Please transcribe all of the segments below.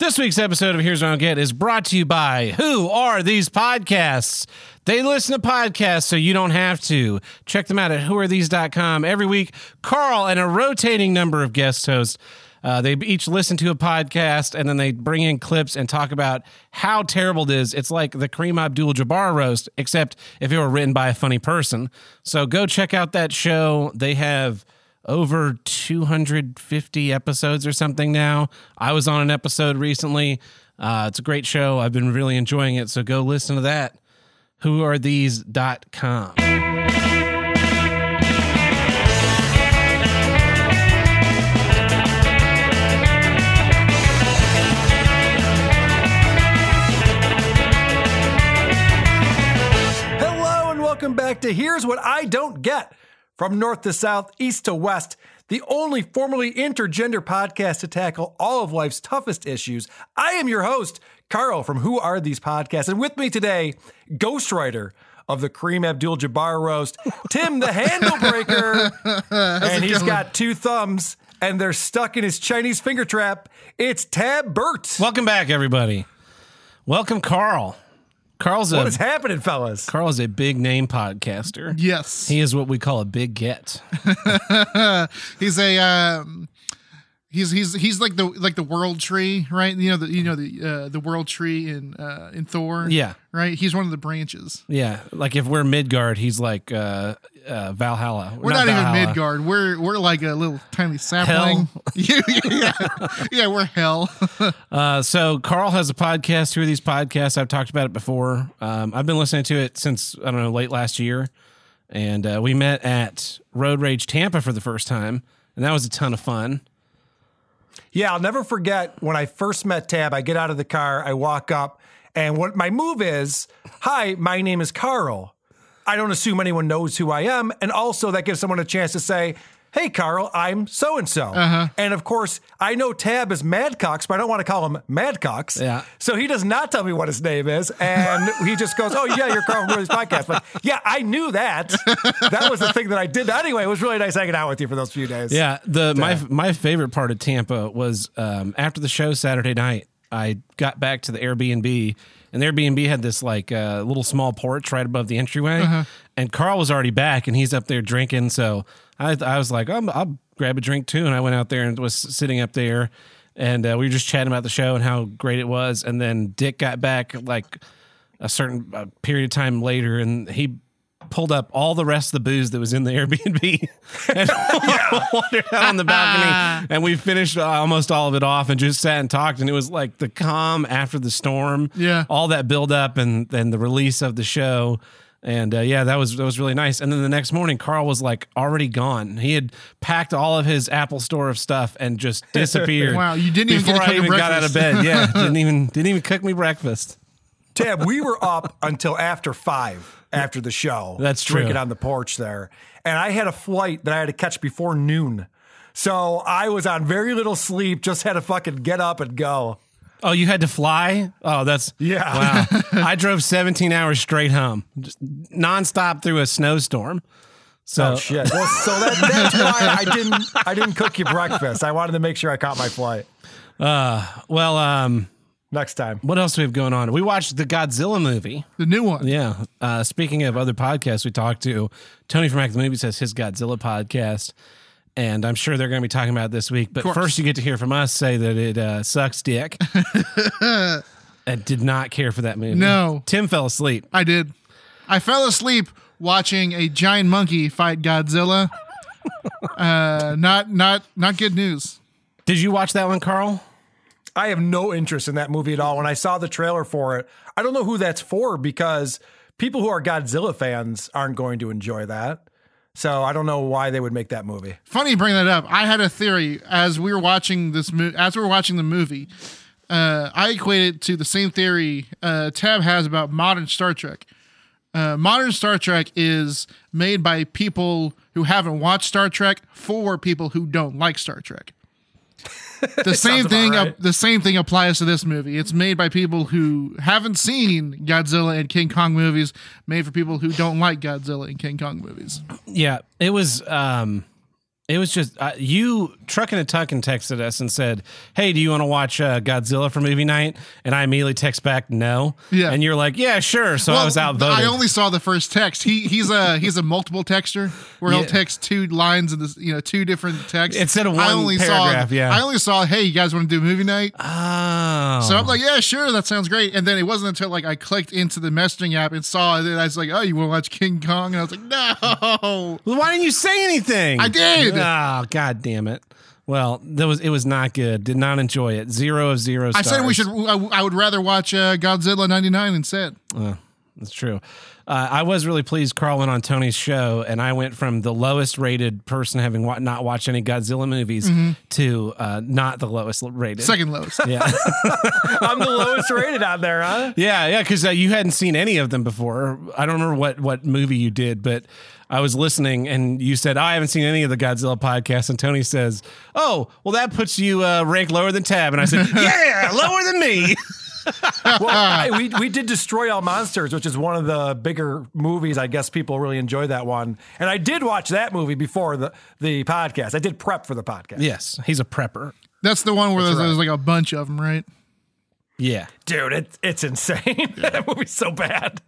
This week's episode of Here's What I Don't Get is brought to you by Who Are These Podcasts? They listen to podcasts so you don't have to. Check them out at whoarethese.com. Every week, Carl and a rotating number of guest hosts, they each listen to a podcast, and then they bring in clips and talk about how terrible it is. It's like the Kareem Abdul-Jabbar roast, except if it were written by a funny person. So go check out that show. They have over 250 episodes or something now. I was on an episode recently. It's a great show. I've been really enjoying it, so go listen to that. whoarethese.com. Hello, and welcome back to Here's What I Don't Get. From north to south, east to west, the only formerly intergender podcast to tackle all of life's toughest issues. I am your host, Carl, from Who Are These Podcasts? And with me today, ghostwriter of the Kareem Abdul-Jabbar roast, Tim the Handle Breaker. And he's got two thumbs, and they're stuck in his Chinese finger trap. It's Tab Burt. Welcome back, everybody. Welcome, Carl. What is happening, fellas? Carl's a big name podcaster. Yes. He is what we call a big get. He's like the world tree, right? You know the world tree in Thor. Yeah. Right? He's one of the branches. Yeah. Like if we're Midgard, he's like Valhalla. We're not even Midgard. We're like a little tiny sapling. Hell. yeah, we're hell. So Carl has a podcast. Who Are These Podcasts? I've talked about it before. I've been listening to it since, I don't know, late last year. And we met at Road Rage Tampa for the first time. And that was a ton of fun. Yeah, I'll never forget when I first met Tab. I get out of the car. I walk up. And what my move is, hi, my name is Carl. I don't assume anyone knows who I am. And also that gives someone a chance to say, hey, Carl, I'm so-and-so. Uh-huh. And of course, I know Tab is Madcox, but I don't want to call him Madcox. Yeah. So he does not tell me what his name is. And he just goes, oh, yeah, you're Carl from this podcast. Like, yeah, I knew that. That was the thing that I did. Anyway, it was really nice hanging out with you for those few days. Yeah. My favorite part of Tampa was after the show Saturday night, I got back to the Airbnb. And the Airbnb had this like little small porch right above the entryway. Uh-huh. And Carl was already back and he's up there drinking. So I was like, I'll grab a drink too. And I went out there and was sitting up there. And we were just chatting about the show and how great it was. And then Dick got back like a certain period of time later and he pulled up all the rest of the booze that was in the Airbnb and wandered out on the balcony. And we finished almost all of it off and just sat and talked. And it was like the calm after the storm. Yeah. All that build up and the release of the show. And that was really nice. And then the next morning, Carl was like already gone. He had packed all of his Apple Store of stuff and just disappeared. Wow, you didn't even before I even got out of bed. Yeah, didn't even cook me breakfast. Tab, we were up until after 5. After the show. That's true. Drinking on the porch there. And I had a flight that I had to catch before noon. So I was on very little sleep, just had to fucking get up and go. Oh, you had to fly? Oh, that's... Yeah. Wow. I drove 17 hours straight home, just nonstop through a snowstorm. So, oh, shit. Well, so that's why I didn't cook you breakfast. I wanted to make sure I caught my flight. Next time. What else do we have going on? We watched the Godzilla movie. The new one. Yeah. Speaking of other podcasts we talked to, Tony from Act the Movies has his Godzilla podcast, and I'm sure they're going to be talking about it this week. But first you get to hear from us say that it sucks dick. I did not care for that movie. No. Tim fell asleep. I did. I fell asleep watching a giant monkey fight Godzilla. Not good news. Did you watch that one, Carl? I have no interest in that movie at all. When I saw the trailer for it, I don't know who that's for because people who are Godzilla fans aren't going to enjoy that. So I don't know why they would make that movie. Funny you bring that up. I had a theory as we were watching this movie. As we were watching the movie, I equated it to the same theory Tab has about modern Star Trek. Modern Star Trek is made by people who haven't watched Star Trek for people who don't like Star Trek. The same thing applies to this movie. It's made by people who haven't seen Godzilla and King Kong movies, made for people who don't like Godzilla and King Kong movies. Yeah, it was It was just you, Truckin' and Tuckin', texted us and said, "Hey, do you want to watch Godzilla for movie night?" And I immediately text back, "No." Yeah. And you're like, "Yeah, sure." So well, I was outvoted. I only saw the first text. He's a multiple texter where he'll text two lines in this, two different texts instead of one paragraph. I only saw, "Hey, you guys want to do movie night?" Oh. So I'm like, "Yeah, sure, that sounds great." And then it wasn't until like I clicked into the messaging app and saw it, and I was like, "Oh, you want to watch King Kong?" And I was like, "No." Well, why didn't you say anything? I did. Oh, God damn it. Well, it was not good. Did not enjoy it. 0 of 0 stars. I said we should. I would rather watch Godzilla 99 instead. That's true. I was really pleased Carl went on Tony's show, and I went from the lowest rated person having not watched any Godzilla movies to not the lowest rated. Second lowest. Yeah. I'm the lowest rated out there, huh? Yeah, because you hadn't seen any of them before. I don't remember what movie you did, but I was listening, and you said, I haven't seen any of the Godzilla podcasts, and Tony says, oh, well, that puts you rank lower than Tab, and I said, yeah, lower than me. Well, hey, we did Destroy All Monsters, which is one of the bigger movies. I guess people really enjoy that one. And I did watch that movie before the podcast. I did prep for the podcast. Yes, he's a prepper. That's the one where there's like a bunch of them, right? Yeah. Dude, it's insane. Yeah. That movie's so bad.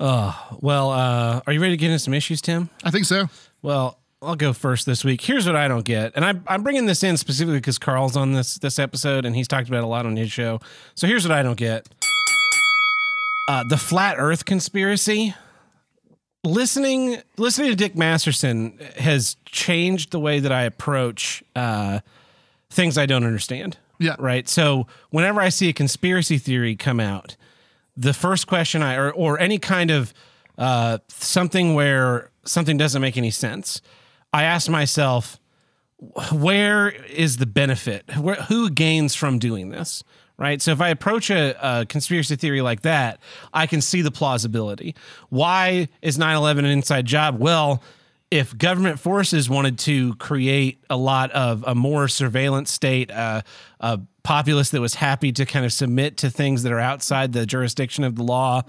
Oh, well, are you ready to get into some issues, Tim? I think so. Well, I'll go first this week. Here's what I don't get. And I'm bringing this in specifically because Carl's on this episode, and he's talked about it a lot on his show. So here's what I don't get. The Flat Earth conspiracy. Listening to Dick Masterson has changed the way that I approach things I don't understand. Yeah. Right? So whenever I see a conspiracy theory come out, the first question or any kind of something where something doesn't make any sense, I asked myself, where is the benefit? Who gains from doing this, right? So if I approach a conspiracy theory like that, I can see the plausibility. Why is 9/11 an inside job? Well, if government forces wanted to create a lot of a more surveillance state, a populace that was happy to kind of submit to things that are outside the jurisdiction of the law,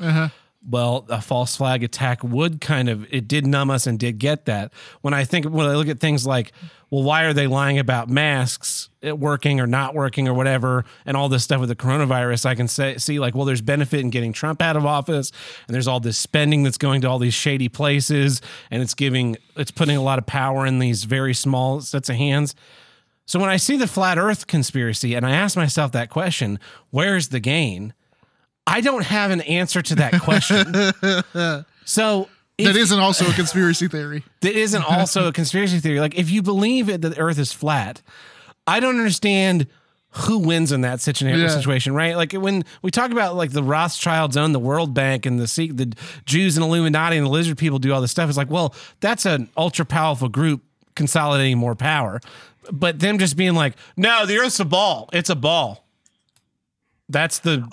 well, a false flag attack would it did numb us and did get that. When I look at things like, well, why are they lying about masks working or not working or whatever, and all this stuff with the coronavirus, I can see like, well, there's benefit in getting Trump out of office, and there's all this spending that's going to all these shady places, and it's putting a lot of power in these very small sets of hands. So when I see the Flat Earth conspiracy and I ask myself that question, where's the gain? I don't have an answer to that question. So that isn't also a conspiracy theory. That isn't also a conspiracy theory. Like, if you believe that the Earth is flat, I don't understand who wins in that situation, right? Like, when we talk about like the Rothschilds own the World Bank and the Jews and Illuminati and the lizard people do all this stuff, it's like, well, that's an ultra powerful group consolidating more power. But them just being like, no, the Earth's a ball. It's a ball. That's the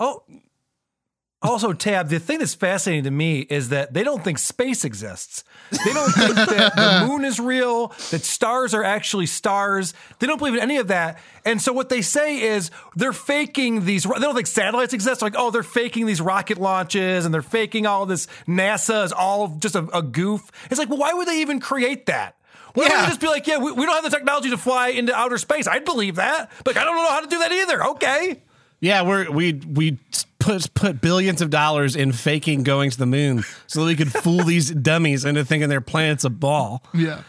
Also, Tab, the thing that's fascinating to me is that they don't think space exists. They don't think that the moon is real, that stars are actually stars. They don't believe in any of that. And so what they say is they're faking these. They don't think satellites exist. Like, oh, they're faking these rocket launches, and they're faking all this. NASA is all just a goof. It's like, well, why would they even create that? Why don't we just be like, we don't have the technology to fly into outer space. I'd believe that. But I don't know how to do that either. Okay. Yeah, we put billions of dollars in faking going to the moon so that we could fool these dummies into thinking their planet's a ball. Yeah.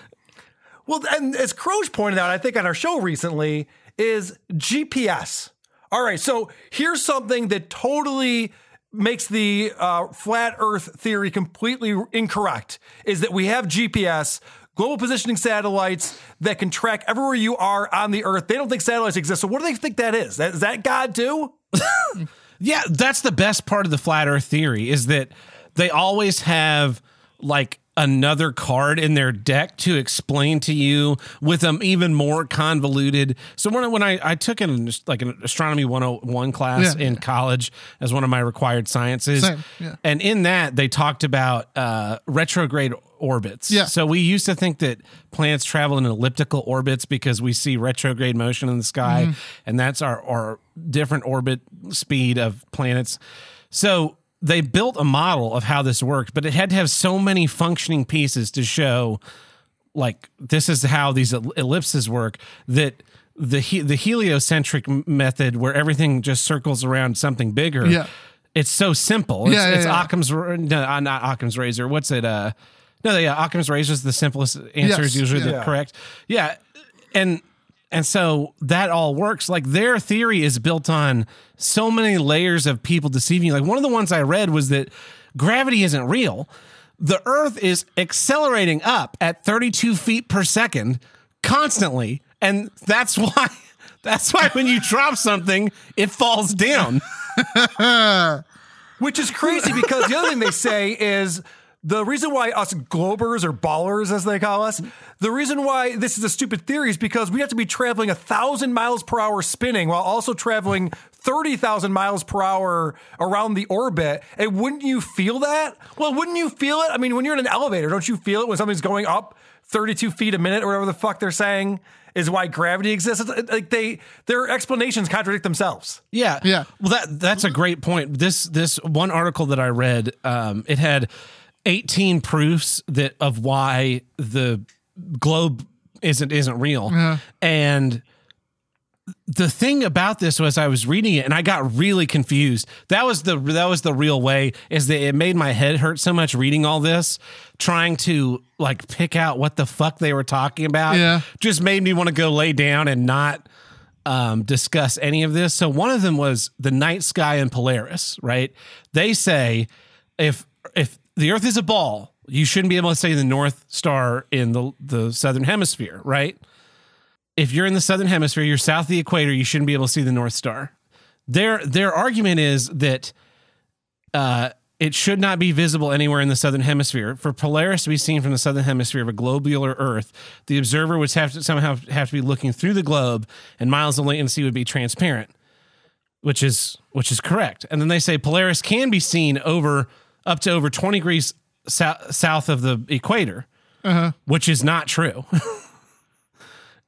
Well, and as Croge pointed out, I think on our show recently, is GPS. All right, so here's something that totally makes the flat Earth theory completely incorrect, is that we have GPS, global positioning satellites that can track everywhere you are on the Earth. They don't think satellites exist. So what do they think that is? Is that God too? Yeah, that's the best part of the flat Earth theory, is that they always have like another card in their deck to explain to you with them even more convoluted. So when I took an astronomy 101 class in college as one of my required sciences, and in that they talked about retrograde orbits. Yeah. So we used to think that planets travel in elliptical orbits because we see retrograde motion in the sky, and that's our different orbit speed of planets. So they built a model of how this worked, but it had to have so many functioning pieces to show like this is how these ellipses work, that the heliocentric method where everything just circles around something bigger. Yeah. It's so simple. It's, it's not Occam's razor. What's it? Occam's razor is the simplest answer is usually correct. Yeah. And so that all works. Like their theory is built on so many layers of people deceiving you. Like one of the ones I read was that gravity isn't real. The Earth is accelerating up at 32 feet per second constantly. And that's why when you drop something, it falls down. Which is crazy because the other thing they say is the reason why us globers or ballers, as they call us, the reason why this is a stupid theory is because we have to be traveling 1,000 miles per hour spinning while also traveling 30,000 miles per hour around the orbit. And wouldn't you feel that? Well, wouldn't you feel it? I mean, when you're in an elevator, don't you feel it when something's going up 32 feet a minute or whatever the fuck they're saying is why gravity exists? Like their explanations contradict themselves. Yeah. Yeah. Well, that's a great point. This one article that I read, it had 18 proofs of why the globe isn't real. Yeah. And the thing about this was I was reading it and I got really confused. That was the real way, is that it made my head hurt so much reading all this, trying to like pick out what the fuck they were talking about. Yeah. Just made me want to go lay down and not discuss any of this. So one of them was the night sky in Polaris, right? They say if the Earth is a ball, you shouldn't be able to see the North Star in the Southern Hemisphere, right? If you're in the Southern Hemisphere, you're south of the equator, you shouldn't be able to see the North Star. Their argument is that it should not be visible anywhere in the Southern Hemisphere. For Polaris to be seen from the Southern Hemisphere of a globular Earth, the observer would somehow have to be looking through the globe, and miles of latency would be transparent, which is correct. And then they say Polaris can be seen up to over 20 degrees south of the equator, which is not true.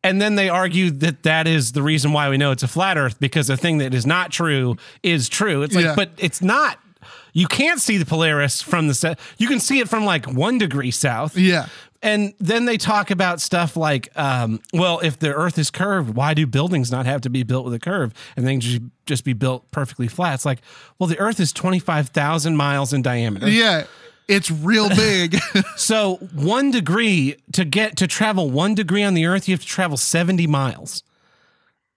And then they argue that is the reason why we know it's a flat Earth, because the thing that is not true is true. It's like, but it's not. You can't see the Polaris from the south. You can see it from like 1 degree south. Yeah. And then they talk about stuff like, well, if the Earth is curved, why do buildings not have to be built with a curve and then just be built perfectly flat? It's like, well, the Earth is 25,000 miles in diameter. Yeah, it's real big. So 1 degree, to travel 1 degree on the Earth, you have to travel 70 miles.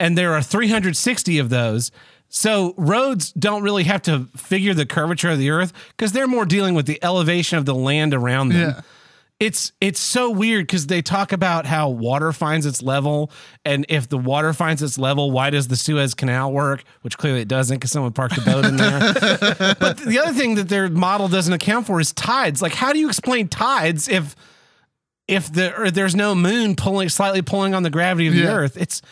And there are 360 of those. So roads don't really have to figure the curvature of the Earth because they're more dealing with the elevation of the land around them. Yeah. It's so weird because they talk about how water finds its level, and if the water finds its level, why does the Suez Canal work? Which clearly it doesn't because someone parked a boat in there. But the other thing that their model doesn't account for is tides. Like, how do you explain tides if there's no moon slightly pulling on the gravity of the Earth? It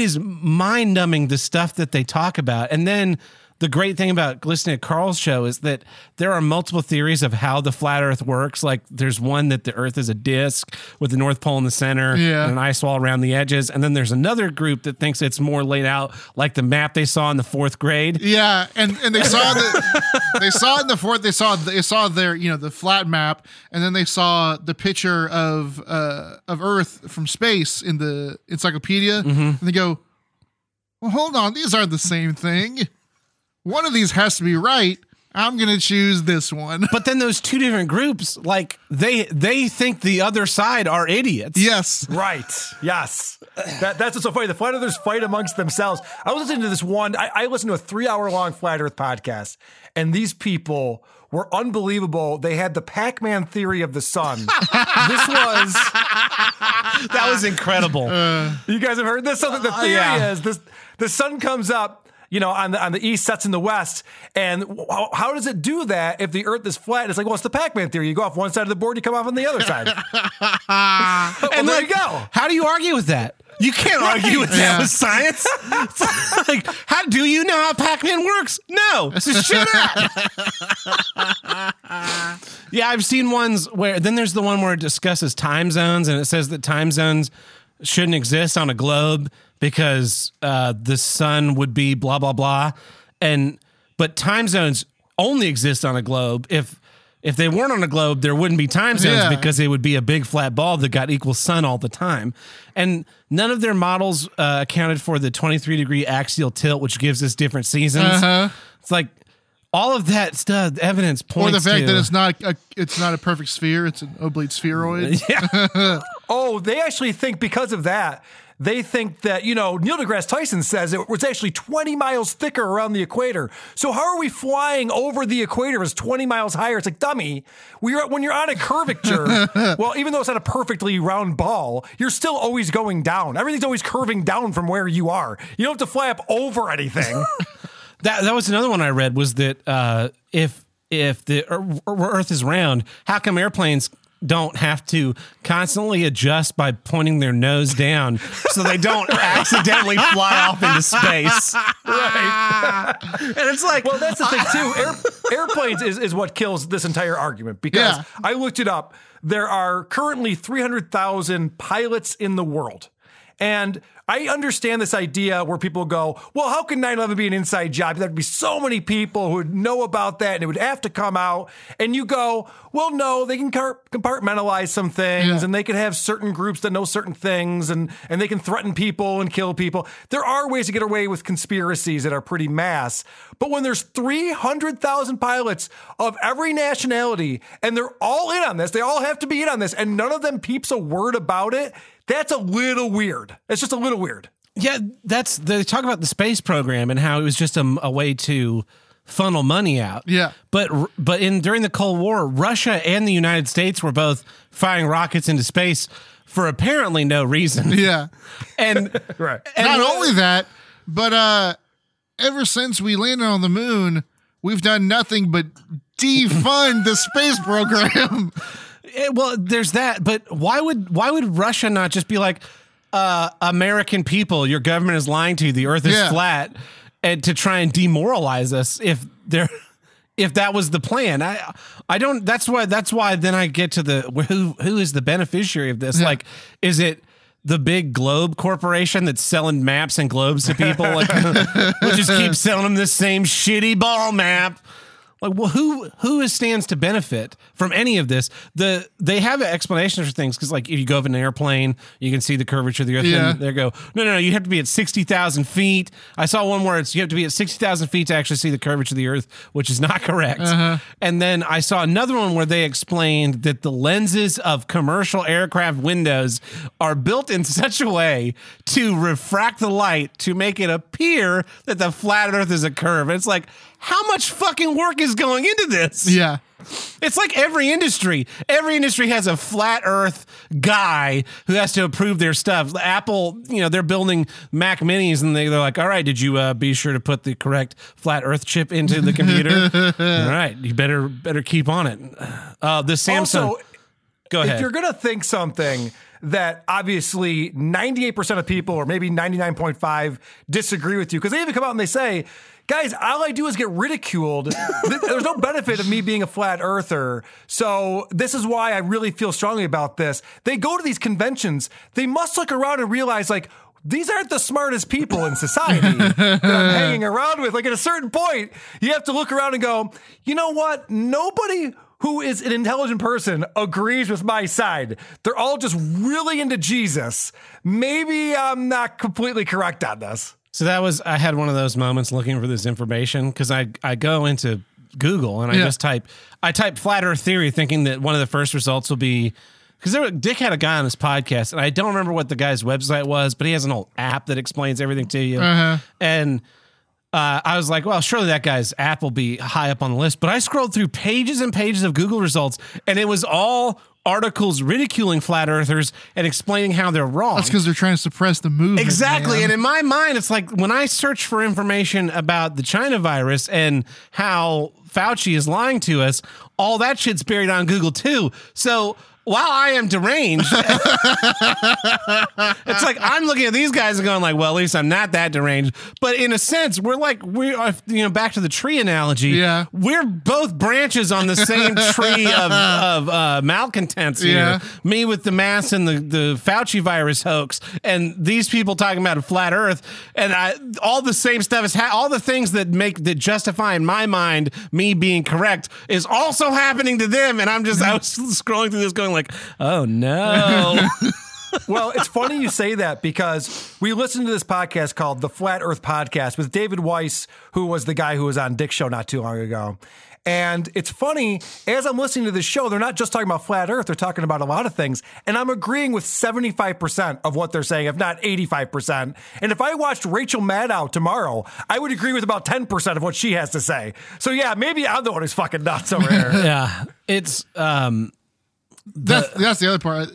is mind-numbing, the stuff that they talk about. And then the great thing about listening to Carl's show is that there are multiple theories of how the flat Earth works. Like there's one that the Earth is a disc with the North Pole in the center and an ice wall around the edges. And then there's another group that thinks it's more laid out like the map they saw in the fourth grade. Yeah. And they saw the flat map, and then they saw the picture of Earth from space in the encyclopedia. Mm-hmm. And they go, well, hold on, these aren't the same thing. One of these has to be right. I'm going to choose this one. But then those two different groups, like they think the other side are idiots. Yes. Right. Yes. That's what's so funny. The flat earthers fight amongst themselves. I was listening to this one. I listened to a 3-hour-long flat earth podcast, and these people were unbelievable. They had the Pac-Man theory of the sun. That was incredible. You guys have heard this? So the theory is this: the sun comes up, on the east, sets in the west. And how does it do that if the Earth is flat? It's like, well, it's the Pac-Man theory. You go off one side of the board, you come off on the other side. And there you go. How do you argue with that? You can't argue with that with science. It's like, how do you know how Pac-Man works? No. So shut up. Yeah, I've seen ones where, then there's the one where it discusses time zones, and it says that time zones shouldn't exist on a globe because the sun would be blah, blah, blah. But time zones only exist on a globe if If they weren't on a globe, there wouldn't be time zones because it would be a big flat ball that got equal sun all the time. And none of their models accounted for the 23-degree axial tilt, which gives us different seasons. Uh-huh. It's like all of that stuff, evidence points to... Or the fact that it's not a perfect sphere. It's an oblate spheroid. Yeah. They actually think because of that... They think that, Neil deGrasse Tyson says it was actually 20 miles thicker around the equator. So how are we flying over the equator as 20 miles higher? It's like, dummy, when you're on a curvature, well, even though it's not a perfectly round ball, you're still always going down. Everything's always curving down from where you are. You don't have to fly up over anything. That was another one I read was that if the Earth is round, how come airplanes don't have to constantly adjust by pointing their nose down so they don't accidentally fly off into space. Right. And it's like... Well, that's the thing, too. Airplanes is what kills this entire argument because I looked it up. There are currently 300,000 pilots in the world. And I understand this idea where people go, well, how can 9/11 be an inside job? There'd be so many people who would know about that and it would have to come out. And you go, well, no, they can compartmentalize some things and they can have certain groups that know certain things and they can threaten people and kill people. There are ways to get away with conspiracies that are pretty mass. But when there's 300,000 pilots of every nationality and they're all in on this, they all have to be in on this, and none of them peeps a word about it, that's a little weird. It's just a little weird. Yeah, they talk about the space program and how it was just a way to funnel money out. Yeah. But during the Cold War, Russia and the United States were both firing rockets into space for apparently no reason. Yeah. And right. And not only that, but ever since we landed on the moon, we've done nothing but defund the space program. Well, there's that, but why would Russia not just be like, American people, your government is lying to you, the Earth is flat, and to try and demoralize us if that was the plan? I don't. That's why. Then I get to the who is the beneficiary of this? Yeah. Like, is it the big globe corporation that's selling maps and globes to people? Like, we'll just keep selling them this same shitty ball map. Like, well, who stands to benefit from any of this? They have explanations for things because, like, if you go up in an airplane, you can see the curvature of the Earth. Yeah. And they go, no, you have to be at 60,000 feet. I saw one where you have to be at 60,000 feet to actually see the curvature of the Earth, which is not correct. Uh-huh. And then I saw another one where they explained that the lenses of commercial aircraft windows are built in such a way to refract the light to make it appear that the flat Earth is a curve. And it's like, how much fucking work is going into this? Yeah. It's like every industry. Every industry has a flat Earth guy who has to approve their stuff. Apple, they're building Mac Minis, and they're like, all right, did you be sure to put the correct flat Earth chip into the computer? All right, you better keep on it. The Samsung. Also, go ahead. If you're going to think something that obviously 98% of people, or maybe 99.5, disagree with you, because they even come out and they say, guys, all I do is get ridiculed. There's no benefit of me being a flat earther. So this is why I really feel strongly about this. They go to these conventions. They must look around and realize, like, these aren't the smartest people in society that I'm hanging around with. Like, at a certain point, you have to look around and go, you know what? Nobody who is an intelligent person agrees with my side. They're all just really into Jesus. Maybe I'm not completely correct on this. So I had one of those moments looking for this information because I go into Google and I just type flat earth theory thinking that one of the first results will be, because Dick had a guy on his podcast and I don't remember what the guy's website was, but he has an old app that explains everything to you. Uh-huh. And I was like, well, surely that guy's app will be high up on the list. But I scrolled through pages and pages of Google results and it was all articles ridiculing flat earthers and explaining how they're wrong. That's because they're trying to suppress the movement. Exactly. Man. And in my mind, it's like when I search for information about the China virus and how Fauci is lying to us, all that shit's buried on Google too. So while I am deranged, it's like I'm looking at these guys and going like, well, at least I'm not that deranged. But in a sense, we're like, we are, you know, back to the tree analogy. Yeah. We're both branches on the same tree of malcontents here. Yeah. Me with the mask and the Fauci virus hoax, and these people talking about a flat earth, and all the same stuff is all the things that justify in my mind me being correct is also happening to them. And I was scrolling through this going like, oh no. Well, it's funny you say that because we listened to this podcast called the Flat Earth Podcast with David Weiss, who was the guy who was on Dick's show not too long ago. And it's funny, as I'm listening to this show, they're not just talking about flat earth, they're talking about a lot of things. And I'm agreeing with 75% of what they're saying, if not 85%. And if I watched Rachel Maddow tomorrow, I would agree with about 10% of what she has to say. So yeah, maybe I'm the one who's fucking nuts over here. Yeah. It's, that's the other part.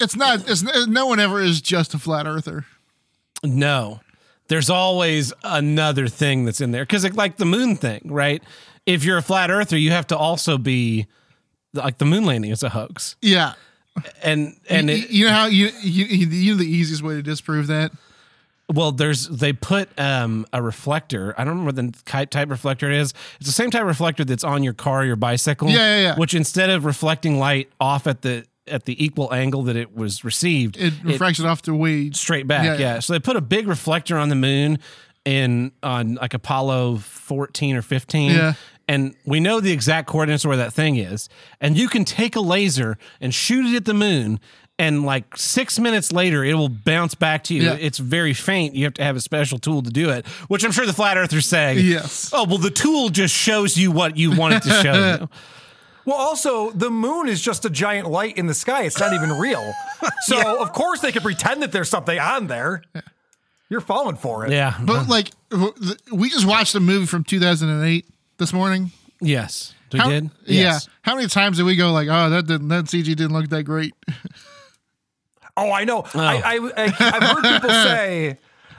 It's no one ever is just a flat earther. No, there's always another thing that's in there. Cause like the moon thing, right? If you're a flat earther, you have to also be like the moon landing is a hoax. Yeah. And you know how you know the easiest way to disprove that? Well, they put a reflector. I don't remember what the type reflector it is. It's the same type of reflector that's on your car or your bicycle. Yeah. Which instead of reflecting light off at the equal angle that it was received, it refracts it off the way straight back. Yeah. So they put a big reflector on the moon on like Apollo 14 or 15. Yeah. And we know the exact coordinates where that thing is. And you can take a laser and shoot it at the moon, and like 6 minutes later, it will bounce back to you. Yeah. It's very faint. You have to have a special tool to do it, which I'm sure the flat earthers say. Yes. Oh, well, the tool just shows you what you want it to show you. Well, also, the moon is just a giant light in the sky. It's not even real. So, Of course, they could pretend that there's something on there. Yeah. You're falling for it. Yeah. But like, we just watched a movie from 2008 this morning. Yes. We did? Yeah. Yes. How many times did we go like, oh, that CG didn't look that great? Oh, I know. Oh.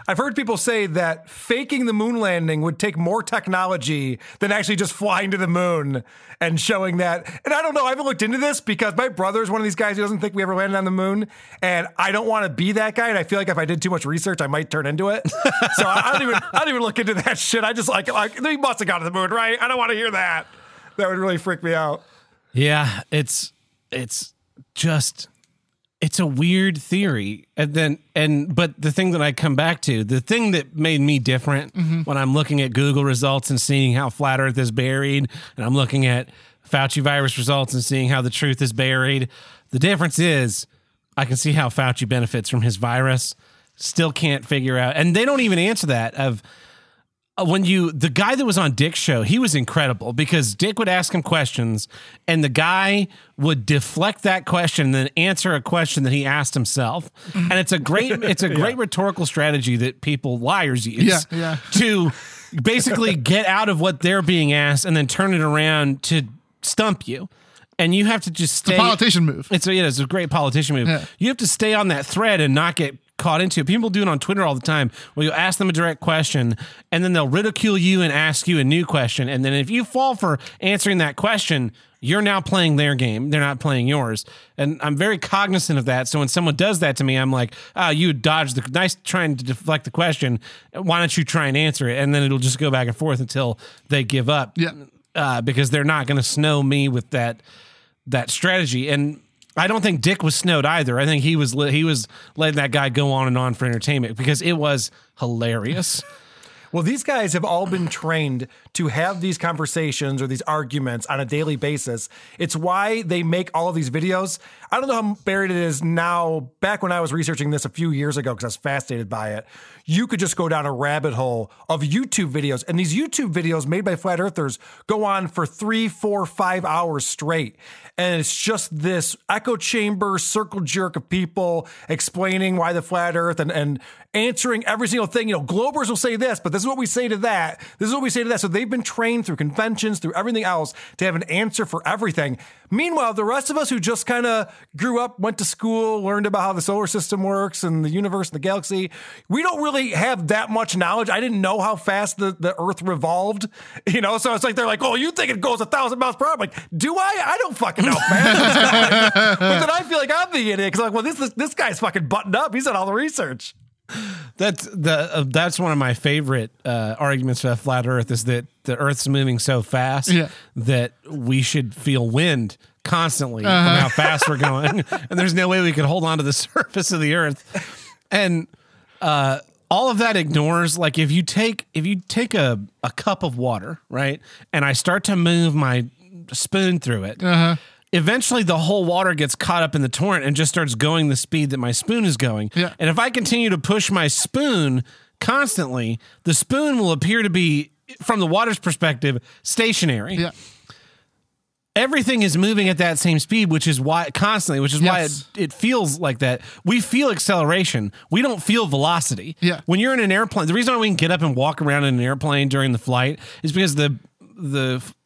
I've heard people say that faking the moon landing would take more technology than actually just flying to the moon and showing that. And I don't know. I haven't looked into this because my brother is one of these guys who doesn't think we ever landed on the moon, and I don't want to be that guy. And I feel like if I did too much research, I might turn into it. So I don't even look into that shit. I just like they must have gone to the moon, right? I don't want to hear that. That would really freak me out. Yeah, it's just. It's a weird theory. But the thing that I come back to, the thing that made me different when I'm looking at Google results and seeing how flat earth is buried, and I'm looking at Fauci virus results and seeing how the truth is buried. The difference is I can see how Fauci benefits from his virus. Still can't figure out. And they don't even answer that of when the guy that was on Dick's show, he was incredible because Dick would ask him questions and the guy would deflect that question and then answer a question that he asked himself. And it's a great rhetorical strategy that liars use to basically get out of what they're being asked and then turn it around to stump you. And you have to just stay. It's a politician move. It's a great politician move. Yeah. You have to stay on that thread and not get caught into it. People do it on Twitter all the time where you'll ask them a direct question and then they'll ridicule you and ask you a new question. And then if you fall for answering that question, you're now playing their game. They're not playing yours. And I'm very cognizant of that. So when someone does that to me, I'm like, oh, you dodged nice trying to deflect the question. Why don't you try and answer it? And then it'll just go back and forth until they give up because they're not going to snow me with that strategy. And I don't think Dick was snowed either. I think he was letting that guy go on and on for entertainment because it was hilarious. Well, these guys have all been trained to have these conversations or these arguments on a daily basis. It's why they make all of these videos. I don't know how buried it is now. Back when I was researching this a few years ago because I was fascinated by it, you could just go down a rabbit hole of YouTube videos. And these YouTube videos made by flat earthers go on for 3, 4, 5 hours straight. And it's just this echo chamber, circle jerk of people explaining why the flat earth and answering every single thing. You know, Globers will say this, but this This is what we say to that. This is what we say to that. So they've been trained through conventions, through everything else, to have an answer for everything. Meanwhile, the rest of us who just kind of grew up, went to school, learned about how the solar system works and the universe and the galaxy, we don't really have that much knowledge. I didn't know how fast the Earth revolved, you know? So it's like, they're like, oh, you think it goes 1,000 miles per hour? I'm like, do I? I don't fucking know, man. But then I feel like I'm the idiot, because like, well, this guy's fucking buttoned up. He's done all the research. That's one of my favorite arguments for flat Earth, is that the Earth's moving so fast that we should feel wind constantly from how fast we're going, and there's no way we could hold on to the surface of the Earth. And all of that ignores, like, if you take a cup of water, right, and I start to move my spoon through it, eventually the whole water gets caught up in the torrent and just starts going the speed that my spoon is going. Yeah. And if I continue to push my spoon constantly, the spoon will appear to be, from the water's perspective, stationary. Yeah. Everything is moving at that same speed, which is why constantly, which is why it feels like that. We feel acceleration. We don't feel velocity. Yeah. When you're in an airplane, the reason why we can get up and walk around in an airplane during the flight is because the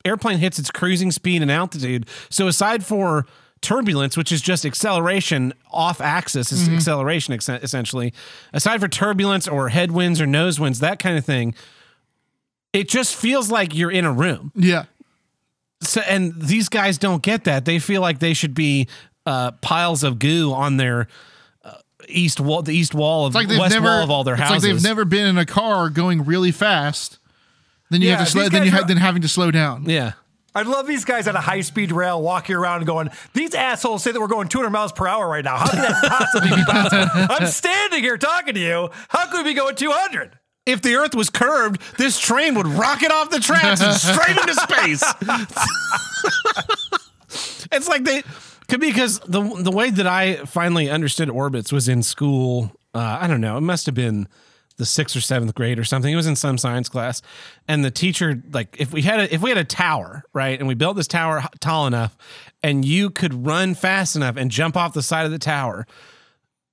airplane hits its cruising speed and altitude. So aside for turbulence, which is just acceleration off axis, is acceleration essentially, aside for turbulence or headwinds or nosewinds, that kind of thing, it just feels like you're in a room. Yeah. So, and these guys don't get that. They feel like they should be piles of goo on their east wall, the east wall of, like, west wall of all their houses. It's like they've never been in a car going really fast. Then you have to slow. Then you then having to slow down. Yeah, I love these guys at a high speed rail walking around going, these assholes say that we're going 200 miles per hour right now. How can that possibly be possible? I'm standing here talking to you. How could we be going 200? If the Earth was curved, this train would rocket off the tracks and straight into space. It's like they could, because the way that I finally understood orbits was in school. I don't know. It must have been the 6th or 7th grade or something. It was in some science class, and the teacher, like, if we had a tower, right, and we built this tower tall enough, and you could run fast enough and jump off the side of the tower,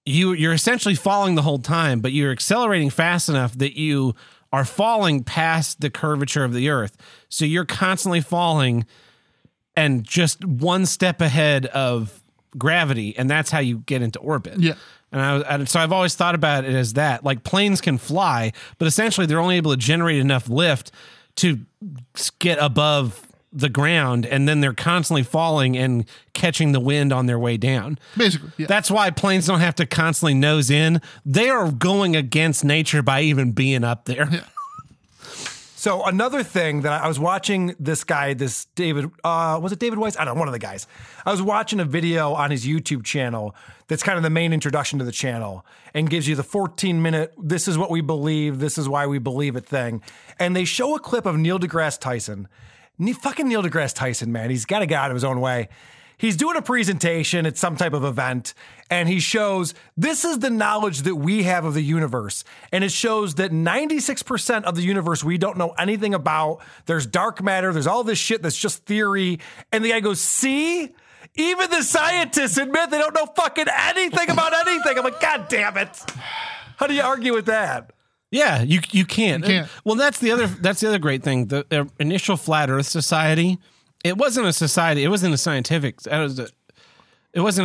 you're essentially falling the whole time, but you're accelerating fast enough that you are falling past the curvature of the Earth, so you're constantly falling and just one step ahead of gravity, and that's how you get into orbit. Yeah. And so I've always thought about it as that, like, planes can fly, but essentially they're only able to generate enough lift to get above the ground, and then they're constantly falling and catching the wind on their way down. Basically, yeah. That's why planes don't have to constantly nose in. They are going against nature by even being up there. Yeah. So another thing that I was watching, this guy, this David, was it David Weiss? I don't know, one of the guys. I was watching a video on his YouTube channel that's kind of the main introduction to the channel, and gives you the 14-minute, this is what we believe, this is why we believe it thing. And they show a clip of Neil deGrasse Tyson. Fucking Neil deGrasse Tyson, man. He's got to get out of his own way. He's doing a presentation at some type of event, and he shows, this is the knowledge that we have of the universe. And it shows that 96% of the universe we don't know anything about. There's dark matter. There's all this shit that's just theory. And the guy goes, see? Even the scientists admit they don't know fucking anything about anything. I'm like, God damn it. How do you argue with that? Yeah, you can't. Well, that's the other great thing. The initial Flat Earth Society, it wasn't a society. It wasn't a scientific. I don't think that's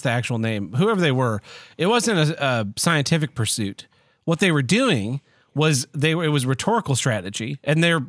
the actual name. Whoever they were, it wasn't a scientific pursuit. What they were doing was it was rhetorical strategy, and their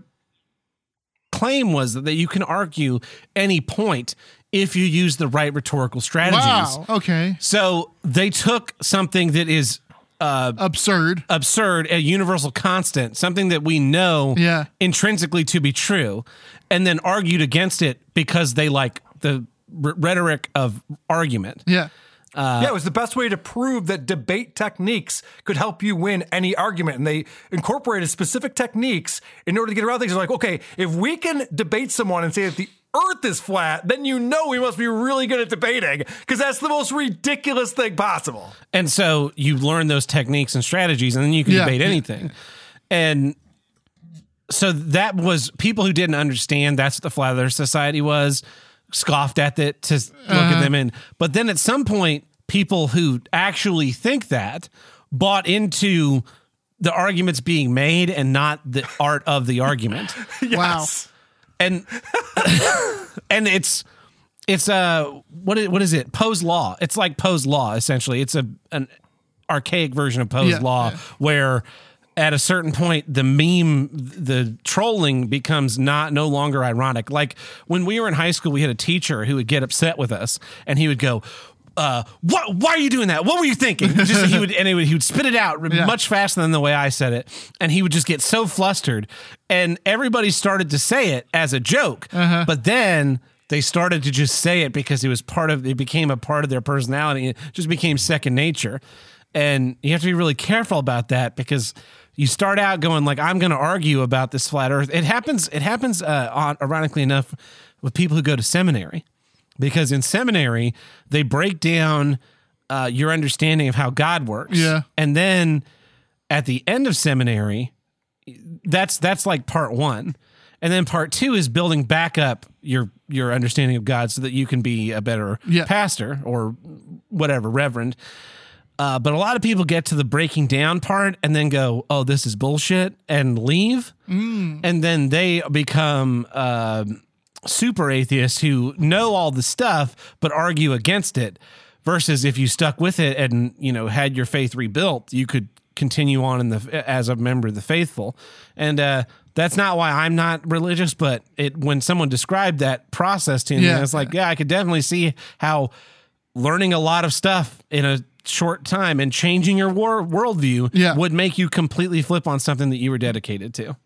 claim was that you can argue any point if you use the right rhetorical strategies. Wow. Okay. So they took something that is absurd, a universal constant, something that we know intrinsically to be true, and then argued against it because they like the rhetoric of argument. It was the best way to prove that debate techniques could help you win any argument, and they incorporated specific techniques in order to get around things. They're like, okay, if we can debate someone and say that the Earth is flat, then you know we must be really good at debating, because that's the most ridiculous thing possible. And so you learn those techniques and strategies, and then you can debate anything. And so that was, people who didn't understand that's what the Flat Earth Society was, scoffed at it to look at them in. But then at some point, people who actually think that bought into the arguments being made and not the art of the argument. Yes. Wow. And it's what is it? Poe's law. It's like Poe's law, essentially. It's an archaic version of Poe's law where at a certain point the meme, the trolling becomes no longer ironic. Like when we were in high school, we had a teacher who would get upset with us and he would go, why are you doing that? What were you thinking? Just, he would spit it out much faster than the way I said it. And he would just get so flustered and everybody started to say it as a joke, but then they started to just say it because it became a part of their personality. It just became second nature. And you have to be really careful about that because you start out going like, I'm going to argue about this flat earth. It happens ironically enough with people who go to seminary. Because in seminary, they break down your understanding of how God works. Yeah. And then at the end of seminary, that's like part one. And then part two is building back up your understanding of God so that you can be a better pastor or whatever, reverend. But a lot of people get to the breaking down part and then go, oh, this is bullshit, and leave. Mm. And then they become... super atheists who know all the stuff but argue against it, versus if you stuck with it and had your faith rebuilt, you could continue on as a member of the faithful. And that's not why I'm not religious, but when someone described that process to me, I was like, I could definitely see how learning a lot of stuff in a short time and changing your worldview would make you completely flip on something that you were dedicated to.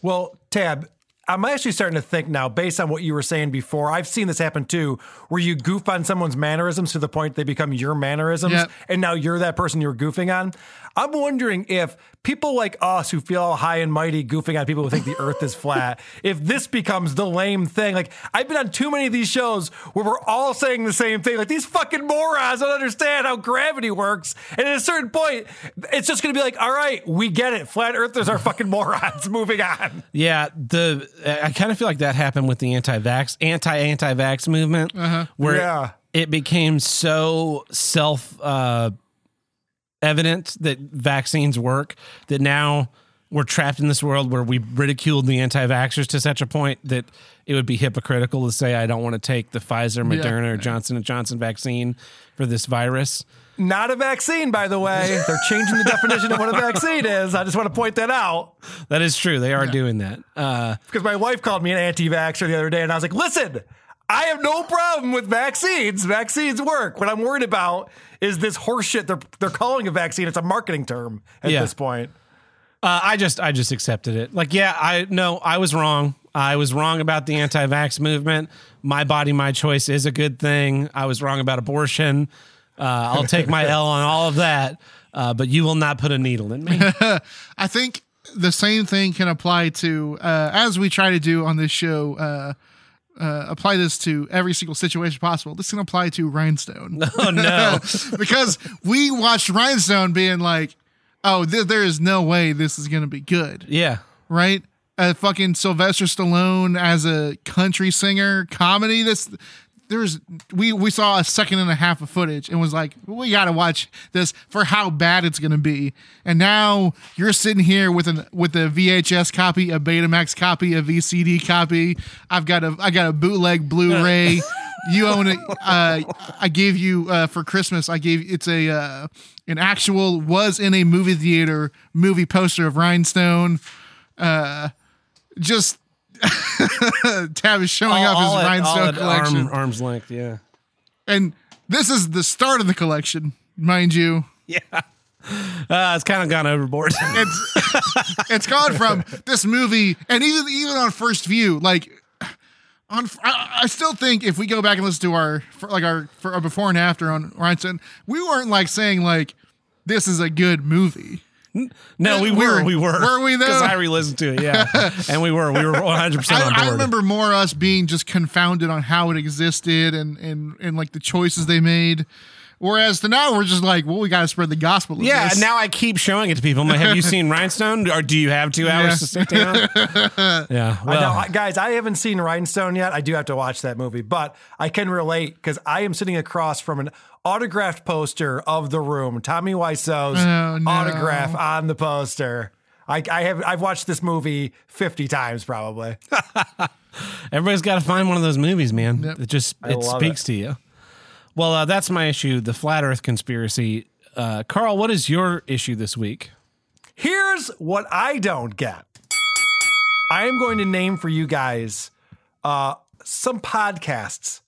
Well, Tab, I'm actually starting to think now, based on what you were saying before, I've seen this happen too, where you goof on someone's mannerisms to the point they become your mannerisms, and now you're that person you're goofing on. I'm wondering if people like us who feel high and mighty goofing on people who think the earth is flat, if this becomes the lame thing. Like, I've been on too many of these shows where we're all saying the same thing. Like, these fucking morons don't understand how gravity works. And at a certain point, it's just going to be like, all right, we get it. Flat earthers are fucking morons. Moving on. Yeah, I kind of feel like that happened with the anti-vax movement, where it became so self-evident that vaccines work that now we're trapped in this world where we ridiculed the anti-vaxxers to such a point that it would be hypocritical to say I don't want to take the Pfizer, Moderna, or Johnson & Johnson vaccine for this virus. Not a vaccine, by the way. They're changing the definition of what a vaccine is. I just want to point that out. That is true. They are doing that. Because my wife called me an anti-vaxxer the other day, and I was like, listen, I have no problem with vaccines. Vaccines work. What I'm worried about is this horseshit they're calling a vaccine. It's a marketing term at this point. I just accepted it. Like, I was wrong. I was wrong about the anti-vax movement. My body, my choice is a good thing. I was wrong about abortion. I'll take my L on all of that, but you will not put a needle in me. I think the same thing can apply to, as we try to do on this show, apply this to every single situation possible. This can apply to Rhinestone. Oh, no. Because we watched Rhinestone being like, oh, there is no way this is going to be good. Yeah. Right? Fucking Sylvester Stallone as a country singer comedy. We saw a second and a half of footage and was like, well, we got to watch this for how bad it's going to be. And now you're sitting here with a VHS copy, a Betamax copy, a VCD copy. I got a bootleg Blu-ray. You own it. I gave you for Christmas. An actual was in a movie theater movie poster of Rhinestone. Tab is showing off his Rhinestone collection. Arm's length, and this is the start of the collection, mind you. It's kind of gone overboard. It's gone from this movie, and even on first view, like I still think if we go back and listen to our before and after on Rhinestone, we weren't like saying like this is a good movie. No, we were. Were we though? Because I re-listened to it, and we were 100% on board. I remember more us being just confounded on how it existed and like the choices they made. Whereas now we're just like, well, we got to spread the gospel. Yeah. This. Now I keep showing it to people. I'm like, have you seen Rhinestone? Or do you have 2 hours to sit down? Yeah. Well. I know, guys, I haven't seen Rhinestone yet. I do have to watch that movie, but I can relate because I am sitting across from an autographed poster of The Room. Tommy Wiseau's autograph on the poster. I've watched this movie 50 times probably. Everybody's got to find one of those movies, man. Yep. It speaks to you. Well, that's my issue, the Flat Earth conspiracy. Carl, what is your issue this week? Here's what I don't get. I am going to name for you guys some podcasts,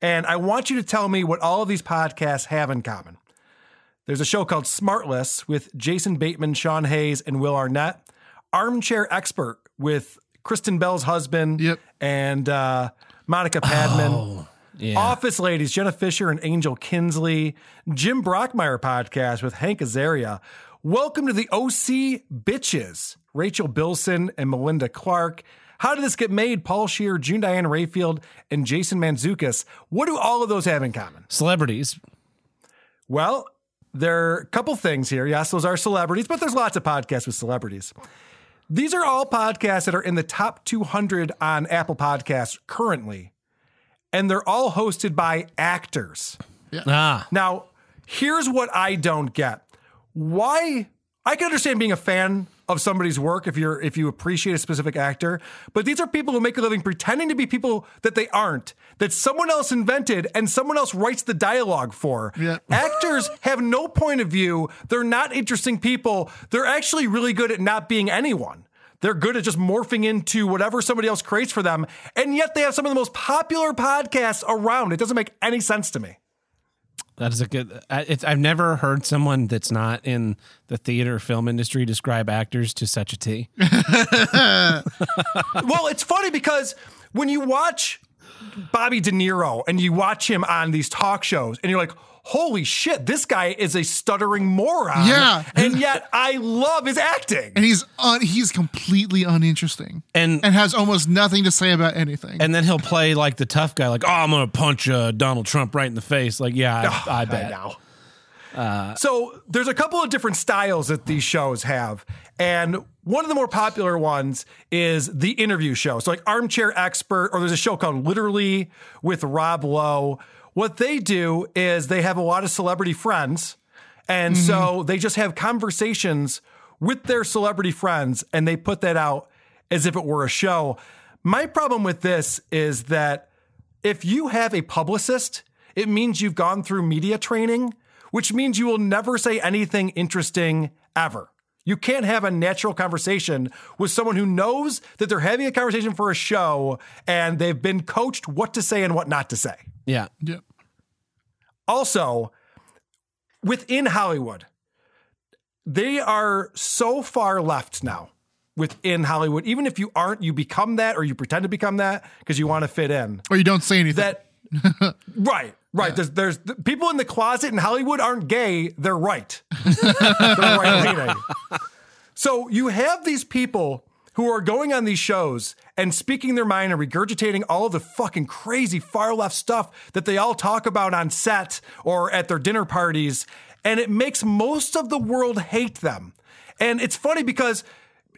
and I want you to tell me what all of these podcasts have in common. There's a show called Smartless with Jason Bateman, Sean Hayes, and Will Arnett. Armchair Expert with Kristen Bell's husband and Monica Padman. Oh, yeah. Office Ladies, Jenna Fisher and Angel Kinsley. Jim Brockmeyer podcast with Hank Azaria. Welcome to the OC Bitches. Rachel Bilson and Melinda Clark. How Did This Get Made? Paul Scheer, June Diane Rayfield, and Jason Mantzoukas. What do all of those have in common? Celebrities. Well, there are a couple things here. Yes, those are celebrities, but there's lots of podcasts with celebrities. These are all podcasts that are in the top 200 on Apple Podcasts currently, and they're all hosted by actors. Yeah. Ah. Now, here's what I don't get. Why? I can understand being a fan of somebody's work if you appreciate a specific actor, but these are people who make a living pretending to be people that they aren't, that someone else invented and someone else writes the dialogue for. Yeah. Actors have no point of view. They're not interesting people. They're actually really good at not being anyone. They're good at just morphing into whatever somebody else creates for them, and yet they have some of the most popular podcasts around. It doesn't make any sense to me. That is a good. I've never heard someone that's not in the theater or film industry describe actors to such a T. Well, it's funny because when you watch Bobby De Niro and you watch him on these talk shows, and you're like, holy shit, this guy is a stuttering moron. Yeah. And yet I love his acting. And he's completely uninteresting and has almost nothing to say about anything. And then he'll play like the tough guy, like, oh, I'm going to punch Donald Trump right in the face. Like, yeah, I bet. I know. So there's a couple of different styles that these shows have. And one of the more popular ones is the interview show. So like Armchair Expert, or there's a show called Literally with Rob Lowe. What they do is they have a lot of celebrity friends, and so they just have conversations with their celebrity friends, and they put that out as if it were a show. My problem with this is that if you have a publicist, it means you've gone through media training, which means you will never say anything interesting ever. You can't have a natural conversation with someone who knows that they're having a conversation for a show and they've been coached what to say and what not to say. Yeah. Yeah. Also, within Hollywood, they are so far left now within Hollywood. Even if you aren't, you become that, or you pretend to become that because you want to fit in. Or you don't say anything. Right. Right. Yeah. There's people in the closet in Hollywood aren't gay. They're right. They're right leaning. So you have these people who are going on these shows and speaking their mind and regurgitating all of the fucking crazy far left stuff that they all talk about on set or at their dinner parties. And it makes most of the world hate them. And it's funny because,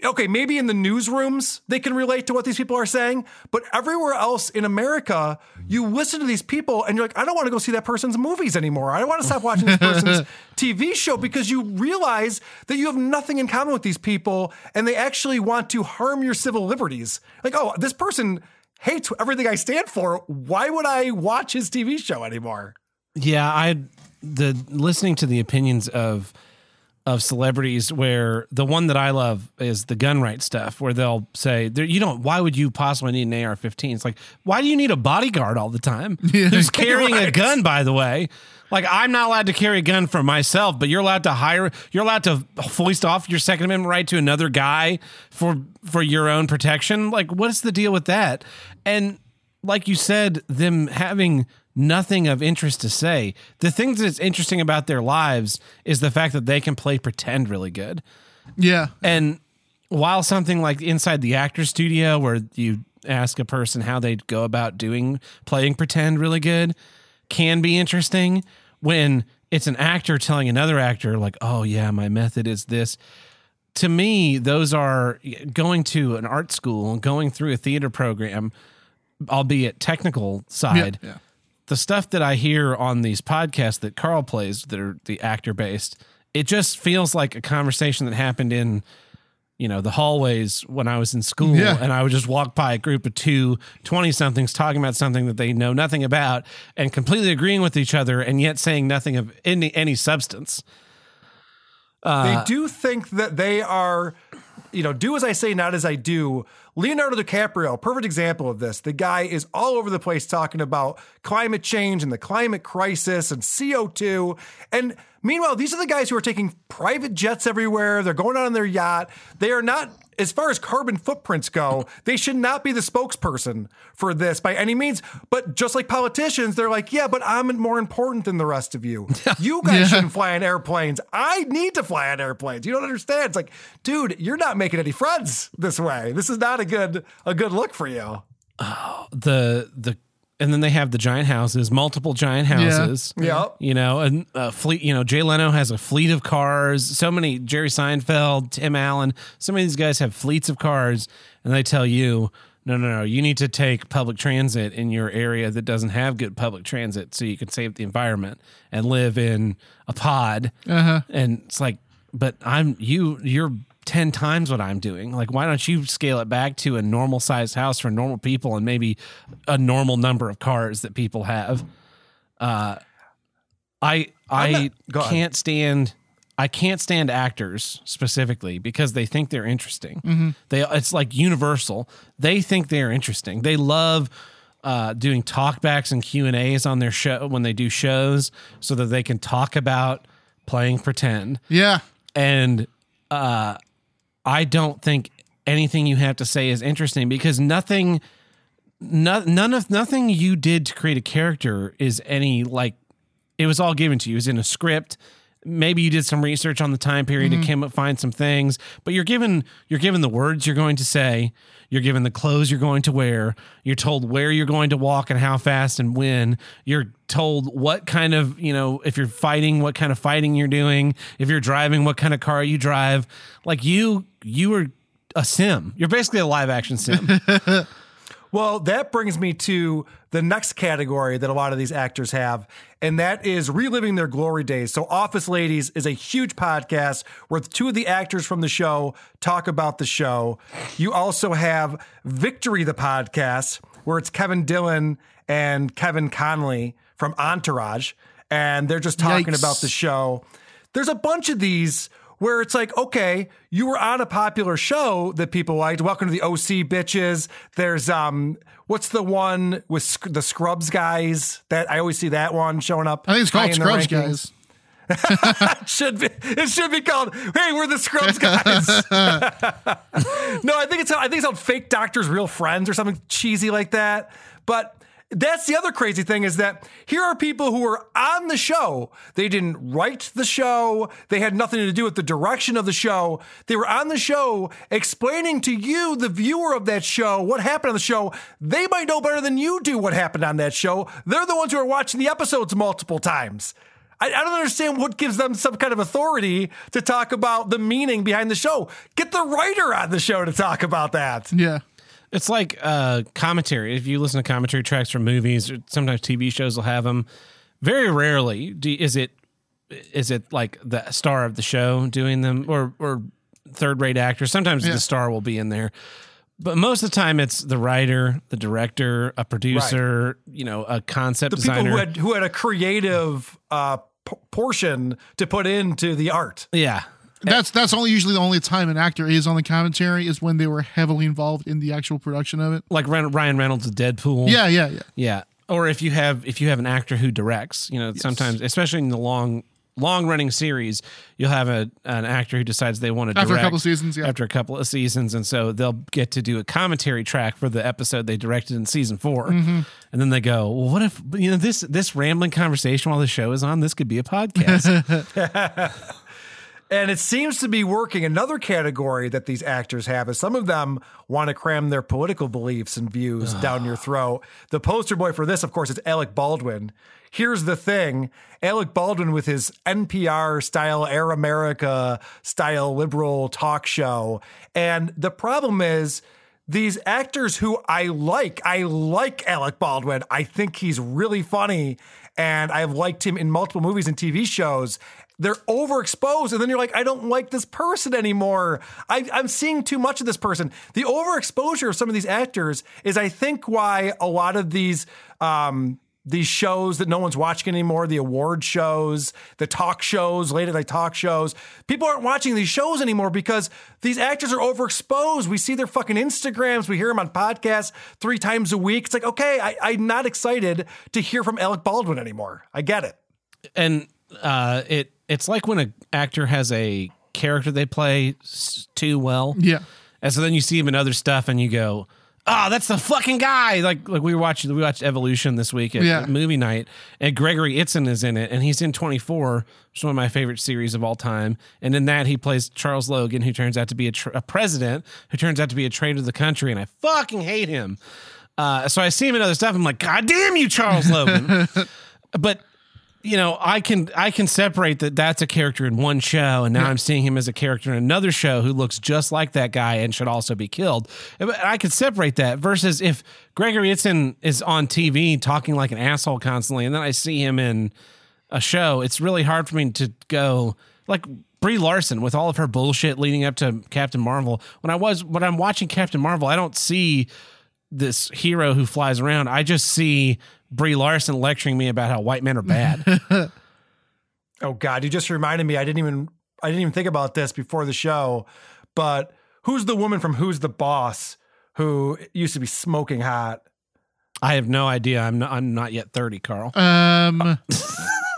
okay, maybe in the newsrooms they can relate to what these people are saying, but everywhere else in America, you listen to these people and you're like, I don't want to go see that person's movies anymore. I don't want to stop watching this person's TV show, because you realize that you have nothing in common with these people and they actually want to harm your civil liberties. Like, oh, this person hates everything I stand for. Why would I watch his TV show anymore? Yeah, the listening to the opinions of celebrities, where the one that I love is the gun rights stuff, where they'll say, why would you possibly need an AR-15? It's like, why do you need a bodyguard all the time? Yeah. Who's carrying a gun, by the way? Like, I'm not allowed to carry a gun for myself, but you're allowed to foist off your Second Amendment right to another guy for your own protection. Like, what's the deal with that? And like you said, them having nothing of interest to say. The thing that's interesting about their lives is the fact that they can play pretend really good. Yeah. And while something like Inside the Actor's Studio, where you ask a person how they'd go about playing pretend really good, can be interesting, when it's an actor telling another actor, like, oh, yeah, my method is this. To me, those are going to an art school and going through a theater program, albeit technical side. Yeah, yeah. The stuff that I hear on these podcasts that Carl plays that are the actor-based, it just feels like a conversation that happened in, you know, the hallways when I was in school, yeah. And I would just walk by a group of two 20-somethings talking about something that they know nothing about and completely agreeing with each other and yet saying nothing of any substance. They do think that they are, you know, do as I say, not as I do. Leonardo DiCaprio, perfect example of this. The guy is all over the place talking about climate change and the climate crisis and CO2. And meanwhile, these are the guys who are taking private jets everywhere. They're going out on their yacht. They are not, as far as carbon footprints go, they should not be the spokesperson for this by any means. But just like politicians, they're like, yeah, but I'm more important than the rest of you. You guys shouldn't fly on airplanes. I need to fly on airplanes. You don't understand. It's like, dude, you're not making any friends this way. This is not a good look for you. Oh, and then they have the giant houses, multiple giant houses. Yeah. Yep. You know, and a fleet, you know, Jay Leno has a fleet of cars. So many, Jerry Seinfeld, Tim Allen, so many of these guys have fleets of cars, and they tell you, no, you need to take public transit in your area that doesn't have good public transit so you can save the environment and live in a pod. Uh-huh. And it's like, but you're 10 times what I'm doing. Like, why don't you scale it back to a normal sized house for normal people and maybe a normal number of cars that people have? I can't stand actors specifically because they think they're interesting. Mm-hmm. It's like universal. They think they're interesting. They love doing talkbacks and Q&As on their show when they do shows so that they can talk about playing pretend. Yeah. And I don't think anything you have to say is interesting because nothing you did to create a character is any, like, it was all given to you. It was in a script. Maybe you did some research on the time period and came up, find some things, but you're given the words you're going to say. You're given the clothes you're going to wear. You're told where you're going to walk and how fast and when. You're told what kind of, you know, if you're fighting, what kind of fighting you're doing. If you're driving, what kind of car you drive. Like you were a sim. You're basically a live action sim. Well, that brings me to the next category that a lot of these actors have, and that is reliving their glory days. So Office Ladies is a huge podcast where two of the actors from the show talk about the show. You also have Victory, the podcast, where it's Kevin Dillon and Kevin Conley from Entourage, and they're just talking about the show. There's a bunch of these where it's like, okay, you were on a popular show that people liked. Welcome to the OC Bitches. There's, what's the one with the Scrubs guys? That I always see that one showing up. I think it's called Scrubs Guys. It should be called, hey, we're the Scrubs Guys. No, I think it's called Fake Doctors, Real Friends or something cheesy like that. But that's the other crazy thing is that here are people who were on the show. They didn't write the show. They had nothing to do with the direction of the show. They were on the show explaining to you, the viewer of that show, what happened on the show. They might know better than you do what happened on that show. They're the ones who are watching the episodes multiple times. I don't understand what gives them some kind of authority to talk about the meaning behind the show. Get the writer on the show to talk about that. Yeah. It's like commentary. If you listen to commentary tracks from movies, or sometimes TV shows will have them. Very rarely is it like the star of the show doing them or third-rate actors. Sometimes the star will be in there. But most of the time it's the writer, the director, a producer, you know, a concept designer. The people who had a creative portion to put into the art. Yeah. That's usually the only time an actor is on the commentary is when they were heavily involved in the actual production of it. Like Ryan Reynolds' Deadpool. Yeah. Or if you have an actor who directs, you know, sometimes, especially in the long running series, you'll have an actor who decides they want to direct after a couple of seasons, and so they'll get to do a commentary track for the episode they directed in season 4, and then they go, well, what if, you know, this rambling conversation while the show is on, this could be a podcast. And it seems to be working. Another category that these actors have is some of them want to cram their political beliefs and views down your throat. The poster boy for this, of course, is Alec Baldwin. Here's the thing. Alec Baldwin with his NPR-style, Air America-style liberal talk show. And the problem is these actors who I like Alec Baldwin. I think he's really funny, and I've liked him in multiple movies and TV shows. They're overexposed, and then you're like, I don't like this person anymore. I'm seeing too much of this person. The overexposure of some of these actors is, I think, why a lot of these shows that no one's watching anymore, the award shows, the talk shows, late at night talk shows, people aren't watching these shows anymore because these actors are overexposed. We see their fucking Instagrams. We hear them on podcasts 3 times a week. It's like, okay, I'm not excited to hear from Alec Baldwin anymore. I get it. And it's like when an actor has a character they play too well. Yeah. And so then you see him in other stuff and you go, oh, that's the fucking guy. Like we watched Evolution this week at movie night, and Gregory Itzin is in it, and he's in 24, which is one of my favorite series of all time. And in that, he plays Charles Logan, who turns out to be a president, who turns out to be a traitor to the country, and I fucking hate him. So I see him in other stuff. I'm like, God damn you, Charles Logan. But you know, I can separate that's a character in one show, and now I'm seeing him as a character in another show who looks just like that guy and should also be killed. I can separate that versus if Gregory Itzin is on TV talking like an asshole constantly, and then I see him in a show, it's really hard for me to go, like Brie Larson with all of her bullshit leading up to Captain Marvel. When I'm watching Captain Marvel, I don't see this hero who flies around. I just see Brie Larson lecturing me about how white men are bad. Oh God, you just reminded me. I didn't even think about this before the show, but who's the woman from Who's the Boss who used to be smoking hot? I have no idea. I'm not yet 30, Carl. Alyssa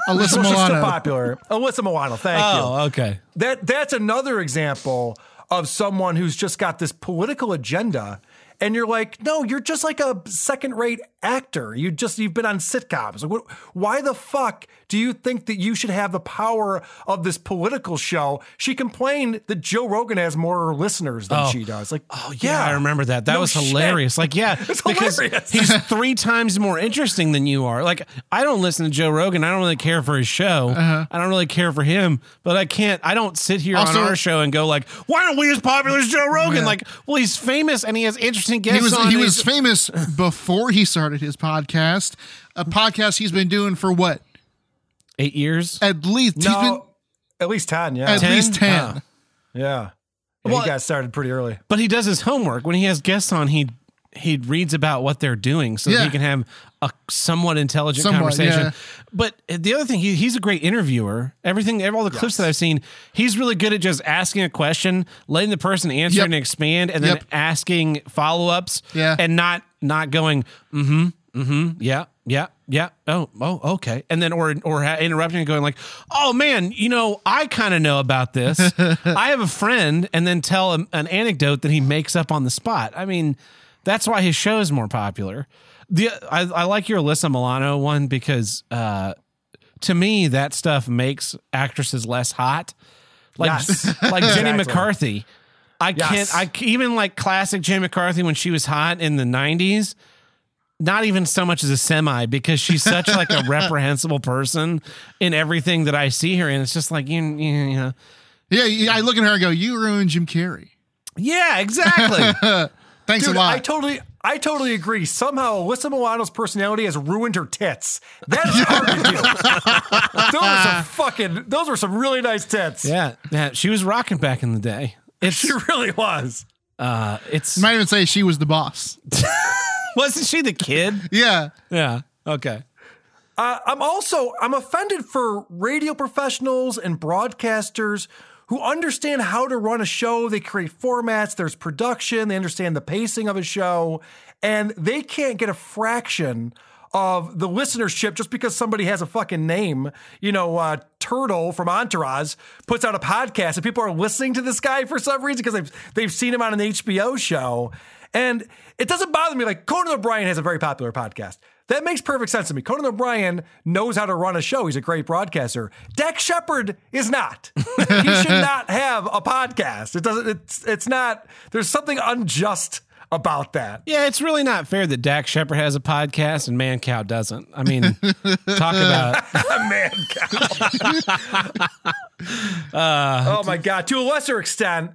Milano. She's still popular. Alyssa Milano. Thank you. Oh, okay. That's another example of someone who's just got this political agenda. And you're like, no, you're just like a second-rate actor. You've been on sitcoms. Like, why the fuck do you think that you should have the power of this political show? She complained that Joe Rogan has more listeners than she does. Like, oh yeah, I remember that. That was hilarious. Shit. Like, yeah, it's because hilarious. He's 3 times more interesting than you are. Like, I don't listen to Joe Rogan. I don't really care for his show. Uh-huh. I don't really care for him. But I don't sit here on our show and go like, why aren't we as popular as Joe Rogan? Yeah. Like, well, he's famous and he has interesting guests. He was famous before he started his podcast. A podcast he's been doing for what? 8 years? At least. No, at least 10, yeah. At 10? Least 10. Yeah. Well, he got started pretty early. But he does his homework. When he has guests on, he reads about what they're doing so that he can have a somewhat intelligent conversation. Yeah. But the other thing, he's a great interviewer. All the clips that I've seen, he's really good at just asking a question, letting the person answer and expand, and then asking follow-ups and not going, oh, okay. And then, or interrupting and going like, oh man, you know, I kind of know about this. I have a friend, and then tell him an anecdote that he makes up on the spot. I mean, that's why his show is more popular. I like your Alyssa Milano one because, to me, that stuff makes actresses less hot. Like, like Jenny McCarthy. I can't even like classic Jenny McCarthy when she was hot in the 90s. Not even so much as a semi, because she's such like a reprehensible person in everything that I see her in. It's just like, you know. Yeah, I look at her and go, you ruined Jim Carrey. Yeah, exactly. Thanks a lot. I totally agree. Somehow Alyssa Milano's personality has ruined her tits. That is hard to do. Those were some really nice tits. Yeah, she was rocking back in the day. She really was. You might even say she was the boss. Wasn't she the kid? Yeah. Yeah. Okay. I'm offended for radio professionals and broadcasters who understand how to run a show. They create formats. There's production. They understand the pacing of a show. And they can't get a fraction of the listenership just because somebody has a fucking name. You know, Turtle from Entourage puts out a podcast and people are listening to this guy for some reason because they've seen him on an HBO show. And it doesn't bother me. Like, Conan O'Brien has a very popular podcast. That makes perfect sense to me. Conan O'Brien knows how to run a show. He's a great broadcaster. Dax Shepard is not. He should not have a podcast. It doesn't. It's not. There's something unjust about that. Yeah, it's really not fair that Dax Shepard has a podcast and Man Cow doesn't. I mean, talk about Man Cow. Oh my God. To a lesser extent,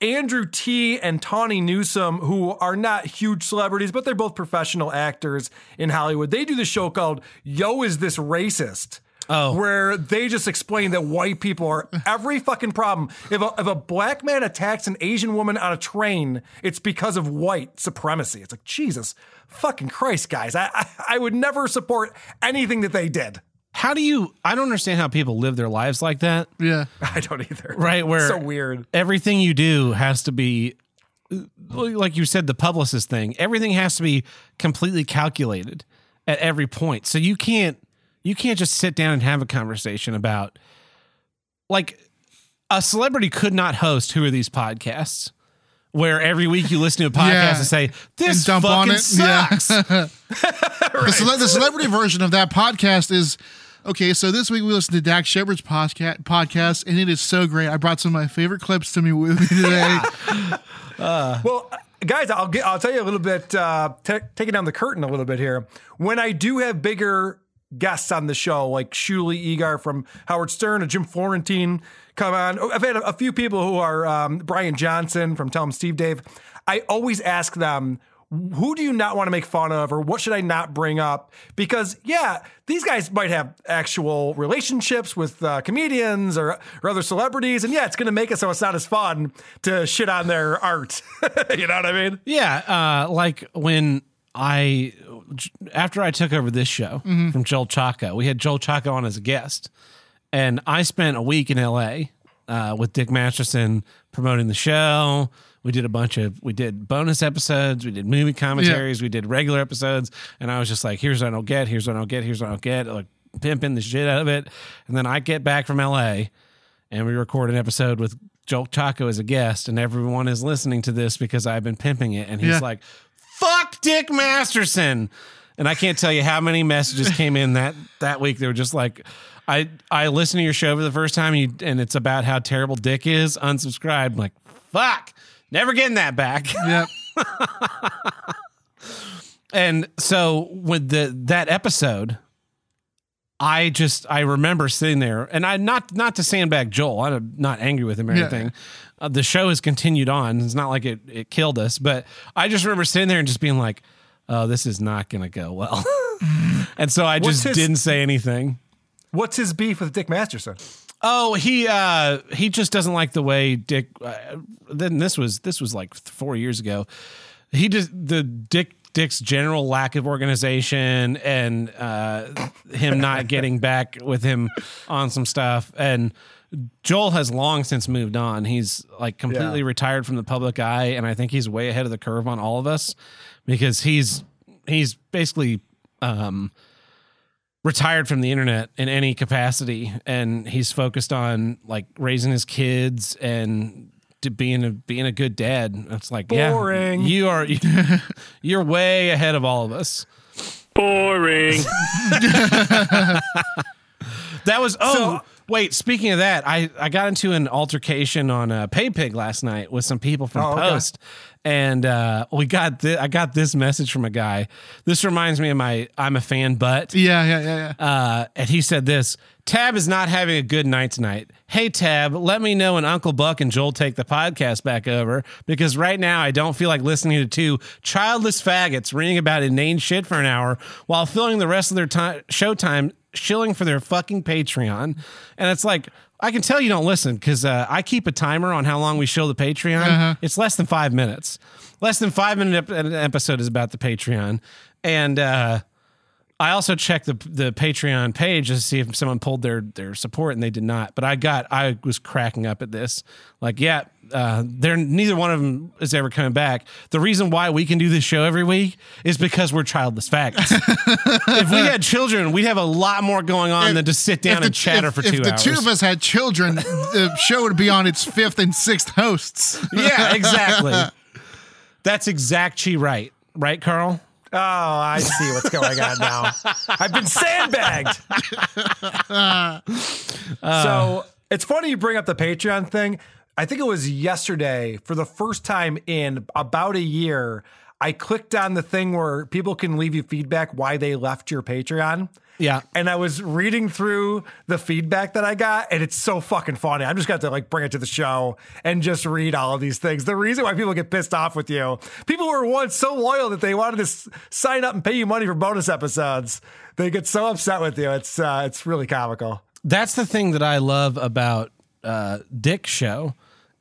Andrew T. and Tawny Newsom, who are not huge celebrities, but they're both professional actors in Hollywood. They do the show called Yo, Is This Racist? Oh. Where they just explain that white people are every fucking problem. If a black man attacks an Asian woman on a train, it's because of white supremacy. It's like, Jesus fucking Christ, guys. I would never support anything that they did. I don't understand how people live their lives like that. Yeah. I don't either. Right, where it's so weird. Everything you do has to be, like you said, the publicist thing. Everything has to be completely calculated at every point. So you can't just sit down and have a conversation about, like, a celebrity could not host Who Are These Podcasts, where every week you listen to a podcast and say, this and fucking sucks. Yeah. Right. The celebrity version of that podcast is, okay, so this week we listened to Dax Shepard's podcast, and it is so great. I brought some of my favorite clips to me with me today. Well, guys, I'll tell you a little bit, taking down the curtain a little bit here. When I do have bigger guests on the show, like Shuli Egar from Howard Stern or Jim Florentine, come on. I've had a few people who are Brian Johnson from Tell Him Steve Dave. I always ask them, who do you not want to make fun of, or what should I not bring up? Because, these guys might have actual relationships with comedians or other celebrities, and it's going to make it so it's not as fun to shit on their art. You know what I mean? Yeah, like when after I took over this show from Joel Chacko, we had Joel Chacko on as a guest, and I spent a week in L.A. With Dick Masterson promoting the show. We did bonus episodes, we did movie commentaries, we did regular episodes, and I was just like, here's what I don't get, like pimping the shit out of it. And then I get back from L.A. and we record an episode with Joel Chacko as a guest, and everyone is listening to this because I've been pimping it, and he's like, fuck Dick Masterson. And I can't tell you how many messages came in that week. They were just like, I listened to your show for the first time and it's about how terrible Dick is. Unsubscribe. I'm like, fuck, never getting that back. Yep. And so with that episode, I remember sitting there, and I not to sandbag Joel. I'm not angry with him or anything. The show has continued on. It's not like it killed us, but I just remember sitting there and just being like, oh, this is not going to go well. And so I didn't say anything. What's his beef with Dick Masterson? Oh, he just doesn't like the way Dick. Then this was like 4 years ago. He just Dick's general lack of organization and him not getting back with him on some stuff. And Joel has long since moved on. He's like completely retired from the public eye, and I think he's way ahead of the curve on all of us because he's basically retired from the internet in any capacity, and he's focused on like raising his kids and being a good dad. It's like boring. Yeah, you're way ahead of all of us. Boring. That was wait, speaking of that, I got into an altercation on PayPig last night with some people from Post, and I got this message from a guy. This reminds me of my I'm a fan butt. Yeah. And he said this: Tab is not having a good night tonight. Hey, Tab, let me know when Uncle Buck and Joel take the podcast back over, because right now I don't feel like listening to two childless faggots reading about inane shit for an hour while filling the rest of their showtime shilling for their fucking Patreon. And it's like, I can tell you don't listen because I keep a timer on how long we show the Patreon. It's less than 5 minutes. Less than 5 minute episode is about the Patreon. And I also checked the Patreon page to see if someone pulled their support, and they did not. But I was cracking up at this. Like, neither one of them is ever coming back. The reason why we can do this show every week is because we're childless faggots. If we had children, we'd have a lot more going on than to sit down and chatter for 2 hours. If the two of us had children, the show would be on its fifth and sixth hosts. Yeah, exactly. That's exactly right. Right, Carl? Oh, I see what's going on now. I've been sandbagged. So it's funny you bring up the Patreon thing. I think it was yesterday, for the first time in about a year, I clicked on the thing where people can leave you feedback why they left your Patreon. Yeah. And I was reading through the feedback that I got, and it's so fucking funny. I'm just going to like bring it to the show and just read all of these things. The reason why people get pissed off with you, people who were once so loyal that they wanted to sign up and pay you money for bonus episodes, they get so upset with you. It's really comical. That's the thing that I love about Dick's show,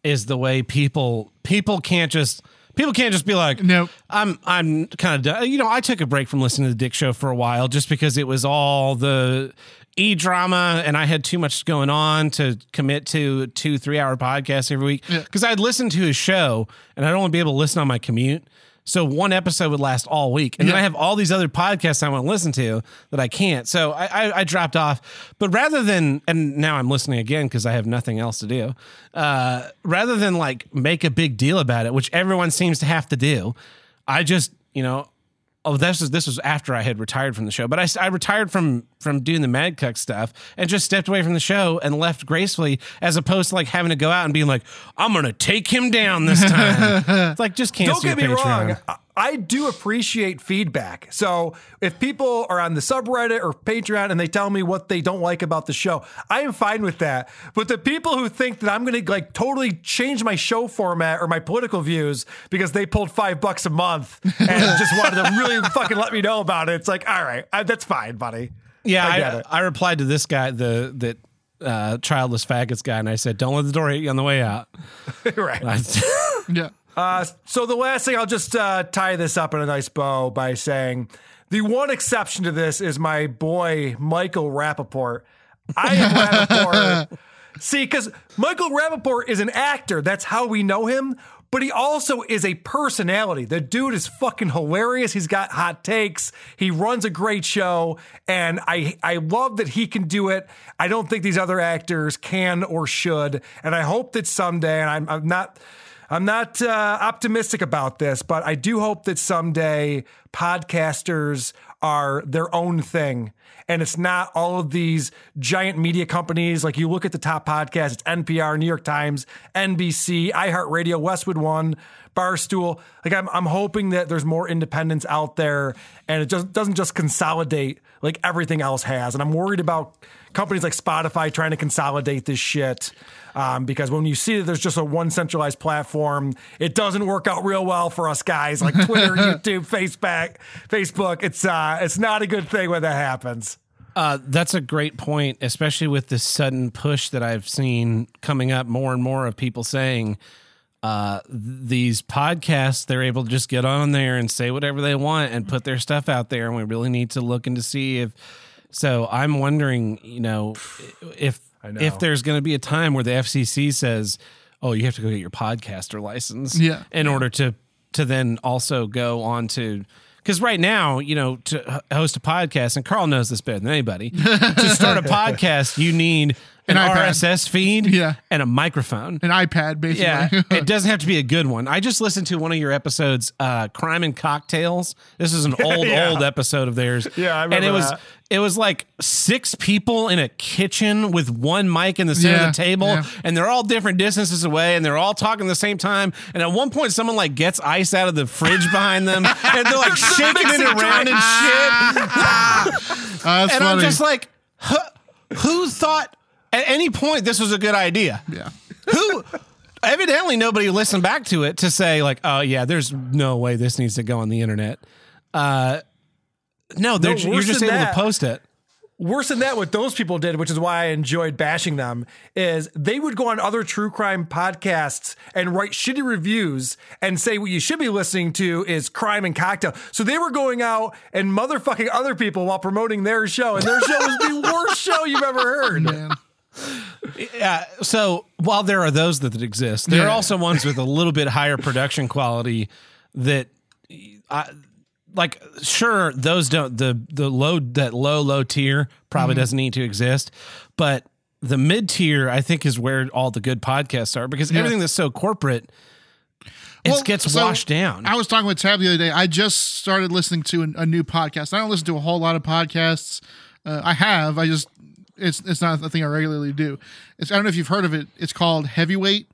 is the way people can't just be like, nope. I'm kind of done. You know, I took a break from listening to the Dick Show for a while just because it was all the e-drama and I had too much going on to commit to 2-3 hour podcasts every week. Because I'd listen to his show and I'd only be able to listen on my commute. So one episode would last all week. And then I have all these other podcasts I want to listen to that I can't. So I dropped off. But rather than, and now I'm listening again because I have nothing else to do, rather than like make a big deal about it, which everyone seems to have to do, I just, you know, this was after I had retired from the show, but I retired from doing the Mad Cuck stuff and just stepped away from the show and left gracefully, as opposed to like having to go out and being like, I'm going to take him down this time. It's like, just cancel Patreon. Don't get me wrong. I do appreciate feedback. So if people are on the subreddit or Patreon and they tell me what they don't like about the show, I am fine with that. But the people who think that I'm going to like totally change my show format or my political views because they pulled $5 a month and just wanted to really fucking let me know about it. It's like, all right, that's fine, buddy. Yeah. I replied to this guy, the childless faggots guy. And I said, don't let the door hit you on the way out. Right. Yeah. So the last thing, I'll just tie this up in a nice bow by saying the one exception to this is my boy, Michael Rappaport. I am Rappaport. See, because Michael Rappaport is an actor. That's how we know him. But he also is a personality. The dude is fucking hilarious. He's got hot takes. He runs a great show. And I love that he can do it. I don't think these other actors can or should. And I hope that someday, and I'm not optimistic about this, but I do hope that someday podcasters are their own thing. And it's not all of these giant media companies. Like, you look at the top podcasts, it's NPR, New York Times, NBC, iHeartRadio, Westwood One, Barstool. Like, I'm hoping that there's more independence out there and it just doesn't just consolidate like everything else has. And I'm worried about companies like Spotify trying to consolidate this shit. Because when you see that there's just a one centralized platform, it doesn't work out real well for us guys like Twitter, YouTube, Facebook. It's not a good thing when that happens. That's a great point, especially with this sudden push that I've seen coming up more and more of people saying, these podcasts, they're able to just get on there and say whatever they want and put their stuff out there. And we really need to look into see if, so I'm wondering, you know, if there's going to be a time where the FCC says, oh, you have to go get your podcaster license in order to then also go on to, because right now, you know, to host a podcast, and Carl knows this better than anybody, to start a podcast, you need an RSS feed and a microphone. An iPad, basically. Yeah, it doesn't have to be a good one. I just listened to one of your episodes, Crime and Cocktails. This is an old episode of theirs. Yeah, I remember. And it was like 6 people in a kitchen with one mic in the center of the table, and they're all different distances away, and they're all talking at the same time. And at one point, someone like gets ice out of the fridge behind them, and they're like shaking it around and shit. That's funny. I'm just like, who thought at any point this was a good idea? Yeah. Who? Evidently, nobody listened back to it to say like, oh yeah, there's no way this needs to go on the internet. No, you're just able to post it. Worse than that, what those people did, which is why I enjoyed bashing them, is they would go on other true crime podcasts and write shitty reviews and say what you should be listening to is Crime and Cocktail. So they were going out and motherfucking other people while promoting their show, and their show was the worst show you've ever heard. Man. Yeah. So while there are those that exist, there are also ones with a little bit higher production quality that like, sure, those don't, the low tier probably doesn't need to exist, but the mid tier I think is where all the good podcasts are, because everything that's so corporate It gets washed down. I was talking with Tab the other day. I just started listening to a new podcast. I don't listen to a whole lot of podcasts. It's not a thing I regularly do. I don't know if you've heard of it. It's called Heavyweight.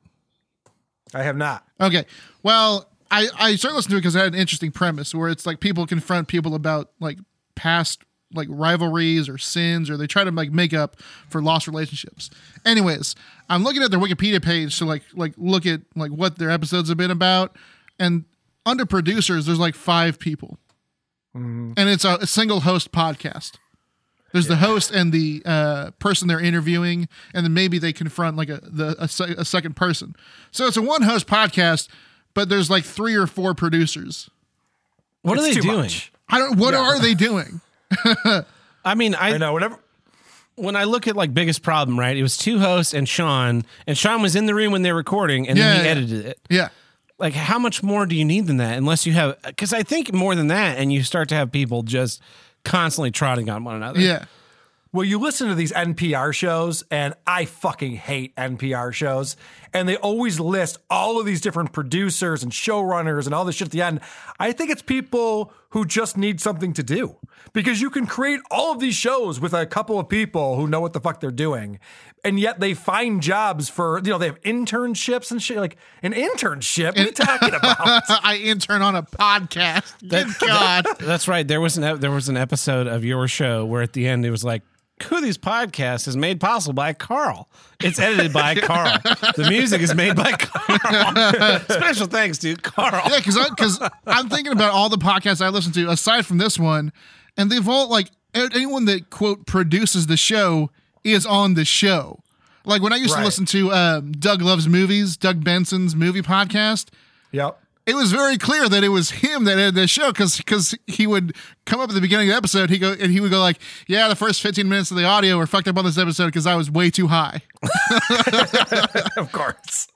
I have not. Okay. Well, I started listening to it because it had an interesting premise where it's like people confront people about like past like rivalries or sins, or they try to like make up for lost relationships. Anyways, I'm looking at their Wikipedia page to like look at like what their episodes have been about. And under producers, there's like 5 people, and it's a single host podcast. There's the host and the person they're interviewing, and then maybe they confront like a second person. So it's a one host podcast, but there's like 3 or 4 producers. What are they doing? What are they doing? I mean, I know whatever. When I look at like Biggest Problem, right? It was 2 hosts and Sean, was in the room when they're recording, and then he edited it. Yeah. Like, how much more do you need than that? Unless you have, because I think more than that, and you start to have people just constantly trotting on one another. Yeah. Well, you listen to these NPR shows, and I fucking hate NPR shows. And they always list all of these different producers and showrunners and all this shit at the end. I think it's people who just need something to do, because you can create all of these shows with a couple of people who know what the fuck they're doing. And yet they find jobs for, you know, they have internships and shit. Like, an internship? What are you talking about? I intern on a podcast. God. That's right. There was an episode of your show where at the end it was like, Who Are These Podcasts is made possible by Carl. It's edited by Carl. The music is made by Carl. Special thanks to Carl. Yeah, because I'm thinking about all the podcasts I listen to aside from this one, and they've all, like, anyone that, quote, produces the show is on the show. Like, when I used to listen to Doug Loves Movies, Doug Benson's movie podcast. Yep. It was very clear that it was him that edited the show, because he would come up at the beginning of the episode, he would go like, yeah, the first 15 minutes of the audio were fucked up on this episode because I was way too high. Of course.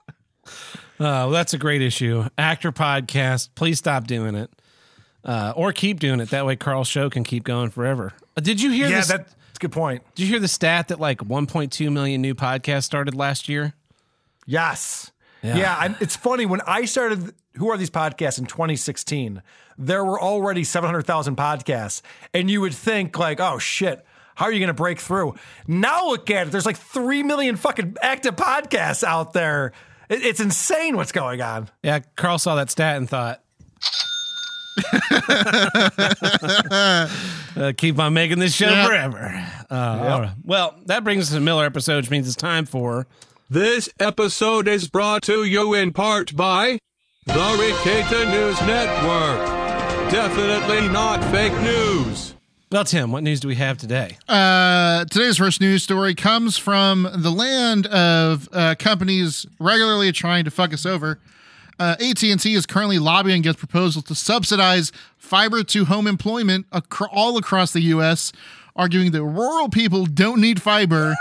Well, that's a great issue. Actor podcast, please stop doing it. Or keep doing it. That way Carl's show can keep going forever. Did you hear this? Yeah, that's a good point. Did you hear the stat that like 1.2 million new podcasts started last year? Yes. Yeah, it's funny. When I started Who Are These Podcasts in 2016, there were already 700,000 podcasts. And you would think like, oh, shit, how are you going to break through? Now look at it. There's like 3 million fucking active podcasts out there. It's insane what's going on. Yeah, Carl saw that stat and thought, keep on making this show forever. All right. Well, that brings us to Miller episode, which means it's time for... This episode is brought to you in part by the Ricata News Network. Definitely not fake news. Well, Tim, what news do we have today? Today's first news story comes from the land of companies regularly trying to fuck us over. AT&T is currently lobbying against proposals to subsidize fiber-to-home employment all across the U.S., arguing that rural people don't need fiber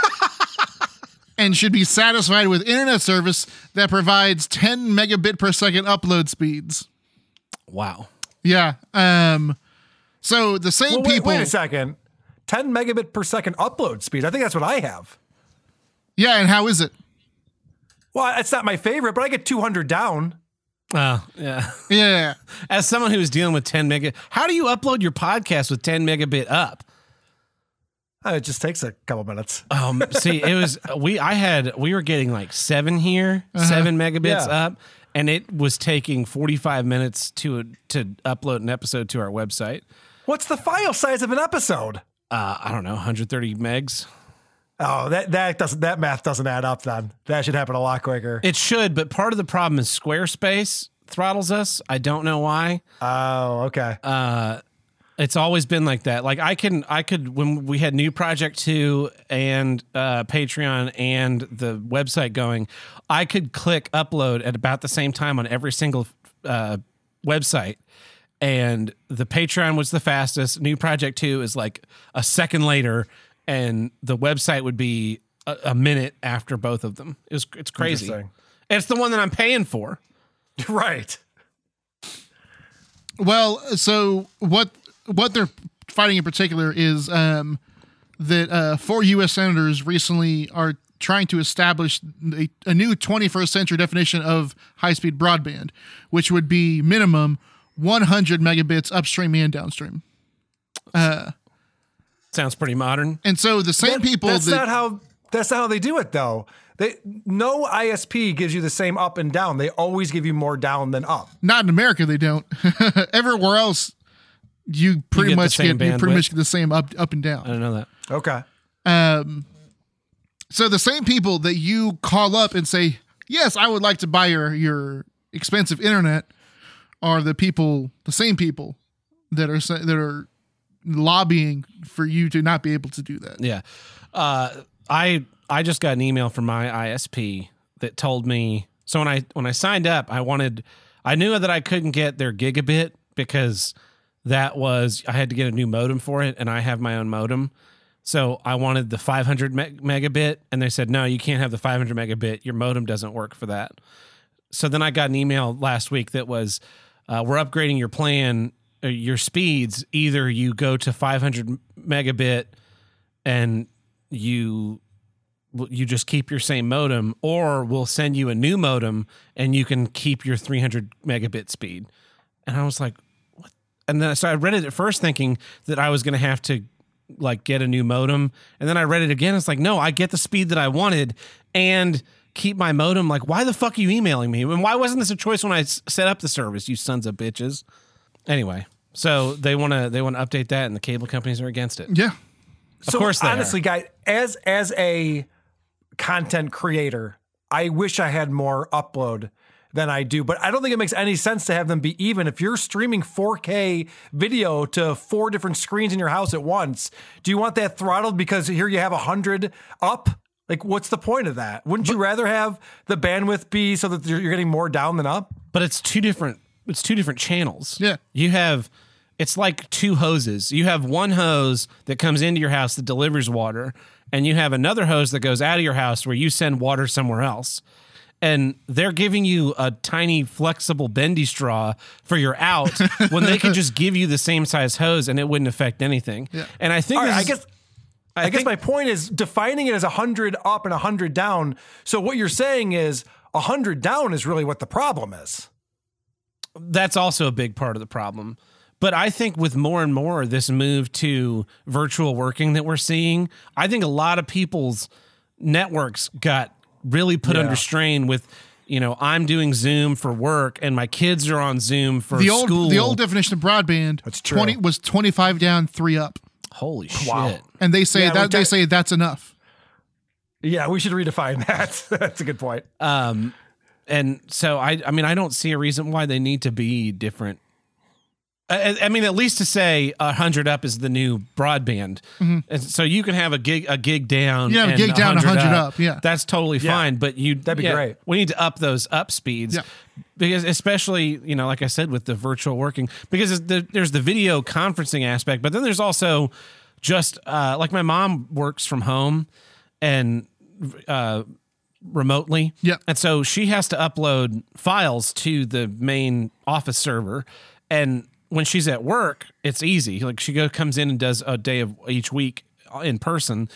and should be satisfied with internet service that provides 10 megabit per second upload speeds. Wow. Yeah. So the same people... Wait a second. 10 megabit per second upload speed. I think that's what I have. Yeah, and how is it? Well, it's not my favorite, but I get 200 down. Oh, yeah. Yeah. As someone who's dealing with 10 megabit... How do you upload your podcast with 10 megabit up? Oh, it just takes a couple minutes. See, it was we were getting like 7 here, 7 megabits up, and it was taking 45 minutes to upload an episode to our website. What's the file size of an episode? I don't know, 130 megs. Oh, that math doesn't add up then. That should happen a lot quicker. It should, but part of the problem is Squarespace throttles us. I don't know why. Oh, okay. It's always been like that. Like I could, when we had New Project 2 and Patreon and the website going, I could click upload at about the same time on every single website. And the Patreon was the fastest. New Project 2 is like a second later. And the website would be a minute after both of them. It's crazy. It's the one that I'm paying for. Right. Well, so what they're fighting in particular is that 4 U.S. senators recently are trying to establish a new 21st century definition of high-speed broadband, which would be minimum 100 megabits upstream and downstream. Sounds pretty modern. And so the same people... That's not how they do it, though. No ISP gives you the same up and down. They always give you more down than up. Not in America, they don't. Everywhere else, you pretty much get the same up and down. I don't know that. Okay. So the same people that you call up and say, yes, I would like to buy your expensive internet are the same people that are lobbying for you to not be able to do that. Yeah. I just got an email from my ISP that told me, so when I signed up, I knew that I couldn't get their gigabit because I had to get a new modem for it, and I have my own modem. So I wanted the 500 megabit, and they said, no, you can't have the 500 megabit. Your modem doesn't work for that. So then I got an email last week that was, we're upgrading your plan, your speeds. Either you go to 500 megabit and you just keep your same modem, or we'll send you a new modem and you can keep your 300 megabit speed. And I was like, what? And then, so I read it at first thinking that I was going to have to like get a new modem. And then I read it again. It's like, no, I get the speed that I wanted and keep my modem. Like, why the fuck are you emailing me? And why wasn't this a choice when I set up the service? You sons of bitches. Anyway, so they want to update that, and the cable companies are against it. Yeah. Of course they are. Honestly, guys, as a content creator, I wish I had more upload than I do, but I don't think it makes any sense to have them be even. If you're streaming 4K video to 4 different screens in your house at once, do you want that throttled because here you have 100 up? Like, what's the point of that? Wouldn't you rather have the bandwidth be so that you're getting more down than up? But it's two different channels. Yeah. It's like 2 hoses. You have one hose that comes into your house that delivers water, and you have another hose that goes out of your house where you send water somewhere else. And they're giving you a tiny, flexible, bendy straw for your out when they could just give you the same size hose and it wouldn't affect anything. Yeah. And I think I guess my point is defining it as 100 up and 100 down. So what you're saying is 100 down is really what the problem is. That's also a big part of the problem. But I think with more and more this move to virtual working that we're seeing, I think a lot of people's networks got really put under strain with, I'm doing Zoom for work and my kids are on Zoom for school. The old definition of broadband was 25 down, 3 up. Holy wow. Shit. And they say they say that's enough. Yeah, we should redefine that. That's a good point. And so I mean, I don't see a reason why they need to be different. I mean, at least to say 100 up is the new broadband. Mm-hmm. And so you can have a gig down. Yeah, and gig down, 100 up. Yeah, that's totally fine. But that'd be great. We need to up those up speeds because, especially like I said, with the virtual working, because there's the video conferencing aspect, but then there's also just like my mom works from home and remotely. Yeah, and so she has to upload files to the main office server and. When she's at work, it's easy. Like she comes in and does a day of each week in person,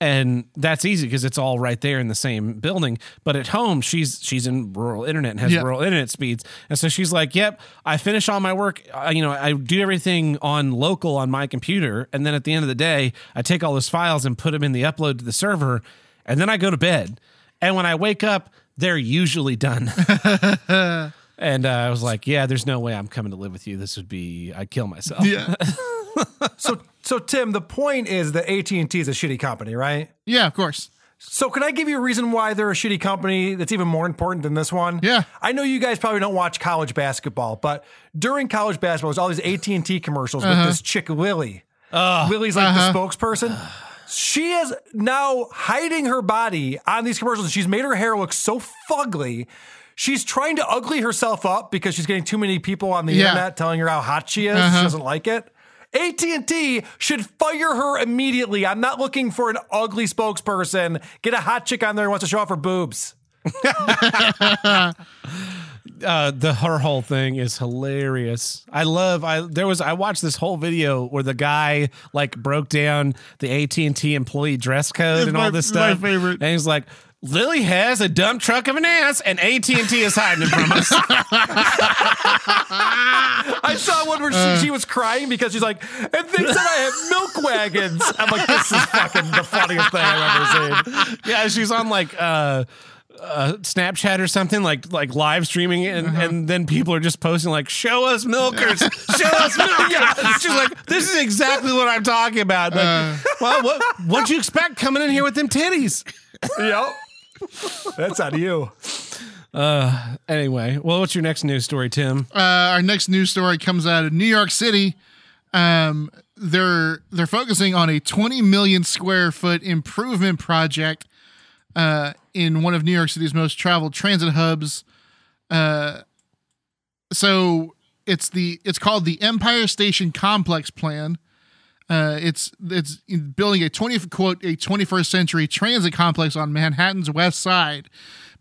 and that's easy because it's all right there in the same building. But at home, she's in rural internet and has rural internet speeds, and so she's like, "Yep, I finish all my work. I do everything on local on my computer, and then at the end of the day, I take all those files and put them in the upload to the server, and then I go to bed. And when I wake up, they're usually done." And I was like, yeah, there's no way I'm coming to live with you. This would be, I'd kill myself. Yeah. So Tim, the point is that AT&T is a shitty company, right? Yeah, of course. So can I give you a reason why they're a shitty company that's even more important than this one? Yeah. I know you guys probably don't watch college basketball, but during college basketball, there's all these AT&T commercials with this chick, Lily. Lily's like the spokesperson. She is now hiding her body on these commercials. She's made her hair look so fugly. She's trying to ugly herself up because she's getting too many people on the internet telling her how hot she is. She doesn't like it. AT&T should fire her immediately. I'm not looking for an ugly spokesperson. Get a hot chick on there who wants to show off her boobs. her whole thing is hilarious. I watched this whole video where the guy like broke down the AT&T employee dress code and all this stuff. My favorite. And he's like, Lily has a dump truck of an ass, and AT&T is hiding it from us. I saw one where she was crying because she's like, and they said I have milk wagons. I'm like, this is fucking the funniest thing I've ever seen. Yeah, she's on like Snapchat or something, like live streaming it, and then people are just posting like, show us milkers, show us milkers. She's like, this is exactly what I'm talking about. Like, well, what'd you expect coming in here with them titties? Yep. That's on you. Anyway, well, what's your next news story, Tim? Our next news story comes out of New York City. They're focusing on a 20 million square foot improvement project in one of New York City's most traveled transit hubs. So it's called the Empire Station Complex Plan. It's building a 21st century transit complex on Manhattan's West Side,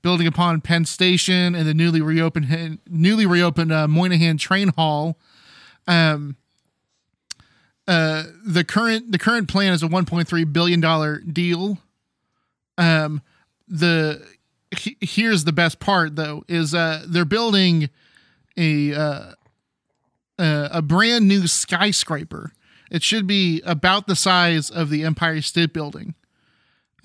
building upon Penn Station and the newly reopened Moynihan Train Hall. The current plan is a $1.3 billion deal. Here's the best part though is they're building a brand new skyscraper. It should be about the size of the Empire State Building.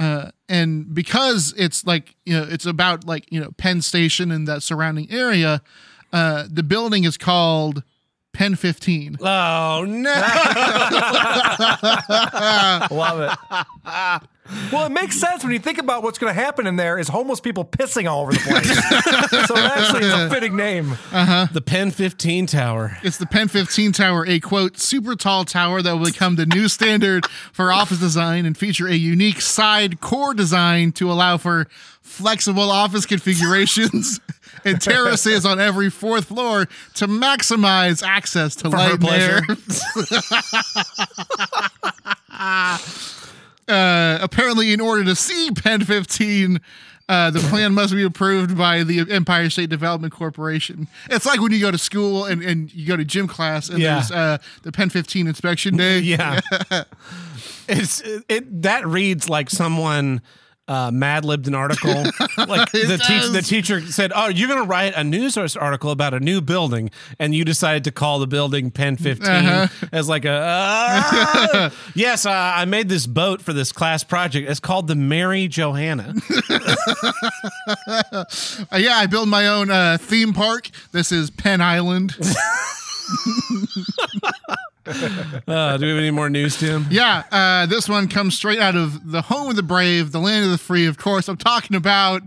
And because it's like, you know, it's about like, you know, Penn Station and that surrounding area, the building is called Penn 15. Oh, no. Love it. Well, it makes sense when you think about what's going to happen in there is homeless people pissing all over the place. So it actually is a fitting name. The Penn 15 Tower. It's the Penn 15 Tower, a, quote, super tall tower that will become the new standard for office design and feature a unique side core design to allow for flexible office configurations and terraces on every fourth floor to maximize access to light and air. Apparently, in order to see Penn 15, the plan must be approved by the Empire State Development Corporation. It's like when you go to school and you go to gym class and there's the Penn 15 inspection day. Yeah. That reads like someone mad-libbed an article. Like the teacher said, oh, you're going to write a news article about a new building, and you decided to call the building Penn 15 as like a, yes, I made this boat for this class project. It's called the Mary Johanna. Yeah, I build my own theme park. This is Penn Island. Do we have any more news, Tim? Yeah, this one comes straight out of the home of the brave, the land of the free. Of course, I'm talking about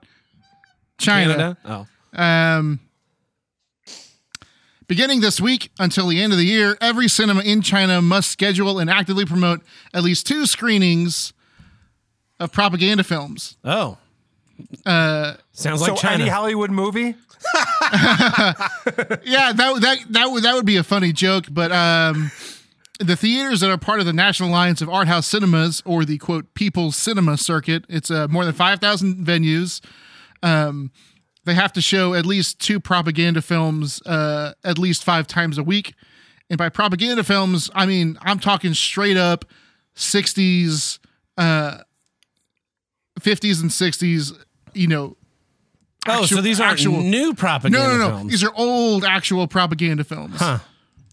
China. Canada? Oh. Beginning this week until the end of the year, every cinema in China must schedule and actively promote at least 2 screenings of propaganda films. Oh. Sounds like China. Any Hollywood movie? Yeah, that would be a funny joke, but the theaters that are part of the National Alliance of Art House Cinemas, or the, quote, People's Cinema Circuit, it's more than 5,000 venues. They have to show at least 2 propaganda films at least 5 times a week. And by propaganda films, I mean, I'm talking straight up 60s, 50s and 60s, you know, so these aren't new propaganda films. No. These are old actual propaganda films. Huh.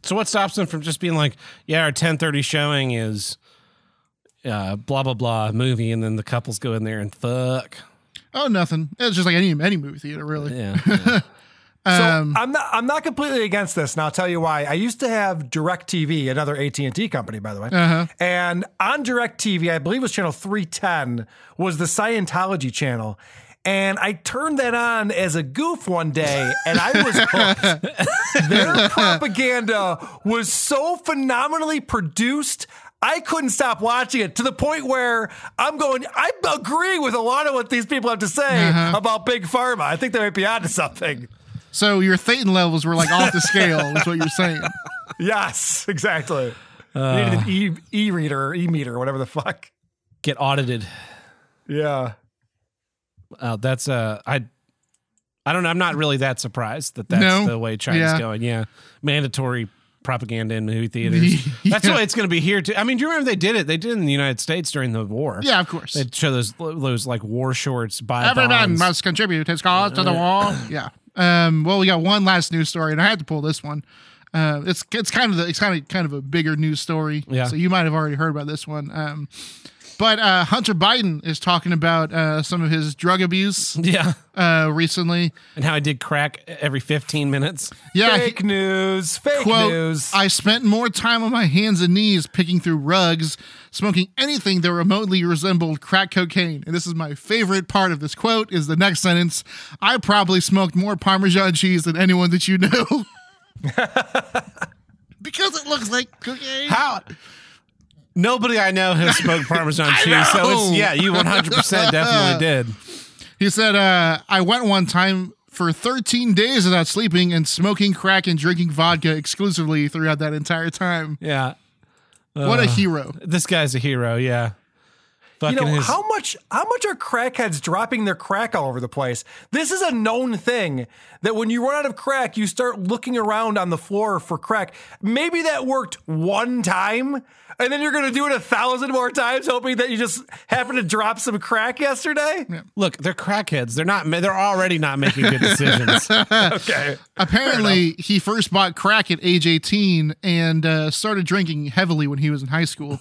So what stops them from just being like, yeah, our 10:30 showing is blah, blah, blah movie, and then the couples go in there and fuck? Oh, nothing. It's just like any movie theater, really. Yeah. So I'm not completely against this, and I'll tell you why. I used to have DirecTV, another AT&T company, by the way. And on DirecTV, I believe it was channel 310, was the Scientology channel. And I turned that on as a goof one day, and I was hooked. Their propaganda was so phenomenally produced, I couldn't stop watching it, to the point where I'm going, I agree with a lot of what these people have to say about Big Pharma. I think they might be onto something. So your Thetan levels were like off the scale, is what you're saying. Yes, exactly. You needed an e-reader, e-meter, whatever the fuck. Get audited. Yeah. That's I don't know. I'm not really that surprised that that's the way China's going. Yeah. Mandatory propaganda in movie theaters. That's the way it's going to be here too. I mean, do you remember they did it? They did it in the United States during the war. Yeah, of course. They'd show those like war shorts. Everyone must contribute his cause to the war. Yeah. Well, we got one last news story and I had to pull this one. It's kind of a bigger news story. Yeah. So you might've already heard about this one. But Hunter Biden is talking about some of his drug abuse recently. And how he did crack every 15 minutes. Yeah, fake news. I spent more time on my hands and knees picking through rugs, smoking anything that remotely resembled crack cocaine. And this is my favorite part of this quote is the next sentence. I probably smoked more Parmesan cheese than anyone that you know. Because it looks like cocaine. How? Nobody I know has smoked Parmesan cheese, so it's, you 100% definitely did. He said, I went one time for 13 days without sleeping and smoking crack and drinking vodka exclusively throughout that entire time. Yeah. What a hero. This guy's a hero, yeah. Fucking how much are crackheads dropping their crack all over the place? This is a known thing that when you run out of crack, you start looking around on the floor for crack. Maybe that worked one time, and then you're going to do it 1,000 more times, hoping that you just happened to drop some crack yesterday. Yeah. Look, they're crackheads. They're already not making good decisions. Okay. Apparently, he first bought crack at age 18 and started drinking heavily when he was in high school.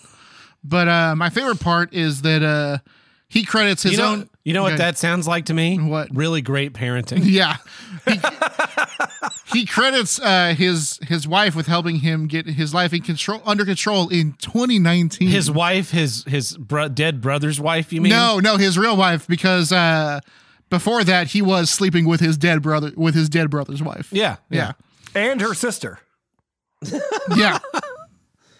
But my favorite part is that he credits his own. You know what that sounds like to me? What? Really great parenting. Yeah. He credits his wife with helping him get his life under control in 2019. His wife, his dead brother's wife, you mean? No, his real wife, because before that he was sleeping with his dead brother, with his dead brother's wife. Yeah. And her sister. Yeah.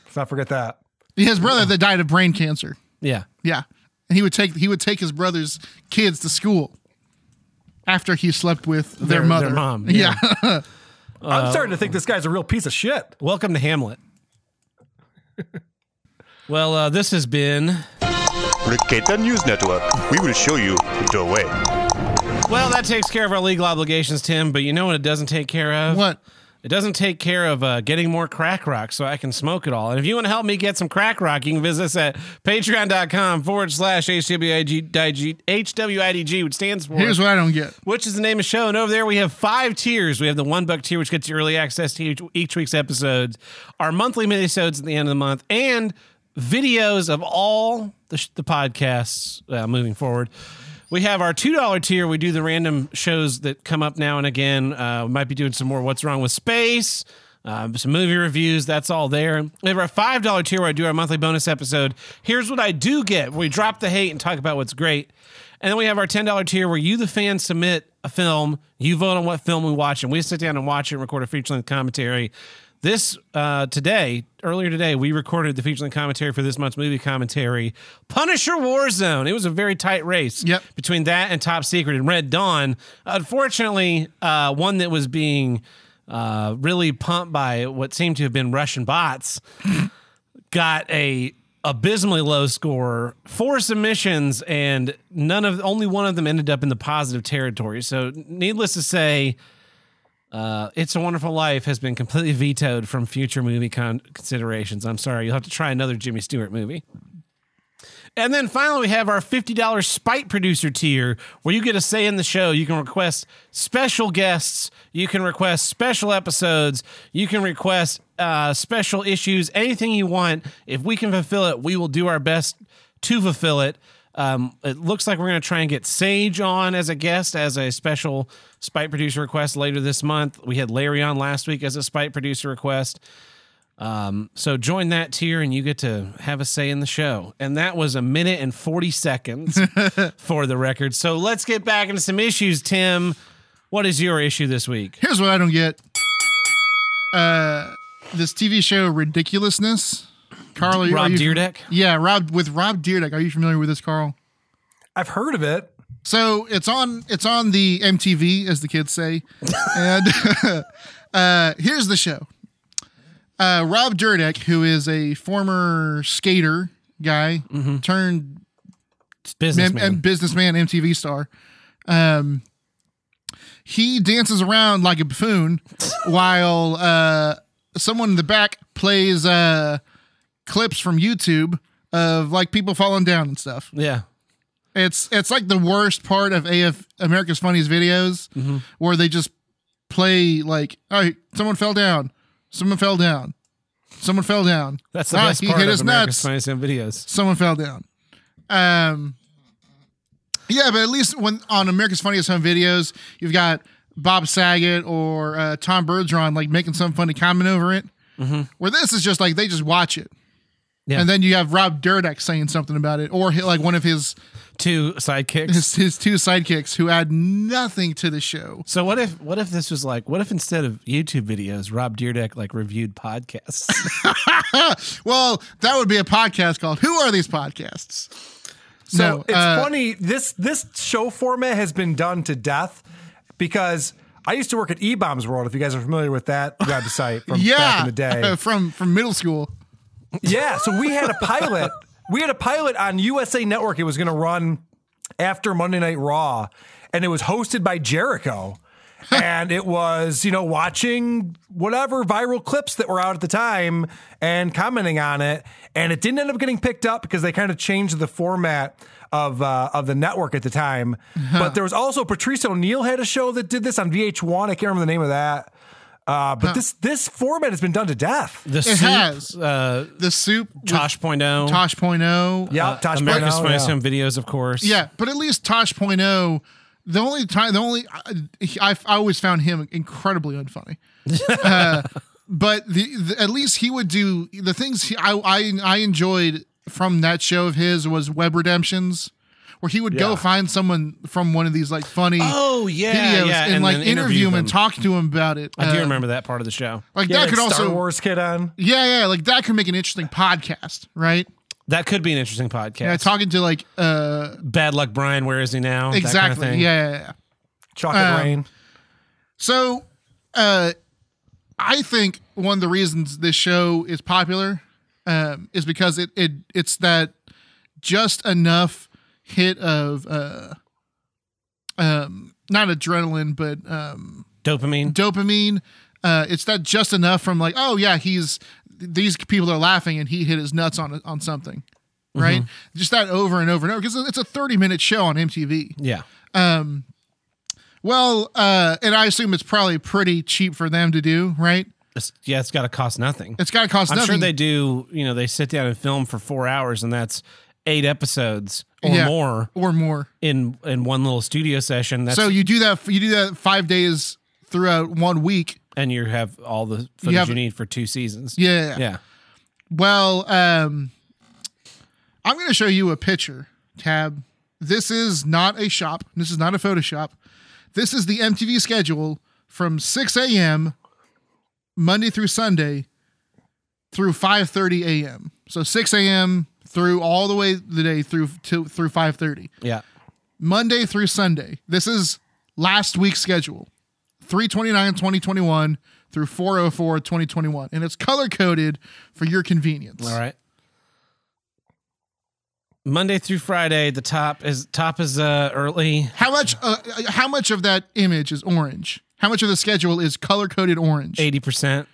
Let's not forget that. His brother that died of brain cancer. Yeah. And he would take his brother's kids to school after he slept with their mother. Their mom. Yeah. I'm starting to think this guy's a real piece of shit. Welcome to Hamlet. Well, this has been Ricetta News Network. We will show you the way. Well, that takes care of our legal obligations, Tim, but you know what it doesn't take care of? What? It doesn't take care of getting more crack rock so I can smoke it all. And if you want to help me get some crack rock, you can visit us at patreon.com/HWIDG, which stands for... Here's what I don't get. Which is the name of the show. And over there, we have 5 tiers. We have the $1 tier, which gets you early access to each week's episodes, our monthly minisodes at the end of the month, and videos of all the podcasts moving forward. We have our $2 tier. We do the random shows that come up now and again. We might be doing some more What's Wrong with Space, some movie reviews. That's all there. We have our $5 tier where I do our monthly bonus episode. Here's What I Do Get, where we drop the hate and talk about what's great. And then we have our $10 tier where you, the fan, submit a film. You vote on what film we watch, and we sit down and watch it and record a feature-length commentary. This earlier today, we recorded the feature-length commentary for this month's movie commentary, Punisher Warzone. It was a very tight race between that and Top Secret and Red Dawn. Unfortunately, one that was being really pumped by what seemed to have been Russian bots got a abysmally low score, 4 submissions, and only one of them ended up in the positive territory. So, needless to say, It's a Wonderful Life has been completely vetoed from future movie considerations. I'm sorry. You'll have to try another Jimmy Stewart movie. And then finally, we have our $50 Spite Producer tier, where you get a say in the show. You can request special guests. You can request special episodes. You can request special issues, anything you want. If we can fulfill it, we will do our best to fulfill it. It looks like we're going to try and get Sage on as a guest, as a special Spite Producer request later this month. We had Larry on last week as a Spite Producer request. So join that tier and you get to have a say in the show. And that was a minute and 40 seconds for the record. So let's get back into some issues, Tim. What is your issue this week? Here's what I don't get. This TV show, Ridiculousness. Carl, Rob Dyrdek? Yeah, Rob Dyrdek. Are you familiar with this, Carl? I've heard of it. So it's on the MTV, as the kids say. And here's the show. Rob Dyrdek, who is a former skater guy, turned businessman, MTV star, He dances around like a buffoon while someone in the back plays clips from YouTube of like people falling down and stuff. Yeah. It's like the worst part of America's Funniest Videos, mm-hmm. where they just play like, oh, someone fell down. Someone fell down. Someone fell down. That's the best part of America's Funniest Videos. Someone fell down. Yeah, but at least when on America's Funniest Home Videos, you've got Bob Saget or Tom Bergeron like making some funny comment over it. Mm-hmm. Where this is just like they just watch it, yeah. And then you have Rob Dyrdek saying something about it, or like one of his two sidekicks, his two sidekicks who add nothing to the show. So what if this was like, what if instead of YouTube videos, Rob Dyrdek like reviewed podcasts? Well, that would be a podcast called "Who Are These Podcasts." So it's funny, this show format has been done to death, because I used to work at E-Bombs World, if you guys are familiar with that website from back in the day. From middle school. Yeah, so we had a pilot. We had a pilot on USA Network. It was going to run after Monday Night Raw, and it was hosted by Jericho. And it was, watching whatever viral clips that were out at the time and commenting on it. And it didn't end up getting picked up because they kind of changed the format of the network at the time. Uh-huh. But there was also Patrice O'Neill had a show that did this on VH1. I can't remember the name of that. But this format has been done to death. It has. The Soup. Tosh.0. Tosh.0. Yeah, Tosh.0. America's Funniest Home Videos, of course. Yeah, but at least Tosh.0... I always found him incredibly unfunny, but at least he would do the things I enjoyed from that show of his was web redemptions, where he would go find someone from one of these like funny videos and like interview him and talk to him about it. I do remember that part of the show. Like that could also Star Wars kid on. Yeah, like that could make an interesting podcast, right? That could be an interesting podcast. Yeah, talking to like Bad Luck Brian, where is he now? Exactly. That kind of thing. Yeah. Chocolate Rain. So, I think one of the reasons this show is popular is because it's that just enough hit of not adrenaline but dopamine. Dopamine. It's that just enough from like, oh yeah, these people are laughing and he hit his nuts on something, right? Mm-hmm. Just that over and over and over, because it's a 30-minute show on MTV. Yeah. And I assume it's probably pretty cheap for them to do, right? It's got to cost nothing. I'm sure they do, they sit down and film for 4 hours, and that's 8 episodes or more in one little studio session. So you do that 5 days throughout 1 week. And you have all the footage you need for 2 seasons. Yeah. Well, I'm going to show you a picture, Tab. This is not a shop. This is not a Photoshop. This is the MTV schedule from 6 a.m. Monday through Sunday through 5:30 a.m. So 6 a.m. through all the way the day through 5:30. Yeah. Monday through Sunday. This is last week's schedule. 3/29/2021 through 4/04/2021, and it's color coded for your convenience. All right. Monday through Friday, the top is early. How much of that image is orange? How much of the schedule is color coded orange? 80%.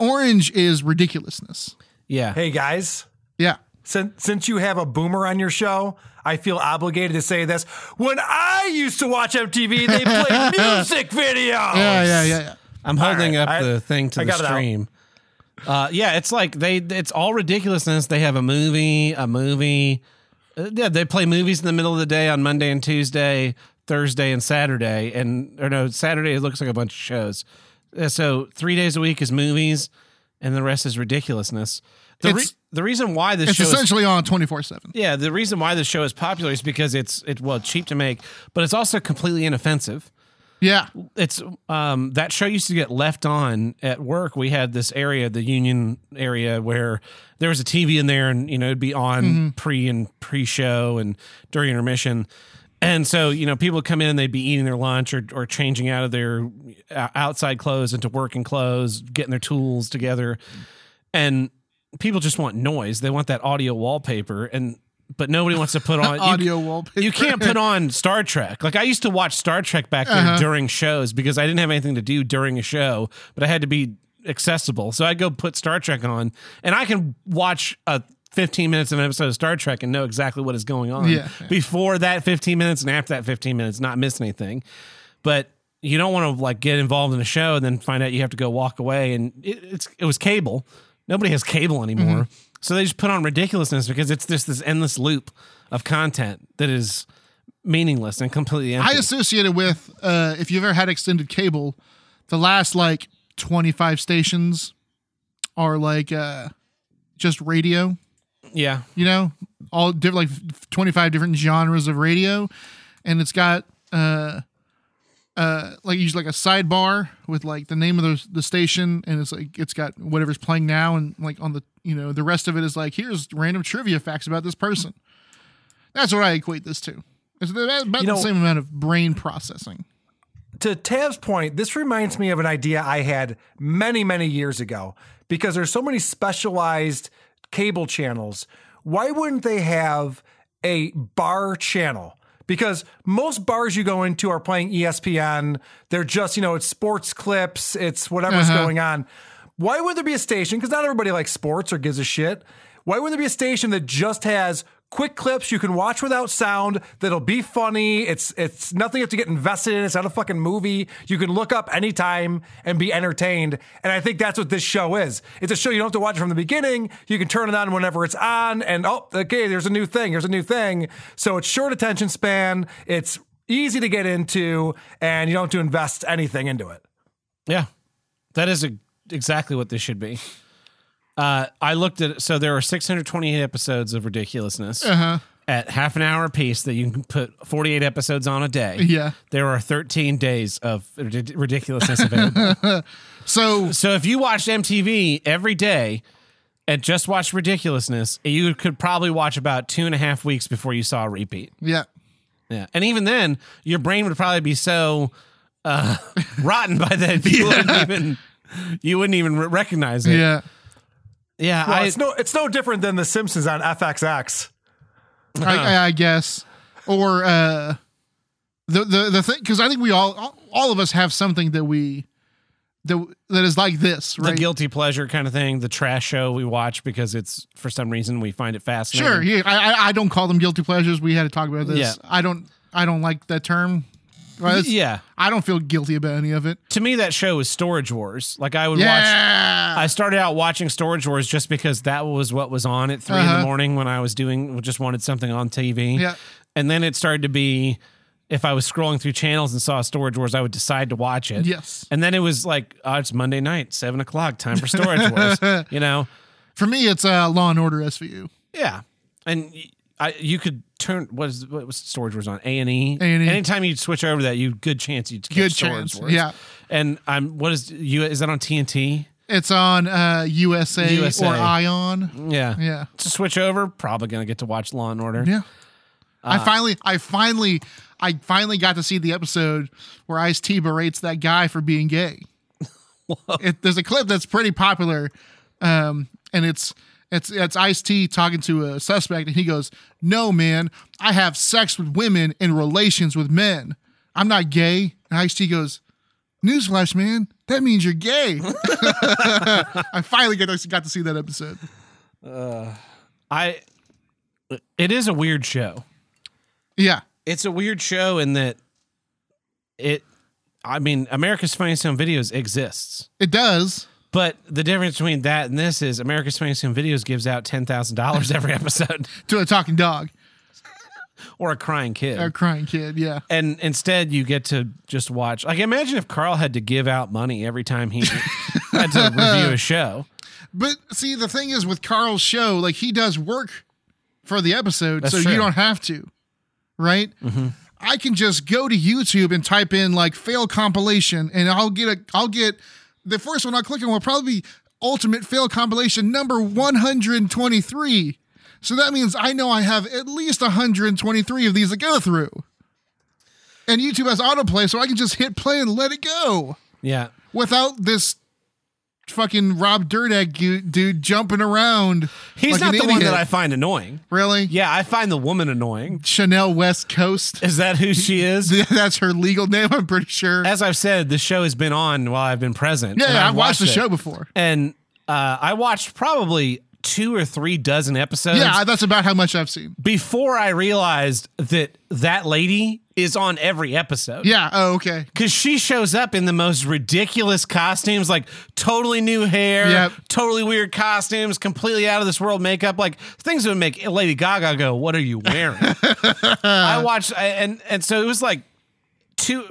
Orange is ridiculousness. Yeah. Hey guys. Yeah. Since you have a boomer on your show, I feel obligated to say this. When I used to watch MTV, they played music videos. Yeah. I'm holding up the thing to the stream. It's like it's all ridiculousness. They have a movie. They play movies in the middle of the day on Monday and Tuesday, Thursday and Saturday. Saturday it looks like a bunch of shows. So 3 days a week is movies, and the rest is ridiculousness. The reason why this show is essentially on 24/7. Yeah, the reason why this show is popular is because it's cheap to make, but it's also completely inoffensive. Yeah, it's that show used to get left on at work. We had this area, the union area, where there was a TV in there, and it'd be on pre-show and during intermission. And so, people would come in, they'd be eating their lunch or changing out of their outside clothes into working clothes, getting their tools together, and people just want noise. They want that audio wallpaper, and but nobody wants to put on audio wallpaper. You can't put on Star Trek. Like I used to watch Star Trek back then during shows because I didn't have anything to do during a show, but I had to be accessible. So I'd go put Star Trek on and I can watch a 15 minutes of an episode of Star Trek and know exactly what is going on before that 15 minutes and after that 15 minutes, not miss anything. But you don't want to like get involved in a show and then find out you have to go walk away. And it was cable. Nobody has cable anymore. So they just put on ridiculousness because it's just this endless loop of content that is meaningless and completely empty. I associate it with, if you've ever had extended cable, the last like 25 stations are like just radio. Yeah. You know, all different, like 25 different genres of radio. And it's got like usually like a sidebar with like the name of the station, and it's like it's got whatever's playing now, and like on the, you know, the rest of it is like here's random trivia facts about this person. That's what I equate this to. It's about the same amount of brain processing. To Tav's point, this reminds me of an idea I had many, many years ago, because there's so many specialized cable channels. Why wouldn't they have a bar channel? Because most bars you go into are playing ESPN. They're just, you know, it's sports clips. It's whatever's going on. Why would there be a station? Because not everybody likes sports or gives a shit. Why would there be a station that just has quick clips you can watch without sound that'll be funny? It's nothing you have to get invested in. It's not a fucking movie. You can look up anytime and be entertained. And I think that's what this show is. It's a show you don't have to watch it from the beginning. You can turn it on whenever it's on and, oh, okay, there's a new thing. Here's a new thing. So it's short attention span. It's easy to get into and you don't have to invest anything into it. Yeah, that is exactly what this should be. I looked at it, so there are 628 episodes of ridiculousness at half an hour a piece that you can put 48 episodes on a day. Yeah. There are 13 days of ridiculousness available. So if you watched MTV every day and just watched ridiculousness, you could probably watch about 2.5 weeks before you saw a repeat. Yeah. Yeah. And even then, your brain would probably be so rotten by then people you wouldn't even recognize it. Yeah. Yeah, well, it's no different than The Simpsons on FXX. I guess, or the thing, because I think we all of us have something that that is like this, right? The guilty pleasure kind of thing, the trash show we watch because it's for some reason we find it fascinating. Sure, yeah, I don't call them guilty pleasures. We had to talk about this. Yeah. I don't like that term. Well, yeah, I don't feel guilty about any of it. To me, that show is Storage Wars. Like I would watch. I started out watching Storage Wars just because that was what was on at 3 in the morning when I was just wanted something on TV. Yeah. And then it started to be, if I was scrolling through channels and saw Storage Wars, I would decide to watch it. Yes. And then it was like, oh, it's Monday night, 7:00, time for Storage Wars. You know, for me, it's Law and Order SVU. Yeah, and you could. What was Storage Wars on? A&E. Anytime you switch over that, you good chance you'd catch Storage Wars. Yeah. And is that on TNT? It's on USA or ION. Yeah. Yeah. To switch over, probably gonna get to watch Law and Order. Yeah. I finally got to see the episode where Ice-T berates that guy for being gay. There's a clip that's pretty popular. And it's Ice-T talking to a suspect, and he goes, "No, man, I have sex with women and relations with men. I'm not gay." And Ice-T goes, "Newsflash, man, that means you're gay." I finally got to see that episode. It is a weird show. Yeah, it's a weird show in that America's Funniest Home Videos exists. It does. But the difference between that and this is America's Funniest Home Videos gives out $10,000 every episode to a talking dog or a crying kid. Or a crying kid, yeah. And instead, you get to just watch. Like, imagine if Carl had to give out money every time he had to review a show. But see, the thing is with Carl's show, like he does work for the episode, that's so true. You don't have to, right? Mm-hmm. I can just go to YouTube and type in like fail compilation, and I'll get. The first one I'll click on will probably be Ultimate Fail Compilation number 123. So that means I know I have at least 123 of these to go through. And YouTube has autoplay, so I can just hit play and let it go. Yeah. Without this fucking Rob Dyrdek dude jumping around. He's like not the one that I find annoying. Really? Yeah, I find the woman annoying. Chanel West Coast. Is that who she is? That's her legal name, I'm pretty sure. As I've said, the show has been on while I've been present. Yeah, I've watched the show before. And I watched probably 2 or 3 dozen episodes. Yeah, that's about how much I've seen. Before I realized that that lady is on every episode. Yeah. Oh, okay. Because she shows up in the most ridiculous costumes, like totally new hair, totally weird costumes, completely out of this world makeup, like things that would make Lady Gaga go, "What are you wearing?" I watched, and so it was like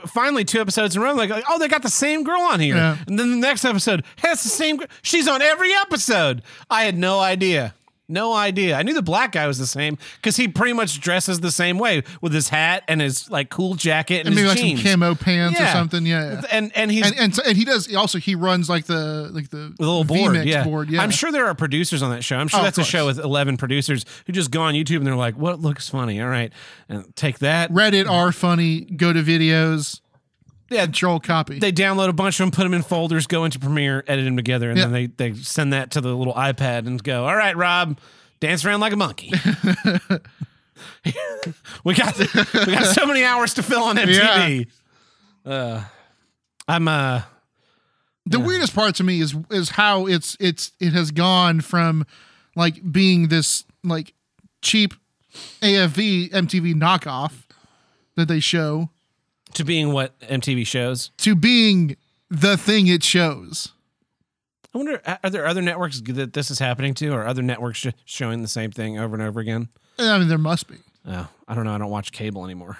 finally two episodes in a row, like, oh, they got the same girl on here, and then the next episode has the same. She's on every episode. I had no idea. No idea. I knew the black guy was the same because he pretty much dresses the same way with his hat and his like cool jacket and maybe his jeans. Some camo pants or something. Yeah. And he's and he does also he runs like the little board, board. Yeah. I'm sure there are producers on that show. I'm sure that's a show with 11 producers who just go on YouTube and they're like, "What looks funny? All right, and take that." Reddit are funny. Go to videos. Yeah, control copy. They download a bunch of them, put them in folders, go into Premiere, edit them together, and then they send that to the little iPad and go, "All right, Rob, dance around like a monkey." we got so many hours to fill on MTV. Yeah. The weirdest part to me is how it has gone from like being this like cheap AFV MTV knockoff that they show. To being what MTV shows? To being the thing it shows. I wonder, are there other networks that this is happening to, or other networks just showing the same thing over and over again? I mean, there must be. Oh, I don't know. I don't watch cable anymore.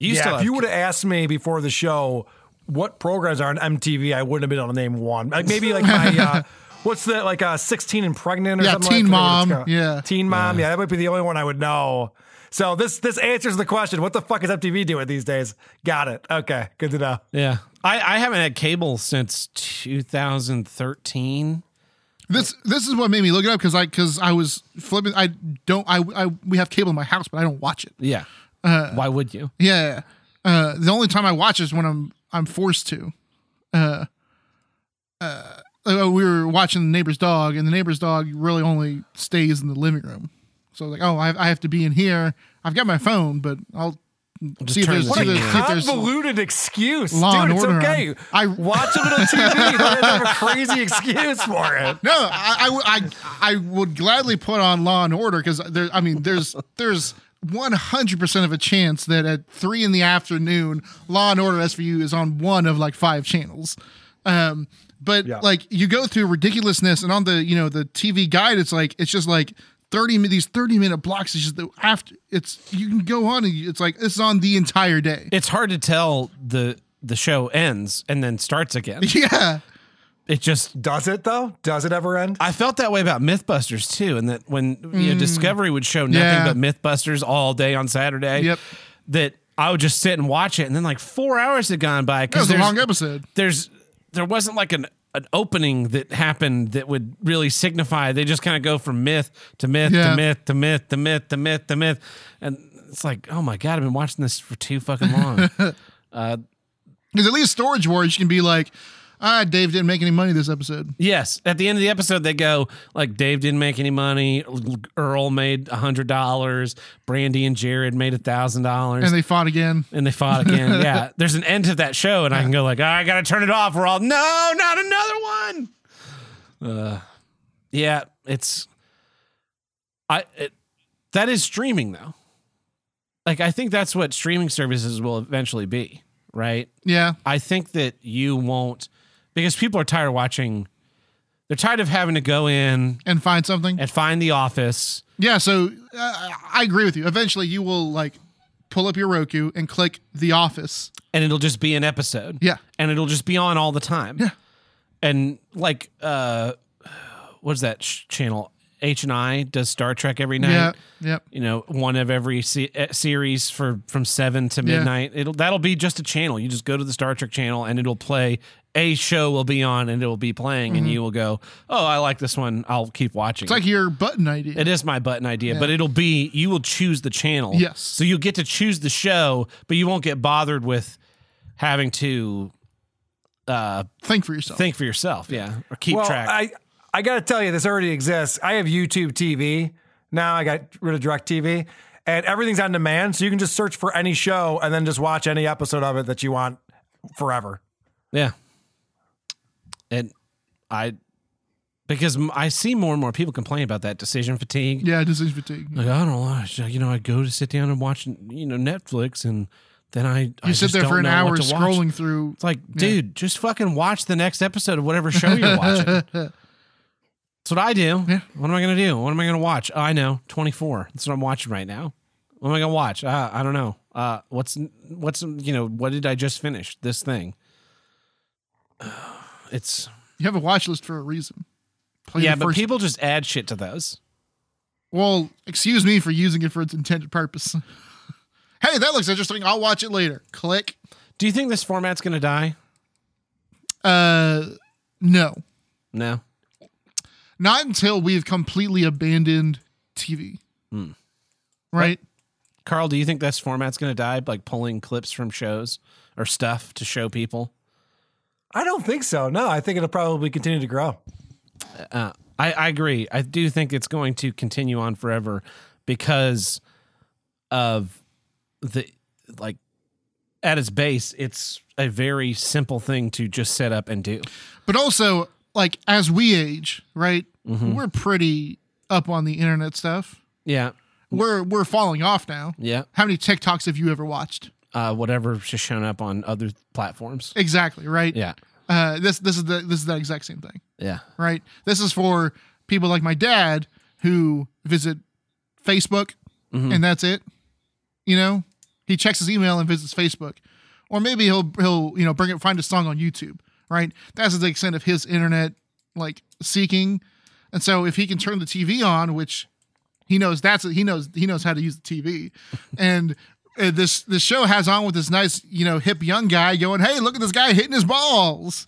If you would have asked me before the show what programs are on MTV, I wouldn't have been able to name one. Like maybe like my... what's that, like 16 and Pregnant or something? Teen Mom. Teen Mom. Yeah, that might be the only one I would know. So this answers the question. What the fuck is MTV doing these days? Got it. Okay, good to know. Yeah. I haven't had cable since 2013. This is what made me look it up because I was flipping. We have cable in my house, but I don't watch it. Yeah. Why would you? Yeah. The only time I watch it is when I'm forced to. We were watching The Neighbor's Dog, and The Neighbor's Dog really only stays in the living room. So I was like, oh, I have to be in here. I've got my phone, but I'll see if there's... What a convoluted excuse. Dude, it's okay. I watch a little TV. They have a crazy excuse for it. No, I would gladly put on Law & Order because, I mean, there's 100% of a chance that at 3 in the afternoon, Law & Order SVU is on one of, like, 5 channels. But like you go through ridiculousness, and on the the TV guide, it's just like 30-minute blocks. It's just you can go on, and it's like it's on the entire day. It's hard to tell the show ends and then starts again. Yeah, it just does it though. Does it ever end? I felt that way about MythBusters too, and that when Discovery would show nothing but MythBusters all day on Saturday. Yep, that I would just sit and watch it, and then like 4 hours had gone by because it was a long episode. There wasn't like an opening that happened that would really signify. They just kind of go from myth to myth, to myth to myth to myth to myth to myth. And it's like, oh my God, I've been watching this for too fucking long. Because at least Storage Wars, you can be like, Dave didn't make any money this episode. Yes. At the end of the episode, they go like, Dave didn't make any money. Earl made $100. Brandy and Jared made $1,000. And they fought again. Yeah. There's an end to that show. And I can go like, I got to turn it off. We're all, no, not another one. Yeah. That is streaming though. Like, I think that's what streaming services will eventually be. Right? Yeah. I think that you won't. Because people are tired of watching. They're tired of having to go in and find something and find The Office. Yeah. So I agree with you. Eventually, you will like pull up your Roku and click The Office, and it'll just be an episode. Yeah. And it'll just be on all the time. Yeah. And like, what's that channel? H&I does Star Trek every night. Yeah. Yep. One of every series from 7 to midnight. That'll be just a channel. You just go to the Star Trek channel and it'll play. A show will be on and it'll be playing, and you will go, oh, I like this one. I'll keep watching. It's like your button idea. It is my button idea, but you will choose the channel. Yes. So you'll get to choose the show, but you won't get bothered with having to think for yourself. Think for yourself, yeah. Or keep track. I got to tell you, this already exists. I have YouTube TV. Now I got rid of DirecTV. And everything's on demand, so you can just search for any show and then just watch any episode of it that you want forever. Yeah. And because I see more and more people complain about that decision fatigue. Yeah, decision fatigue. Like, I don't watch. You know, I go to sit down and watch, you know, Netflix, and then I sit there for an hour scrolling through. It's like, dude, just fucking watch the next episode of whatever show you're watching. That's what I do. Yeah. What am I going to do? What am I going to watch? Oh, I know, 24. That's what I'm watching right now. What am I going to watch? I don't know. What's you know, what did I just finish? This thing. You have a watch list for a reason. But people just add shit to those. Well, excuse me for using it for its intended purpose. Hey, that looks interesting. I'll watch it later. Click. Do you think this format's going to die? No. Not until we've completely abandoned TV. Mm. Right? But, Carl, do you think this format's going to die? Like pulling clips from shows or stuff to show people? I don't think so. No, I think it'll probably continue to grow. I agree. I do think it's going to continue on forever because of the, like, at its base, it's a very simple thing to just set up and do. But also, like, as we age, right, we're pretty up on the internet stuff. Yeah. We're falling off now. Yeah. How many TikToks have you ever watched? Whatever's just shown up on other platforms. Exactly, right? Yeah. This is the exact same thing. Yeah. Right? This is for people like my dad who visit Facebook and that's it. You know, he checks his email and visits Facebook, or maybe he'll you know, find a song on YouTube. Right? That's the extent of his internet, like, seeking. And so if he can turn the TV on, which he knows he knows how to use the TV, and this show has on with this nice, you know, hip young guy going, hey, look at this guy hitting his balls.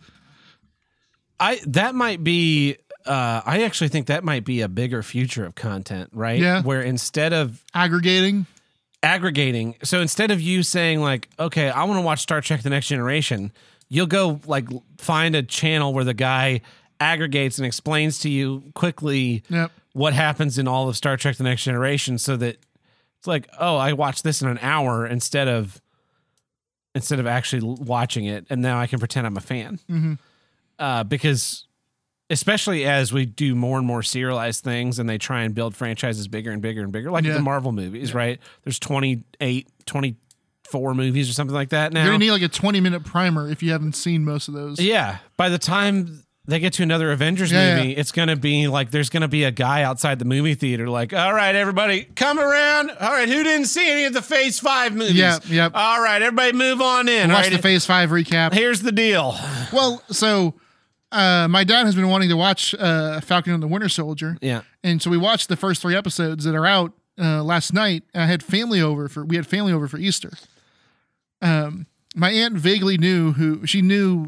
I actually think that might be a bigger future of content, right? Yeah. Where instead of aggregating. So instead of you saying like, okay, I want to watch Star Trek: The Next Generation, you'll go like find a channel where the guy aggregates and explains to you quickly what happens in all of Star Trek: The Next Generation, so that it's like, oh, I watched this in an hour instead of actually watching it, and now I can pretend I'm a fan. Mm-hmm. Because especially as we do more and more serialized things and they try and build franchises bigger and bigger and bigger, like the Marvel movies, right? There's 24 movies or something like that now. You're going to need like a 20-minute primer if you haven't seen most of those. Yeah. By the time they get to another Avengers movie, it's going to be like there's going to be a guy outside the movie theater like, all right, everybody, come around. All right, who didn't see any of the Phase 5 movies? Yeah, yep. All right, everybody move on in. Watch the Phase 5 recap. Here's the deal. Well, so my dad has been wanting to watch Falcon and the Winter Soldier. Yeah. And so we watched the first 3 episodes that are out last night. I had family over for Easter. My aunt vaguely knew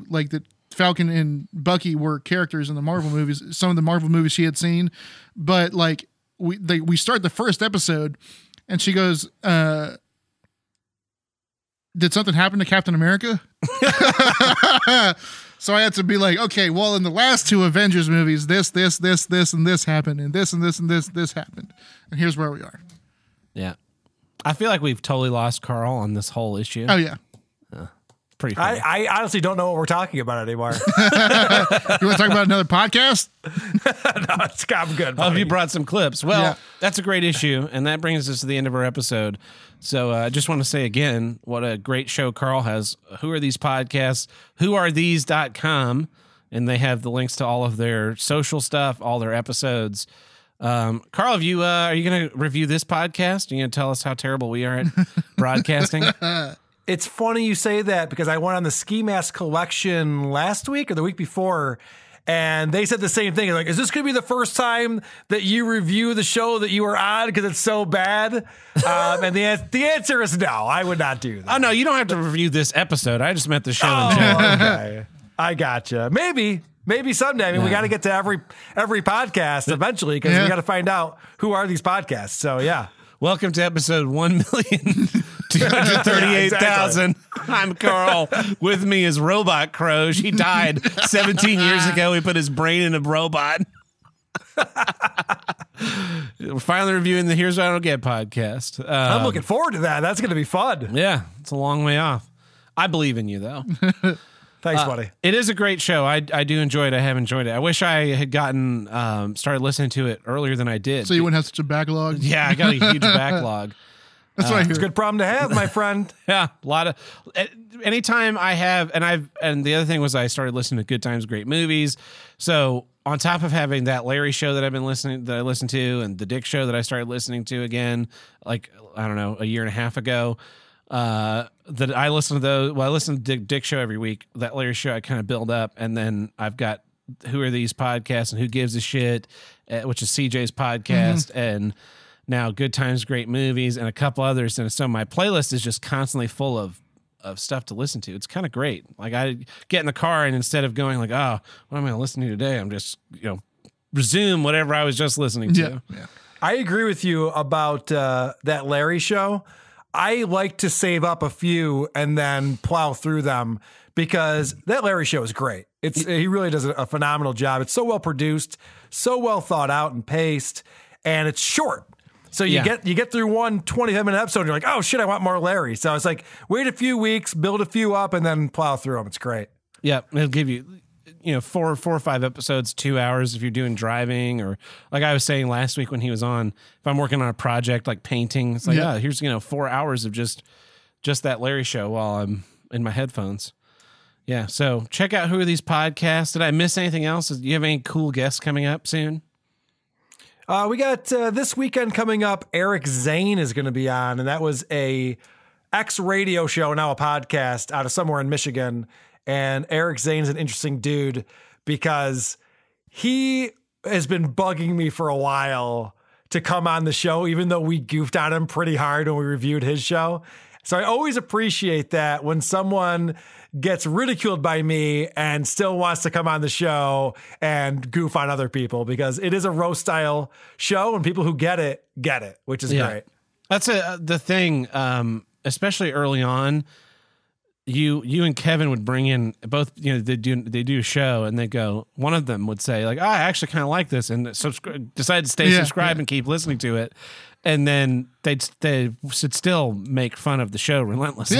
like that Falcon and Bucky were characters in the Marvel movies. Some of the Marvel movies she had seen, but like we start the first episode and she goes, did something happen to Captain America? So I had to be like, okay, well, in the last 2 Avengers movies, this, and this happened, and this happened. And here's where we are. Yeah. I feel like we've totally lost Carl on this whole issue. Oh, yeah. Pretty funny. I honestly don't know what we're talking about anymore. You want to talk about another podcast? No, I'm good. Buddy. You brought some clips. Well, that's a great issue, and that brings us to the end of our episode. So I just want to say again, what a great show Carl has. Who Are These Podcasts? Whoarethese.com, and they have the links to all of their social stuff, all their episodes. Carl, are you going to review this podcast? Are you going to tell us how terrible we are at broadcasting? It's funny you say that because I went on the Ski Mask Collection last week or the week before, and they said the same thing. Like, is this going to be the first time that you review the show that you were on because it's so bad? And the answer is no, I would not do that. Oh, no, you don't have to review this episode. I just meant the show in general. Okay. I gotcha. Maybe someday. I mean, we got to get to every podcast eventually because we got to find out who are these podcasts. So, yeah. Welcome to episode 1,000,000. 238,000. Exactly. I'm Carl. With me is Robot Crow. She died 17 years ago. We put his brain in a robot. We're finally reviewing the Here's What I Don't Get podcast. I'm looking forward to that. That's going to be fun. Yeah, it's a long way off. I believe in you, though. Thanks, buddy. It is a great show. I do enjoy it. I have enjoyed it. I wish I had gotten started listening to it earlier than I did. So you wouldn't have such a backlog? Yeah, I got a huge backlog. That's right. It's a good problem to have, my friend. Yeah, a lot of. Anytime I have, and the other thing was I started listening to Good Times, Great Movies. So on top of having that Larry show that I've been listening, that I listened to, and the Dick show that I started listening to again, like I don't know, a year and a half ago. That I listen to those. Well, I listen to Dick show every week. That Larry show I kind of build up, and then I've got Who Are These Podcasts and Who Gives a Shit, which is CJ's podcast, and now Good Times, Great Movies, and a couple others. And so my playlist is just constantly full of stuff to listen to. It's kind of great. Like I get in the car, and instead of going like, oh, what am I going to listen to today? I'm just resume whatever I was just listening to. Yeah. I agree with you about that Larry show. I like to save up a few and then plow through them because that Larry show is great. He really does a phenomenal job. It's so well produced, so well thought out and paced, and it's short. So you get through one 25-minute episode, and you're like, oh, shit, I want more Larry. So it's like, wait a few weeks, build a few up, and then plow through them. It's great. Yeah, it'll give you... four or five episodes, 2 hours if you're doing driving, or like I was saying last week when he was on, if I'm working on a project like painting, it's like, here's 4 hours of just that Larry show while I'm in my headphones. Yeah. So check out Who Are These Podcasts. Did I miss anything else? Do you have any cool guests coming up soon? We got this weekend coming up, Eric Zane is going to be on, and that was a ex-radio show, now a podcast out of somewhere in Michigan. And Eric Zane's an interesting dude because he has been bugging me for a while to come on the show, even though we goofed on him pretty hard when we reviewed his show. So I always appreciate that when someone gets ridiculed by me and still wants to come on the show and goof on other people, because it is a roast style show and people who get it, which is great. That's the thing, especially early on. You and Kevin would bring in both, they do a show and they go, one of them would say like, I actually kind of like this and decide to stay subscribed and keep listening to it. And then they should still make fun of the show relentlessly.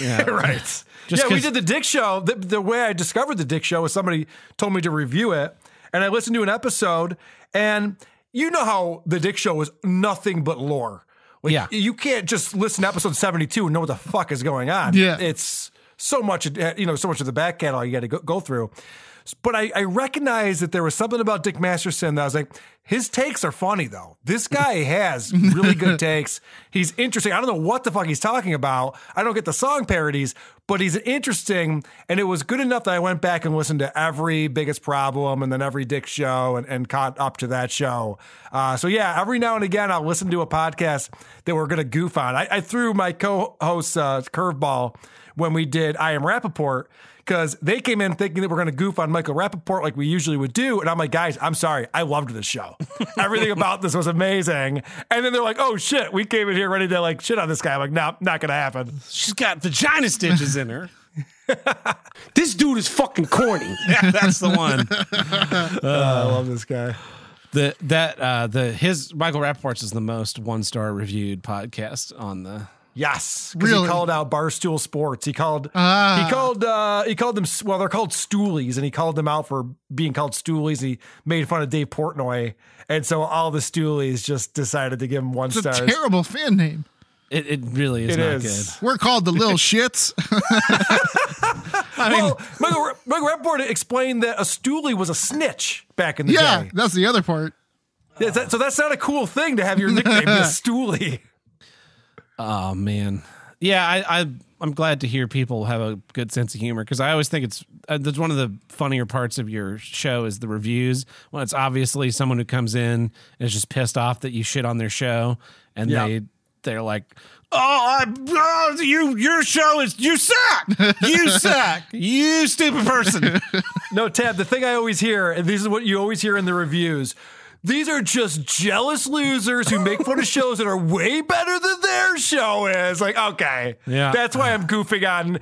Yeah. Right. We did the Dick show. The way I discovered the Dick show was somebody told me to review it, and I listened to an episode, and you know how the Dick show was nothing but lore. Like, you can't just listen to episode 72 and know what the fuck is going on. Yeah. It's so much, so much of the back catalog you got to go through. But I recognized that there was something about Dick Masterson that I was like, his takes are funny, though. This guy has really good takes. He's interesting. I don't know what the fuck he's talking about. I don't get the song parodies, but he's interesting. And it was good enough that I went back and listened to every Biggest Problem and then every Dick show and caught up to that show. Every now and again, I'll listen to a podcast that we're going to goof on. I threw my co-host curveball when we did I Am Rappaport, because they came in thinking that we're going to goof on Michael Rappaport like we usually would do. And I'm like, guys, I'm sorry. I loved this show. Everything about this was amazing. And then they're like, oh, shit. We came in here ready to like shit on this guy. I'm like, no, not going to happen. She's got vagina stitches in her. This dude is fucking corny. Yeah, that's the one. I love this guy. His Michael Rappaport's is the most one-star reviewed podcast on the... Yes, because really? He called out Barstool Sports. He called them. Well, they're called Stoolies, and he called them out for being called Stoolies. He made fun of Dave Portnoy, and so all the Stoolies just decided to give him one star. It's a terrible fan name. It really is not good. We're called the Little Shits. I mean, Michael Rappaport explained that a Stoolie was a snitch back in the day. Yeah, that's the other part. Yeah, so that's not a cool thing to have your nickname be a Stoolie. Oh man, yeah, I'm glad to hear people have a good sense of humor, because I always think that's one of the funnier parts of your show is the reviews. Well, it's obviously someone who comes in and is just pissed off that you shit on their show, and they're like, your show is you suck, you stupid person. No, Tab, the thing I always hear, and this is what you always hear in the reviews. these are just jealous losers who make fun of shows that are way better than their show is. Like, okay. Yeah. That's why I'm goofing on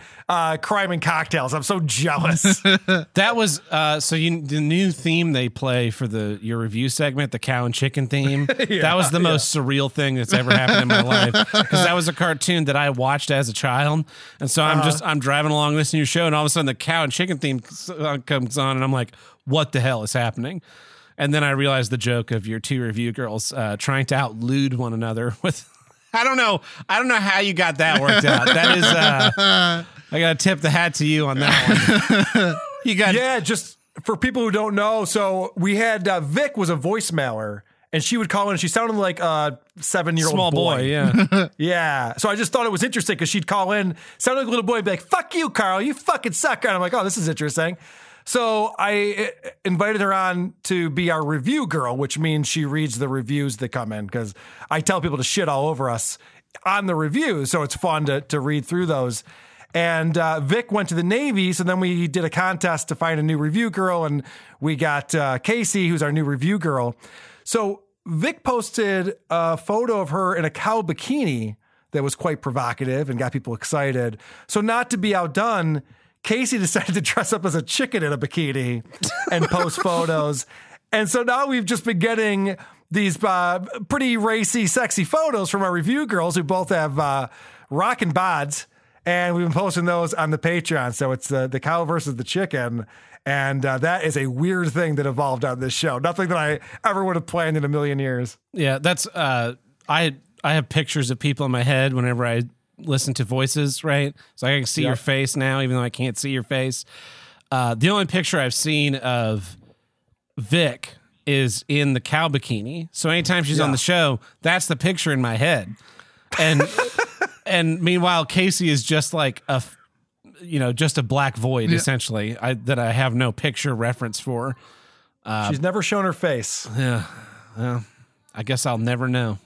Crime and Cocktails. I'm so jealous. That was, the new theme they play for your review segment, the cow and chicken theme. Yeah, that was the most surreal thing that's ever happened in my life. Because that was a cartoon that I watched as a child. And so I'm driving along this new show, and all of a sudden the cow and chicken theme comes on, and I'm like, what the hell is happening? And then I realized the joke of your two review girls trying to out-lewd one another with, I don't know how you got that worked out. That is, I got to tip the hat to you on that one. Just for people who don't know. So we had, Vic was a voicemailer, and she would call in, and she sounded like a 7-year-old boy. Yeah. Yeah. So I just thought it was interesting because she'd call in, sound like a little boy, be like, fuck you, Carl, you fucking suck. And I'm like, oh, this is interesting. So I invited her on to be our review girl, which means she reads the reviews that come in, because I tell people to shit all over us on the reviews. So it's fun to read through those. And Vic went to the Navy. So then we did a contest to find a new review girl. And we got Casey, who's our new review girl. So Vic posted a photo of her in a cow bikini that was quite provocative and got people excited. So not to be outdone, Casey decided to dress up as a chicken in a bikini and post photos. And so now we've just been getting these pretty racy, sexy photos from our review girls who both have rockin' bods. And we've been posting those on the Patreon. So it's the cow versus the chicken. And that is a weird thing that evolved on this show. Nothing that I ever would have planned in a million years. Yeah, that's I have pictures of people in my head whenever I listen to voices, right? So I can see your face now, even though I can't see your face. The only picture I've seen of Vic is in the cow bikini. So anytime she's on the show, that's the picture in my head. And meanwhile, Casey is just like just a black void, essentially, that I have no picture reference for. She's never shown her face. Yeah. Well, I guess I'll never know.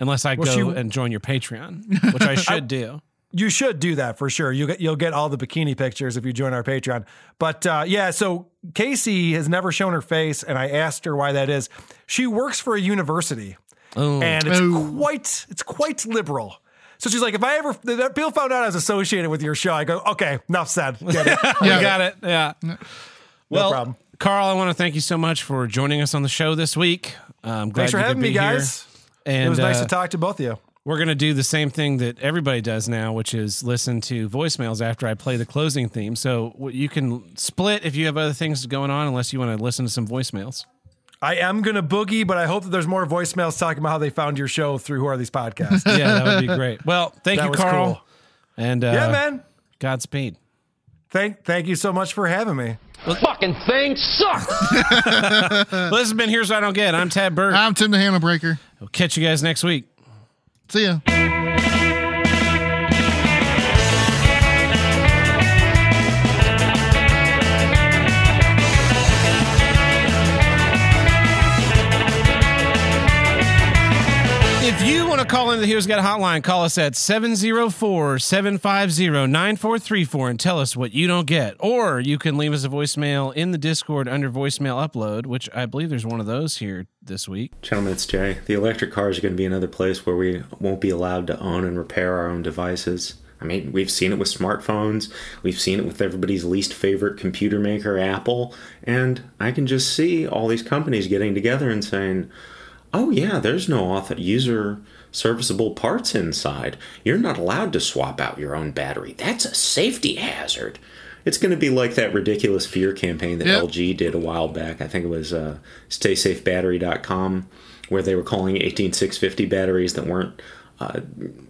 Unless I go and join your Patreon, which I should do. You should do that for sure. You'll get all the bikini pictures if you join our Patreon. But so Casey has never shown her face, and I asked her why that is. She works for a university, and it's quite liberal. So she's like, if people found out I was associated with your show, I go, okay, enough said. Get it. You got it. Yeah. No problem. Carl, I want to thank you so much for joining us on the show this week. I'm glad you could be here. Thanks for having me, guys. And it was nice to talk to both of you. We're going to do the same thing that everybody does now, which is listen to voicemails after I play the closing theme. So you can split if you have other things going on, unless you want to listen to some voicemails. I am going to boogie, but I hope that there's more voicemails talking about how they found your show through Who Are These Podcasts. Yeah, that would be great. Well, thank you, Carl. Cool. And man. Godspeed. Thank you so much for having me. The fucking thing sucks. Well, this has been Here's What I Don't Get. I'm Tab Burt. I'm Tim the Handle Breaker. We'll catch you guys next week. See ya. If you want to call into the Here's Got Hotline, call us at 704-750-9434 and tell us what you don't get. Or you can leave us a voicemail in the Discord under voicemail upload, which I believe there's one of those here this week. Gentlemen, it's Jay. The electric cars are going to be another place where we won't be allowed to own and repair our own devices. I mean, we've seen it with smartphones. We've seen it with everybody's least favorite computer maker, Apple. And I can just see all these companies getting together and saying, oh yeah, there's no user serviceable parts inside. You're not allowed to swap out your own battery. That's a safety hazard. It's going to be like that ridiculous fear campaign that LG did a while back. I think it was staysafebattery.com, where they were calling 18650 batteries that weren't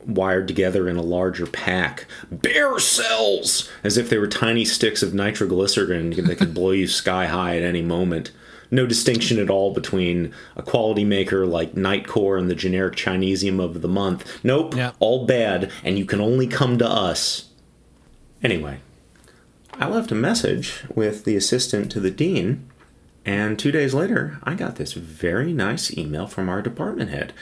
wired together in a larger pack bear cells, as if they were tiny sticks of nitroglycerin that could blow you sky high at any moment. No distinction at all between a quality maker like Nightcore and the generic Chinesium of the month. Nope, all bad, and you can only come to us. Anyway, I left a message with the assistant to the dean, and 2 days later, I got this very nice email from our department head,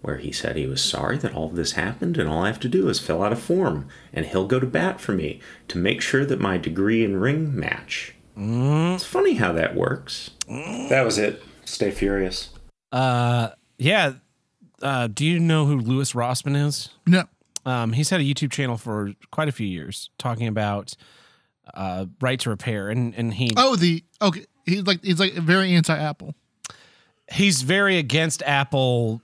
where he said he was sorry that all of this happened, and all I have to do is fill out a form, and he'll go to bat for me to make sure that my degree and ring match. It's funny how that works. That was it. Stay furious. Yeah. Do you know who Louis Rossman is? No. He's had a YouTube channel for quite a few years talking about right to repair, and he he's like very anti-Apple. He's very against Apple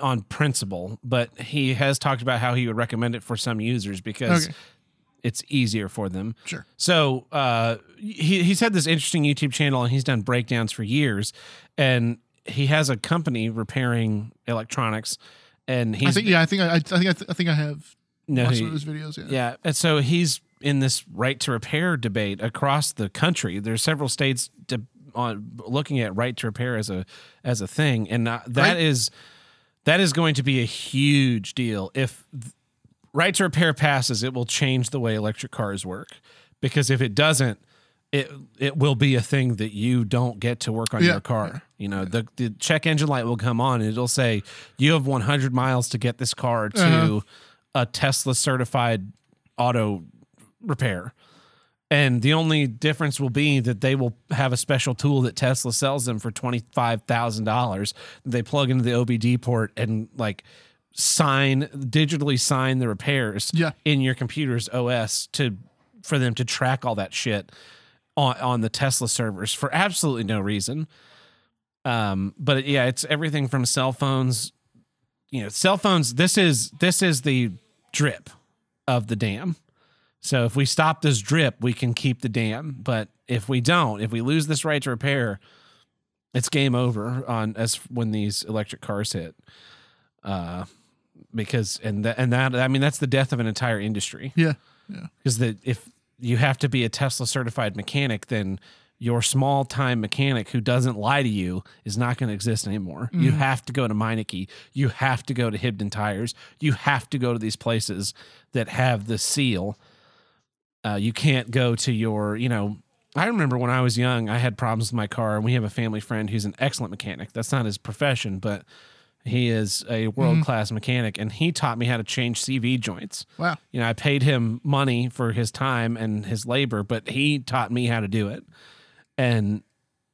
on principle, but he has talked about how he would recommend it for some users because it's easier for them. Sure. So he's had this interesting YouTube channel, and he's done breakdowns for years, and he has a company repairing electronics. And he's I think I have watched those videos. Yeah. And so he's in this right to repair debate across the country. There's several states on looking at right to repair as a thing, and that is going to be a huge deal. If right to repair passes, it will change the way electric cars work. Because if it doesn't, it will be a thing that you don't get to work on your car. You know, the check engine light will come on and it'll say, you have 100 miles to get this car to a Tesla certified auto repair. And the only difference will be that they will have a special tool that Tesla sells them for $25,000. They plug into the OBD port and like digitally sign the repairs in your computer's OS for them to track all that shit on the Tesla servers for absolutely no reason. But yeah, it's everything from cell phones, cell phones. This is the drip of the dam. So if we stop this drip, we can keep the dam. But if we don't, if we lose this right to repair, it's game over when these electric cars hit, because that's the death of an entire industry. Yeah. Because if you have to be a Tesla certified mechanic, then your small time mechanic who doesn't lie to you is not going to exist anymore. Mm. You have to go to Meineke. You have to go to Hibden Tires. You have to go to these places that have the seal. You can't go to I remember when I was young, I had problems with my car, and we have a family friend who's an excellent mechanic. That's not his profession, but he is a world-class mechanic, and he taught me how to change CV joints. Wow. I paid him money for his time and his labor, but he taught me how to do it. And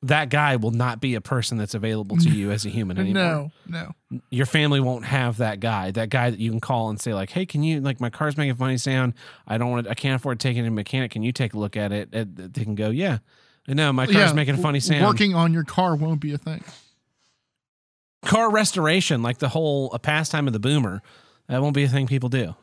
that guy will not be a person that's available to you as a human anymore. No. Your family won't have that guy. That guy that you can call and say, like, hey, can you, like, my car's making a funny sound. I can't afford taking it to a mechanic. Can you take a look at it? And they can go, yeah. No, my car's making a funny sound. Working on your car won't be a thing. Car restoration, like the whole pastime of the boomer, that won't be a thing people do.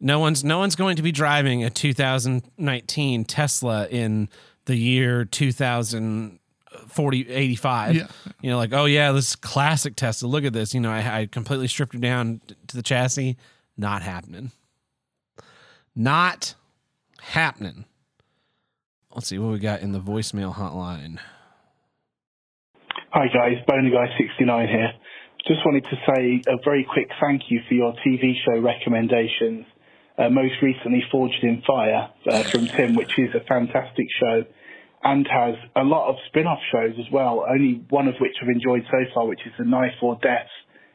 No one's going to be driving a 2019 Tesla in the year 2085. This is classic Tesla. Look at this. I completely stripped it down to the chassis. Not happening. Not happening. Let's see what we got in the voicemail hotline. Hi guys, BonerGuy69 here. Just wanted to say a very quick thank you for your TV show recommendations. Most recently, Forged in Fire from Tim, which is a fantastic show and has a lot of spin-off shows as well, only one of which I've enjoyed so far, which is the Knife or Death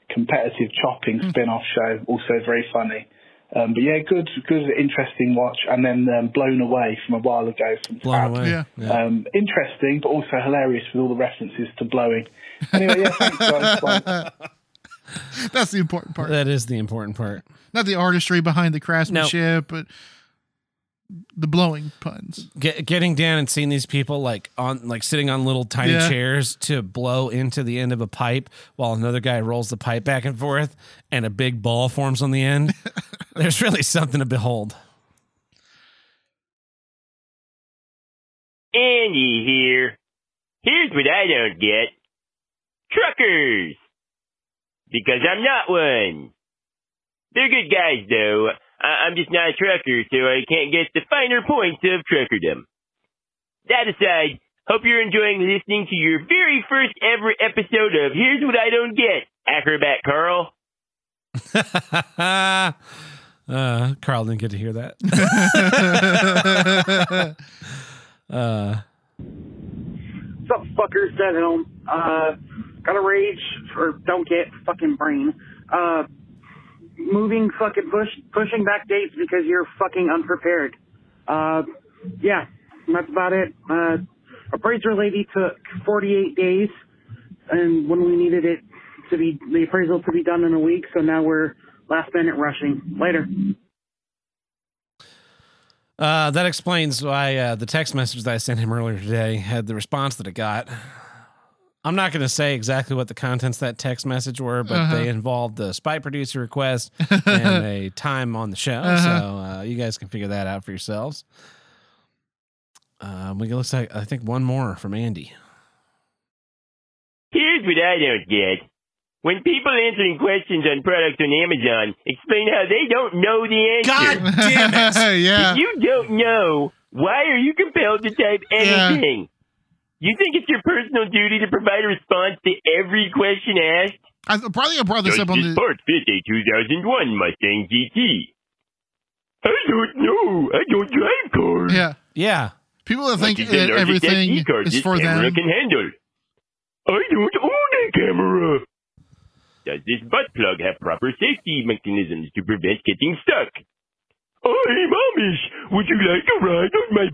competitive chopping spin-off show, also very funny. But yeah, good, interesting watch. And then Blown Away from a while ago. From Blown Tab. Away, yeah. Interesting, but also hilarious with all the references to blowing. Anyway, yeah, thanks guys. That's the important part. That is the important part. Not the artistry behind the craftsmanship, but the blowing puns. Getting down and seeing these people like sitting on little tiny chairs to blow into the end of a pipe while another guy rolls the pipe back and forth and a big ball forms on the end. There's really something to behold. Andy here. Here's what I don't get. Truckers. Because I'm not one. They're good guys, though. I'm just not a trucker, so I can't get the finer points of truckerdom. That aside, hope you're enjoying listening to your very first ever episode of Here's What I Don't Get, Acrobat Carl. Carl didn't get to hear that. What's up, fuckers? Dead home. Gotta rage or don't get fucking brain. Moving fucking pushing back dates because you're fucking unprepared. Yeah, that's about it. A appraiser lady took 48 days and when we needed it to be, the appraisal to be done in a week. So now we're last minute rushing. Later. That explains why the text message that I sent him earlier today had the response that it got. I'm not going to say exactly what the contents of that text message were, but they involved the spy producer request and a time on the show. So you guys can figure that out for yourselves. We looks like, I think, one more from Andy. Here's what I don't get. When people answering questions on products on Amazon, explain how they don't know the answer. God damn it. Yeah. If you don't know, why are you compelled to type anything? Yeah. You think it's your personal duty to provide a response to every question asked? I probably brought this up on the... part fit a 2001 Mustang GT? I don't know. I don't drive cars. Yeah. Yeah. People that think that everything is for them. This camera can handle. I don't own a camera. Does this butt plug have proper safety mechanisms to prevent getting stuck? Oh, hey, Amish, would you like to ride on my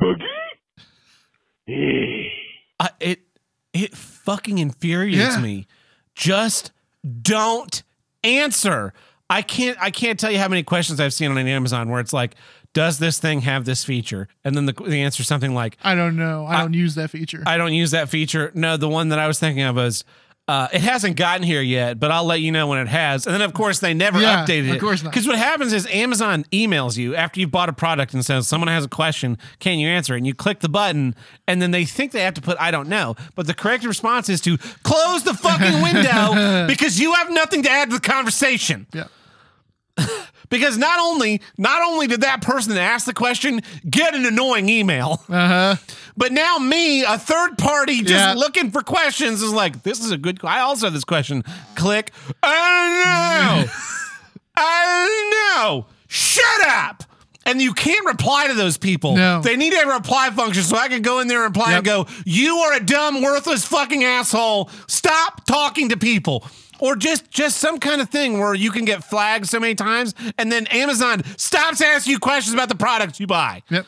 buggy? It fucking infuriates me. Just don't answer. I can't tell you how many questions I've seen on Amazon where it's like, does this thing have this feature? And then the answer is something like, I don't know. I don't use that feature. I don't use that feature. No, the one that I was thinking of was, it hasn't gotten here yet, but I'll let you know when it has. And then, of course, they never updated it. Of course not. Because what happens is Amazon emails you after you've bought a product and says, someone has a question, can you answer it? And you click the button, and then they think they have to put, I don't know. But the correct response is to close the fucking window because you have nothing to add to the conversation. Yeah. Because not only did that person that asked the question get an annoying email, but now me, a third party, just looking for questions is like, this is a good, I also have this question. Click. I don't know. I don't know. Shut up. And you can't reply to those people. No. They need a reply function so I can go in there and reply and go, you are a dumb, worthless fucking asshole. Stop talking to people. Or just some kind of thing where you can get flagged so many times and then Amazon stops asking you questions about the products you buy. Yep.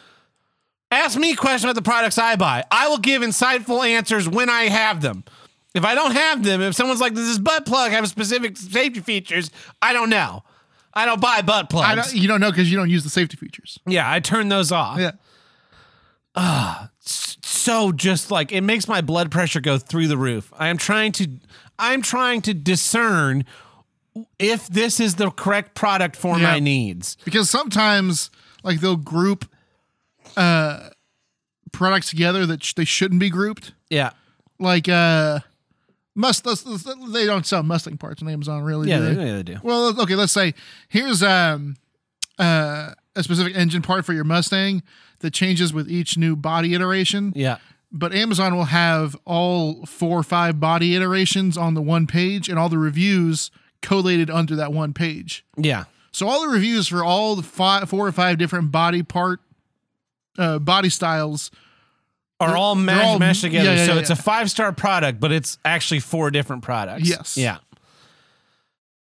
Ask me questions about the products I buy. I will give insightful answers when I have them. If I don't have them, if someone's like, does this butt plug have specific safety features? I don't know. I don't buy butt plugs. You don't know because you don't use the safety features. Yeah, I turn those off. Yeah. So just like, it makes my blood pressure go through the roof. I'm trying to discern if this is the correct product for my needs. Because sometimes, like, they'll group products together that they shouldn't be grouped. Yeah. Like, they don't sell Mustang parts on Amazon, really. Yeah, they do. Well, okay, let's say, here's a specific engine part for your Mustang that changes with each new body iteration. Yeah. But Amazon will have all 4 or 5 body iterations on the one page and all the reviews collated under that one page. Yeah. So all the reviews for all the 4 or 5 different body styles are all mashed together. Yeah, so it's a 5-star product, but it's actually 4 different products. Yes. Yeah.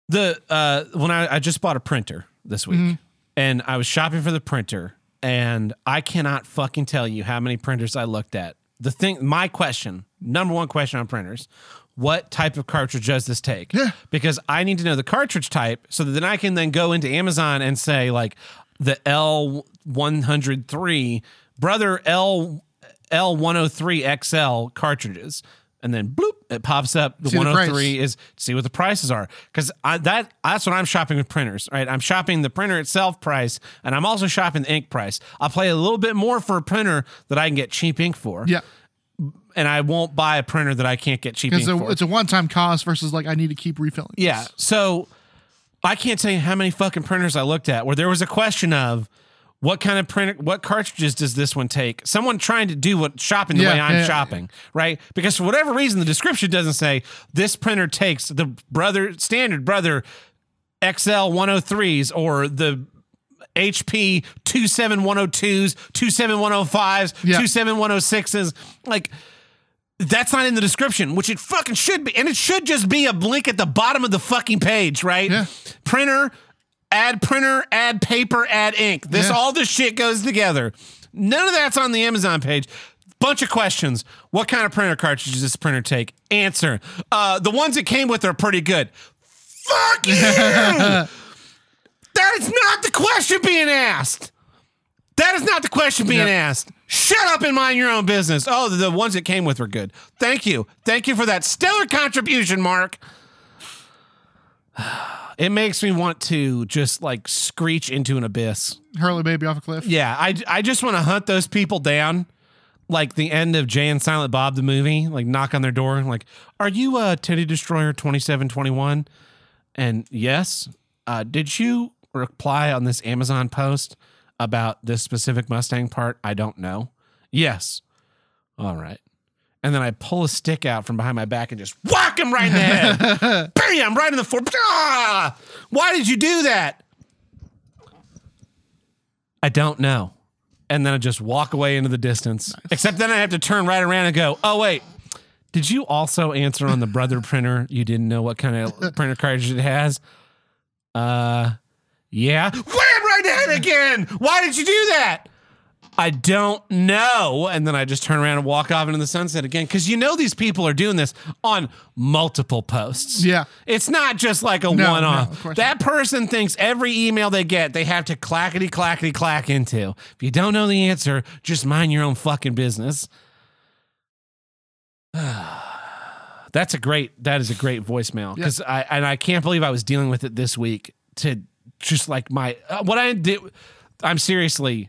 When I just bought a printer this week and I was shopping for the printer and I cannot fucking tell you how many printers I looked at. My question, #1 question on printers, what type of cartridge does this take? Yeah. Because I need to know the cartridge type so that then I can then go into Amazon and say, like, the L103, brother L103 XL cartridges. And then, bloop, it pops up. The 103 is, see what the prices are. Because that's what I'm shopping with printers, right? I'm shopping the printer itself price, and I'm also shopping the ink price. I'll pay a little bit more for a printer that I can get cheap ink for. Yeah. And I won't buy a printer that I can't get cheap ink for. It's a one-time cost versus, like, I need to keep refilling. Yeah. This. So I can't tell you how many fucking printers I looked at where there was a question of, what kind of printer, what cartridges does this one take? Someone trying to do what shopping the way I'm shopping, right? Because for whatever reason, the description doesn't say this printer takes the standard brother XL103s or the HP 27102s, 27105s, 27106s. Like, that's not in the description, which it fucking should be. And it should just be a link at the bottom of the fucking page, right? Yeah. Printer, add paper, add ink. All this shit goes together. None of that's on the Amazon page. Bunch of questions. What kind of printer cartridge does this printer take? Answer. The ones it came with are pretty good. Fuck you! That is not the question being asked. That is not the question being asked. Shut up and mind your own business. Oh, the ones that came with were good. Thank you. Thank you for that stellar contribution, Mark. It makes me want to just like screech into an abyss. Hurl a baby off a cliff. Yeah, I just want to hunt those people down, like the end of Jay and Silent Bob the movie. Like knock on their door and like, are you a Teddy Destroyer 2721? And yes, did you reply on this Amazon post about this specific Mustang part? I don't know. Yes. All right. And then I pull a stick out from behind my back and just whack him right in the head. Bam! Right in the forehead. Ah! Why did you do that? I don't know. And then I just walk away into the distance. Nice. Except then I have to turn right around and go, oh, wait. Did you also answer on the brother printer? You didn't know what kind of printer cartridge it has? Yeah. Wham! Right in the head again! Why did you do that? I don't know. And then I just turn around and walk off into the sunset again. Because you know these people are doing this on multiple posts. Yeah. It's not just like a one-off. No, that person thinks every email they get, they have to clackety-clackety-clack into. If you don't know the answer, just mind your own fucking business. That is a great voicemail. Because I can't believe I was dealing with it this week to just like my... what I did... I'm seriously...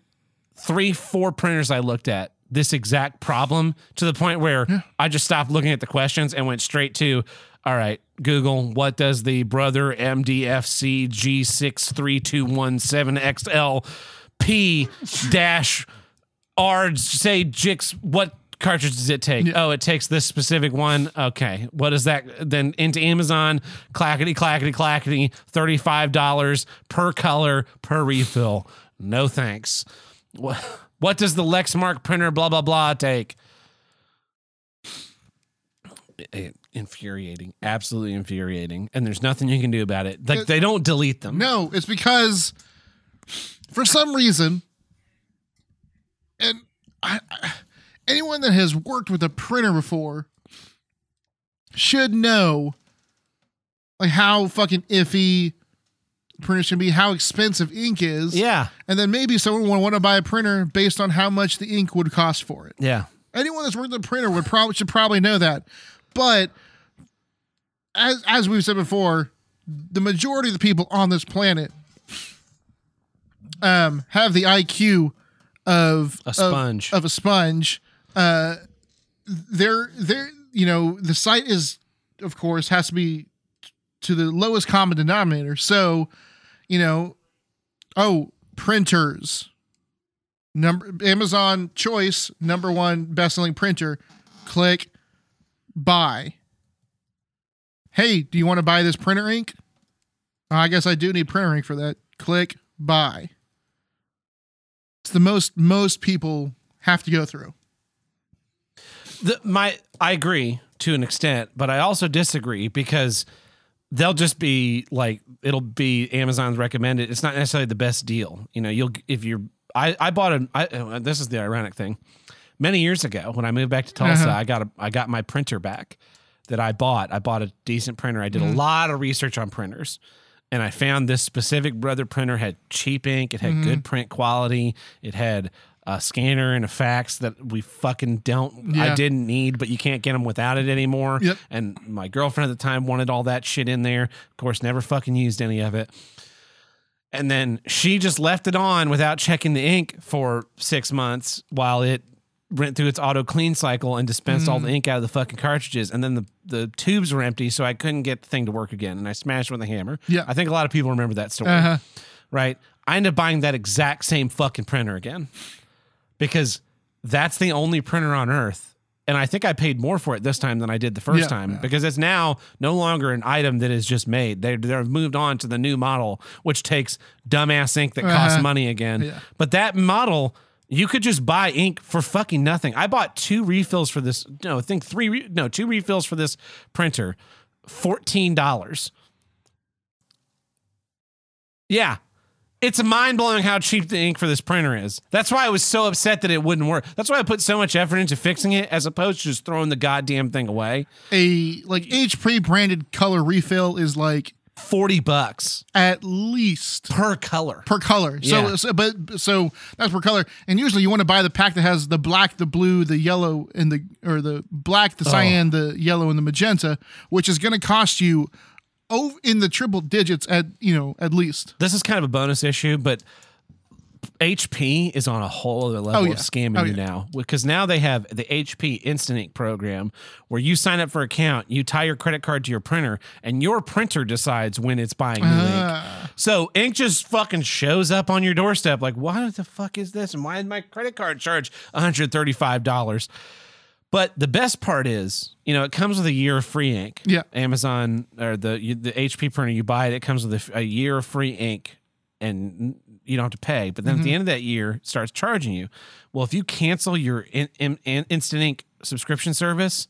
3-4 printers I looked at this exact problem to the point where I just stopped looking at the questions and went straight to, all right, Google, what does the brother MDFC G63217XLP-R say Jix, what cartridge does it take? Yeah. Oh, it takes this specific one. Okay. What is that? Then into Amazon, clackety, clackety, clackety, $35 per color per refill. No thanks. What does the Lexmark printer blah blah blah take? Infuriating, absolutely infuriating, and there's nothing you can do about it. Like they don't delete them. No, it's because for some reason, and anyone that has worked with a printer before should know like how fucking iffy printers can be, how expensive ink is. Yeah. And then maybe someone would want to buy a printer based on how much the ink would cost for it. Yeah. Anyone that's worked with a printer would probably should probably know that. But as we've said before, the majority of the people on this planet have the IQ of a sponge. They're you know, the site is of course has to be to the lowest common denominator. So, you know, printers. Amazon choice, number one best-selling printer. Click buy. Hey, do you want to buy this printer ink? I guess I do need printer ink for that. Click buy. It's the most people have to go through. I agree to an extent, but I also disagree because... they'll just be like, it'll be Amazon's recommended. It's not necessarily the best deal. You know, this is the ironic thing. Many years ago, when I moved back to Tulsa, I got my printer back that I bought. I bought a decent printer. I did a lot of research on printers and I found this specific brother printer had cheap ink. It had good print quality. It had a scanner and a fax that we fucking I didn't need, but you can't get them without it anymore. Yep. And my girlfriend at the time wanted all that shit in there. Of course, never fucking used any of it. And then she just left it on without checking the ink for 6 months while it went through its auto clean cycle and dispensed all the ink out of the fucking cartridges. And then the tubes were empty, so I couldn't get the thing to work again. And I smashed it with a hammer. Yeah. I think a lot of people remember that story, right? I ended up buying that exact same fucking printer again. Because that's the only printer on earth. And I think I paid more for it this time than I did the first time. Because it's now no longer an item that is just made. They've moved on to the new model, which takes dumbass ink that costs money again. Yeah. But that model, you could just buy ink for fucking nothing. I bought two refills for this printer. $14. Yeah. It's mind-blowing how cheap the ink for this printer is. That's why I was so upset that it wouldn't work. That's why I put so much effort into fixing it as opposed to just throwing the goddamn thing away. Each pre-branded color refill is like $40 at least per color. Yeah. So that's per color, and usually you want to buy the pack that has the black, the blue, the yellow, and the cyan, the yellow, and the magenta, which is going to cost you over in the triple digits at least. This is kind of a bonus issue, but HP is on a whole other level of scamming you now, because now they have the HP Instant Ink program where you sign up for an account, you tie your credit card to your printer, and your printer decides when it's buying new ink. So ink just fucking shows up on your doorstep like, why the fuck is this? And why did my credit card charge $135? But the best part is, it comes with a year of free ink. Yeah. Amazon or the HP printer you buy, it comes with a year of free ink, and you don't have to pay. But then at the end of that year, it starts charging you. Well, if you cancel your Instant Ink subscription service,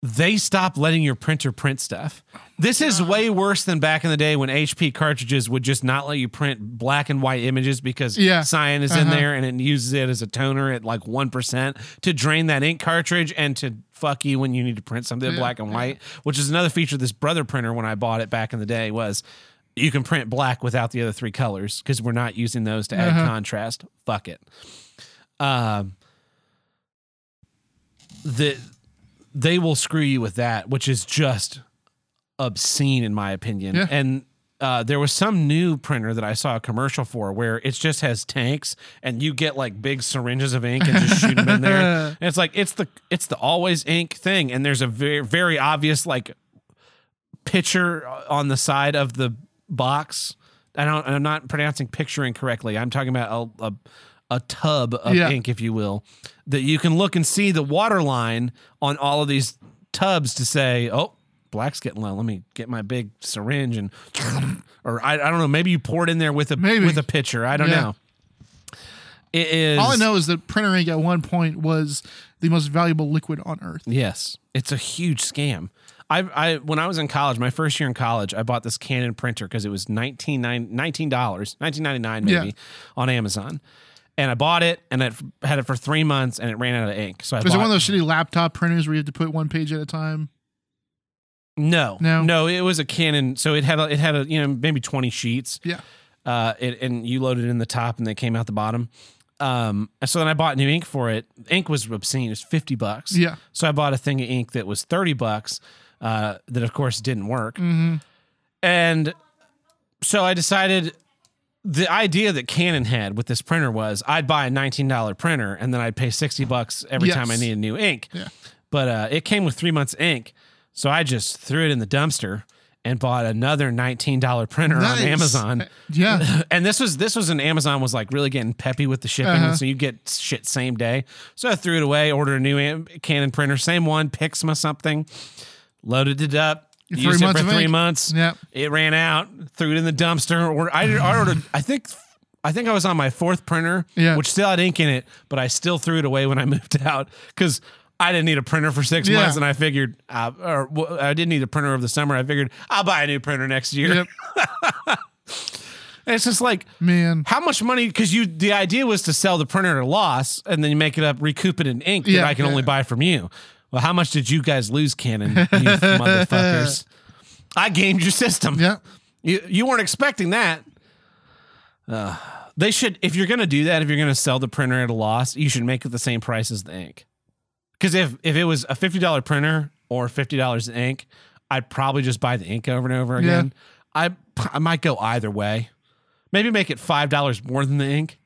they stop letting your printer print stuff. This is way worse than back in the day when HP cartridges would just not let you print black and white images because cyan is in there and it uses it as a toner at like 1% to drain that ink cartridge and to fuck you when you need to print something black and white, which is another feature of this Brother printer when I bought it back in the day was you can print black without the other three colors because we're not using those to add contrast. Fuck it. They will screw you with that, which is just obscene in my opinion. Yeah. And there was some new printer that I saw a commercial for where it just has tanks and you get like big syringes of ink and just shoot them in there. And it's like, it's the always ink thing. And there's a very, very obvious like picture on the side of the box. I'm not pronouncing picture incorrectly. I'm talking about a tub of ink, if you will, that you can look and see the water line on all of these tubs to say, oh, black's getting low. Let me get my big syringe and, or I don't know, maybe you pour it in there with a pitcher. I don't know. It is. All I know is that printer ink at one point was the most valuable liquid on earth. Yes. It's a huge scam. When I was in college, my first year in college, I bought this Canon printer because it was $19.99 maybe on Amazon. And I bought it, and I had it for 3 months, and it ran out of ink. So was it one of those shitty laptop printers where you had to put one page at a time? No. It was a Canon, so it had a maybe 20 sheets. Yeah. And you loaded in the top, and they came out the bottom. So then I bought new ink for it. Ink was obscene; it was $50. Yeah. So I bought a thing of ink that was $30. That of course didn't work. And so I decided. The idea that Canon had with this printer was I'd buy a $19 printer and then I'd pay $60 every time I needed new ink. Yeah. But it came with 3 months ink, so I just threw it in the dumpster and bought another $19 printer on Amazon. Yeah. And this was an Amazon was like really getting peppy with the shipping, so you get shit same day. So I threw it away, ordered a new Canon printer, same one, Pixma something, loaded it up. Used it for 3 months. Yep. It ran out. Threw it in the dumpster. Or I ordered. I think I was on my fourth printer, which still had ink in it, but I still threw it away when I moved out because I didn't need a printer for 6 months, and I figured, I didn't need a printer over the summer. I figured I'll buy a new printer next year. Yep. And it's just like, man, how much money? Because the idea was to sell the printer at a loss, and then you make it up, recoup it in ink that I can only buy from you. Well, how much did you guys lose, Canon, you motherfuckers? I gamed your system. Yeah. You weren't expecting that. They should, if you're going to do that, if you're going to sell the printer at a loss, you should make it the same price as the ink. Because if it was a $50 printer or $50 in ink, I'd probably just buy the ink over and over again. Yeah. I might go either way. Maybe make it $5 more than the ink.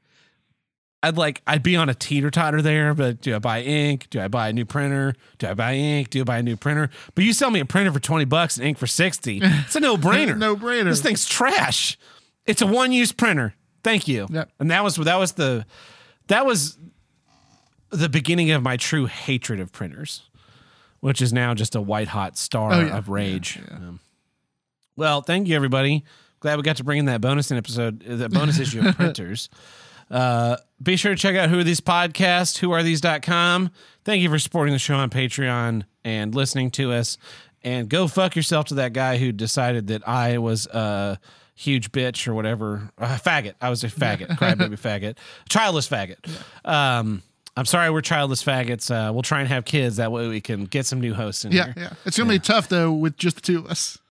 I'd be on a teeter-totter there, but do I buy ink? Do I buy a new printer? Do I buy ink? Do I buy a new printer? But you sell me a printer for $20 and ink for $60. It's a no-brainer. No-brainer. This thing's trash. It's a one-use printer. Thank you. Yep. And that was the beginning of my true hatred of printers, which is now just a white-hot star of rage. Yeah, yeah. Well, thank you, everybody. Glad we got to bring in that bonus issue of printers. Be sure to check out Who Are These Podcasts, whoarethese.com. Thank you for supporting the show on Patreon and listening to us. And go fuck yourself to that guy who decided that I was huge bitch or whatever. Faggot. I was a faggot. Crybaby faggot. Childless faggot. Yeah. I'm sorry we're childless faggots. We'll try and have kids. That way we can get some new hosts in here. Yeah. It's going to be tough, though, with just the two of us.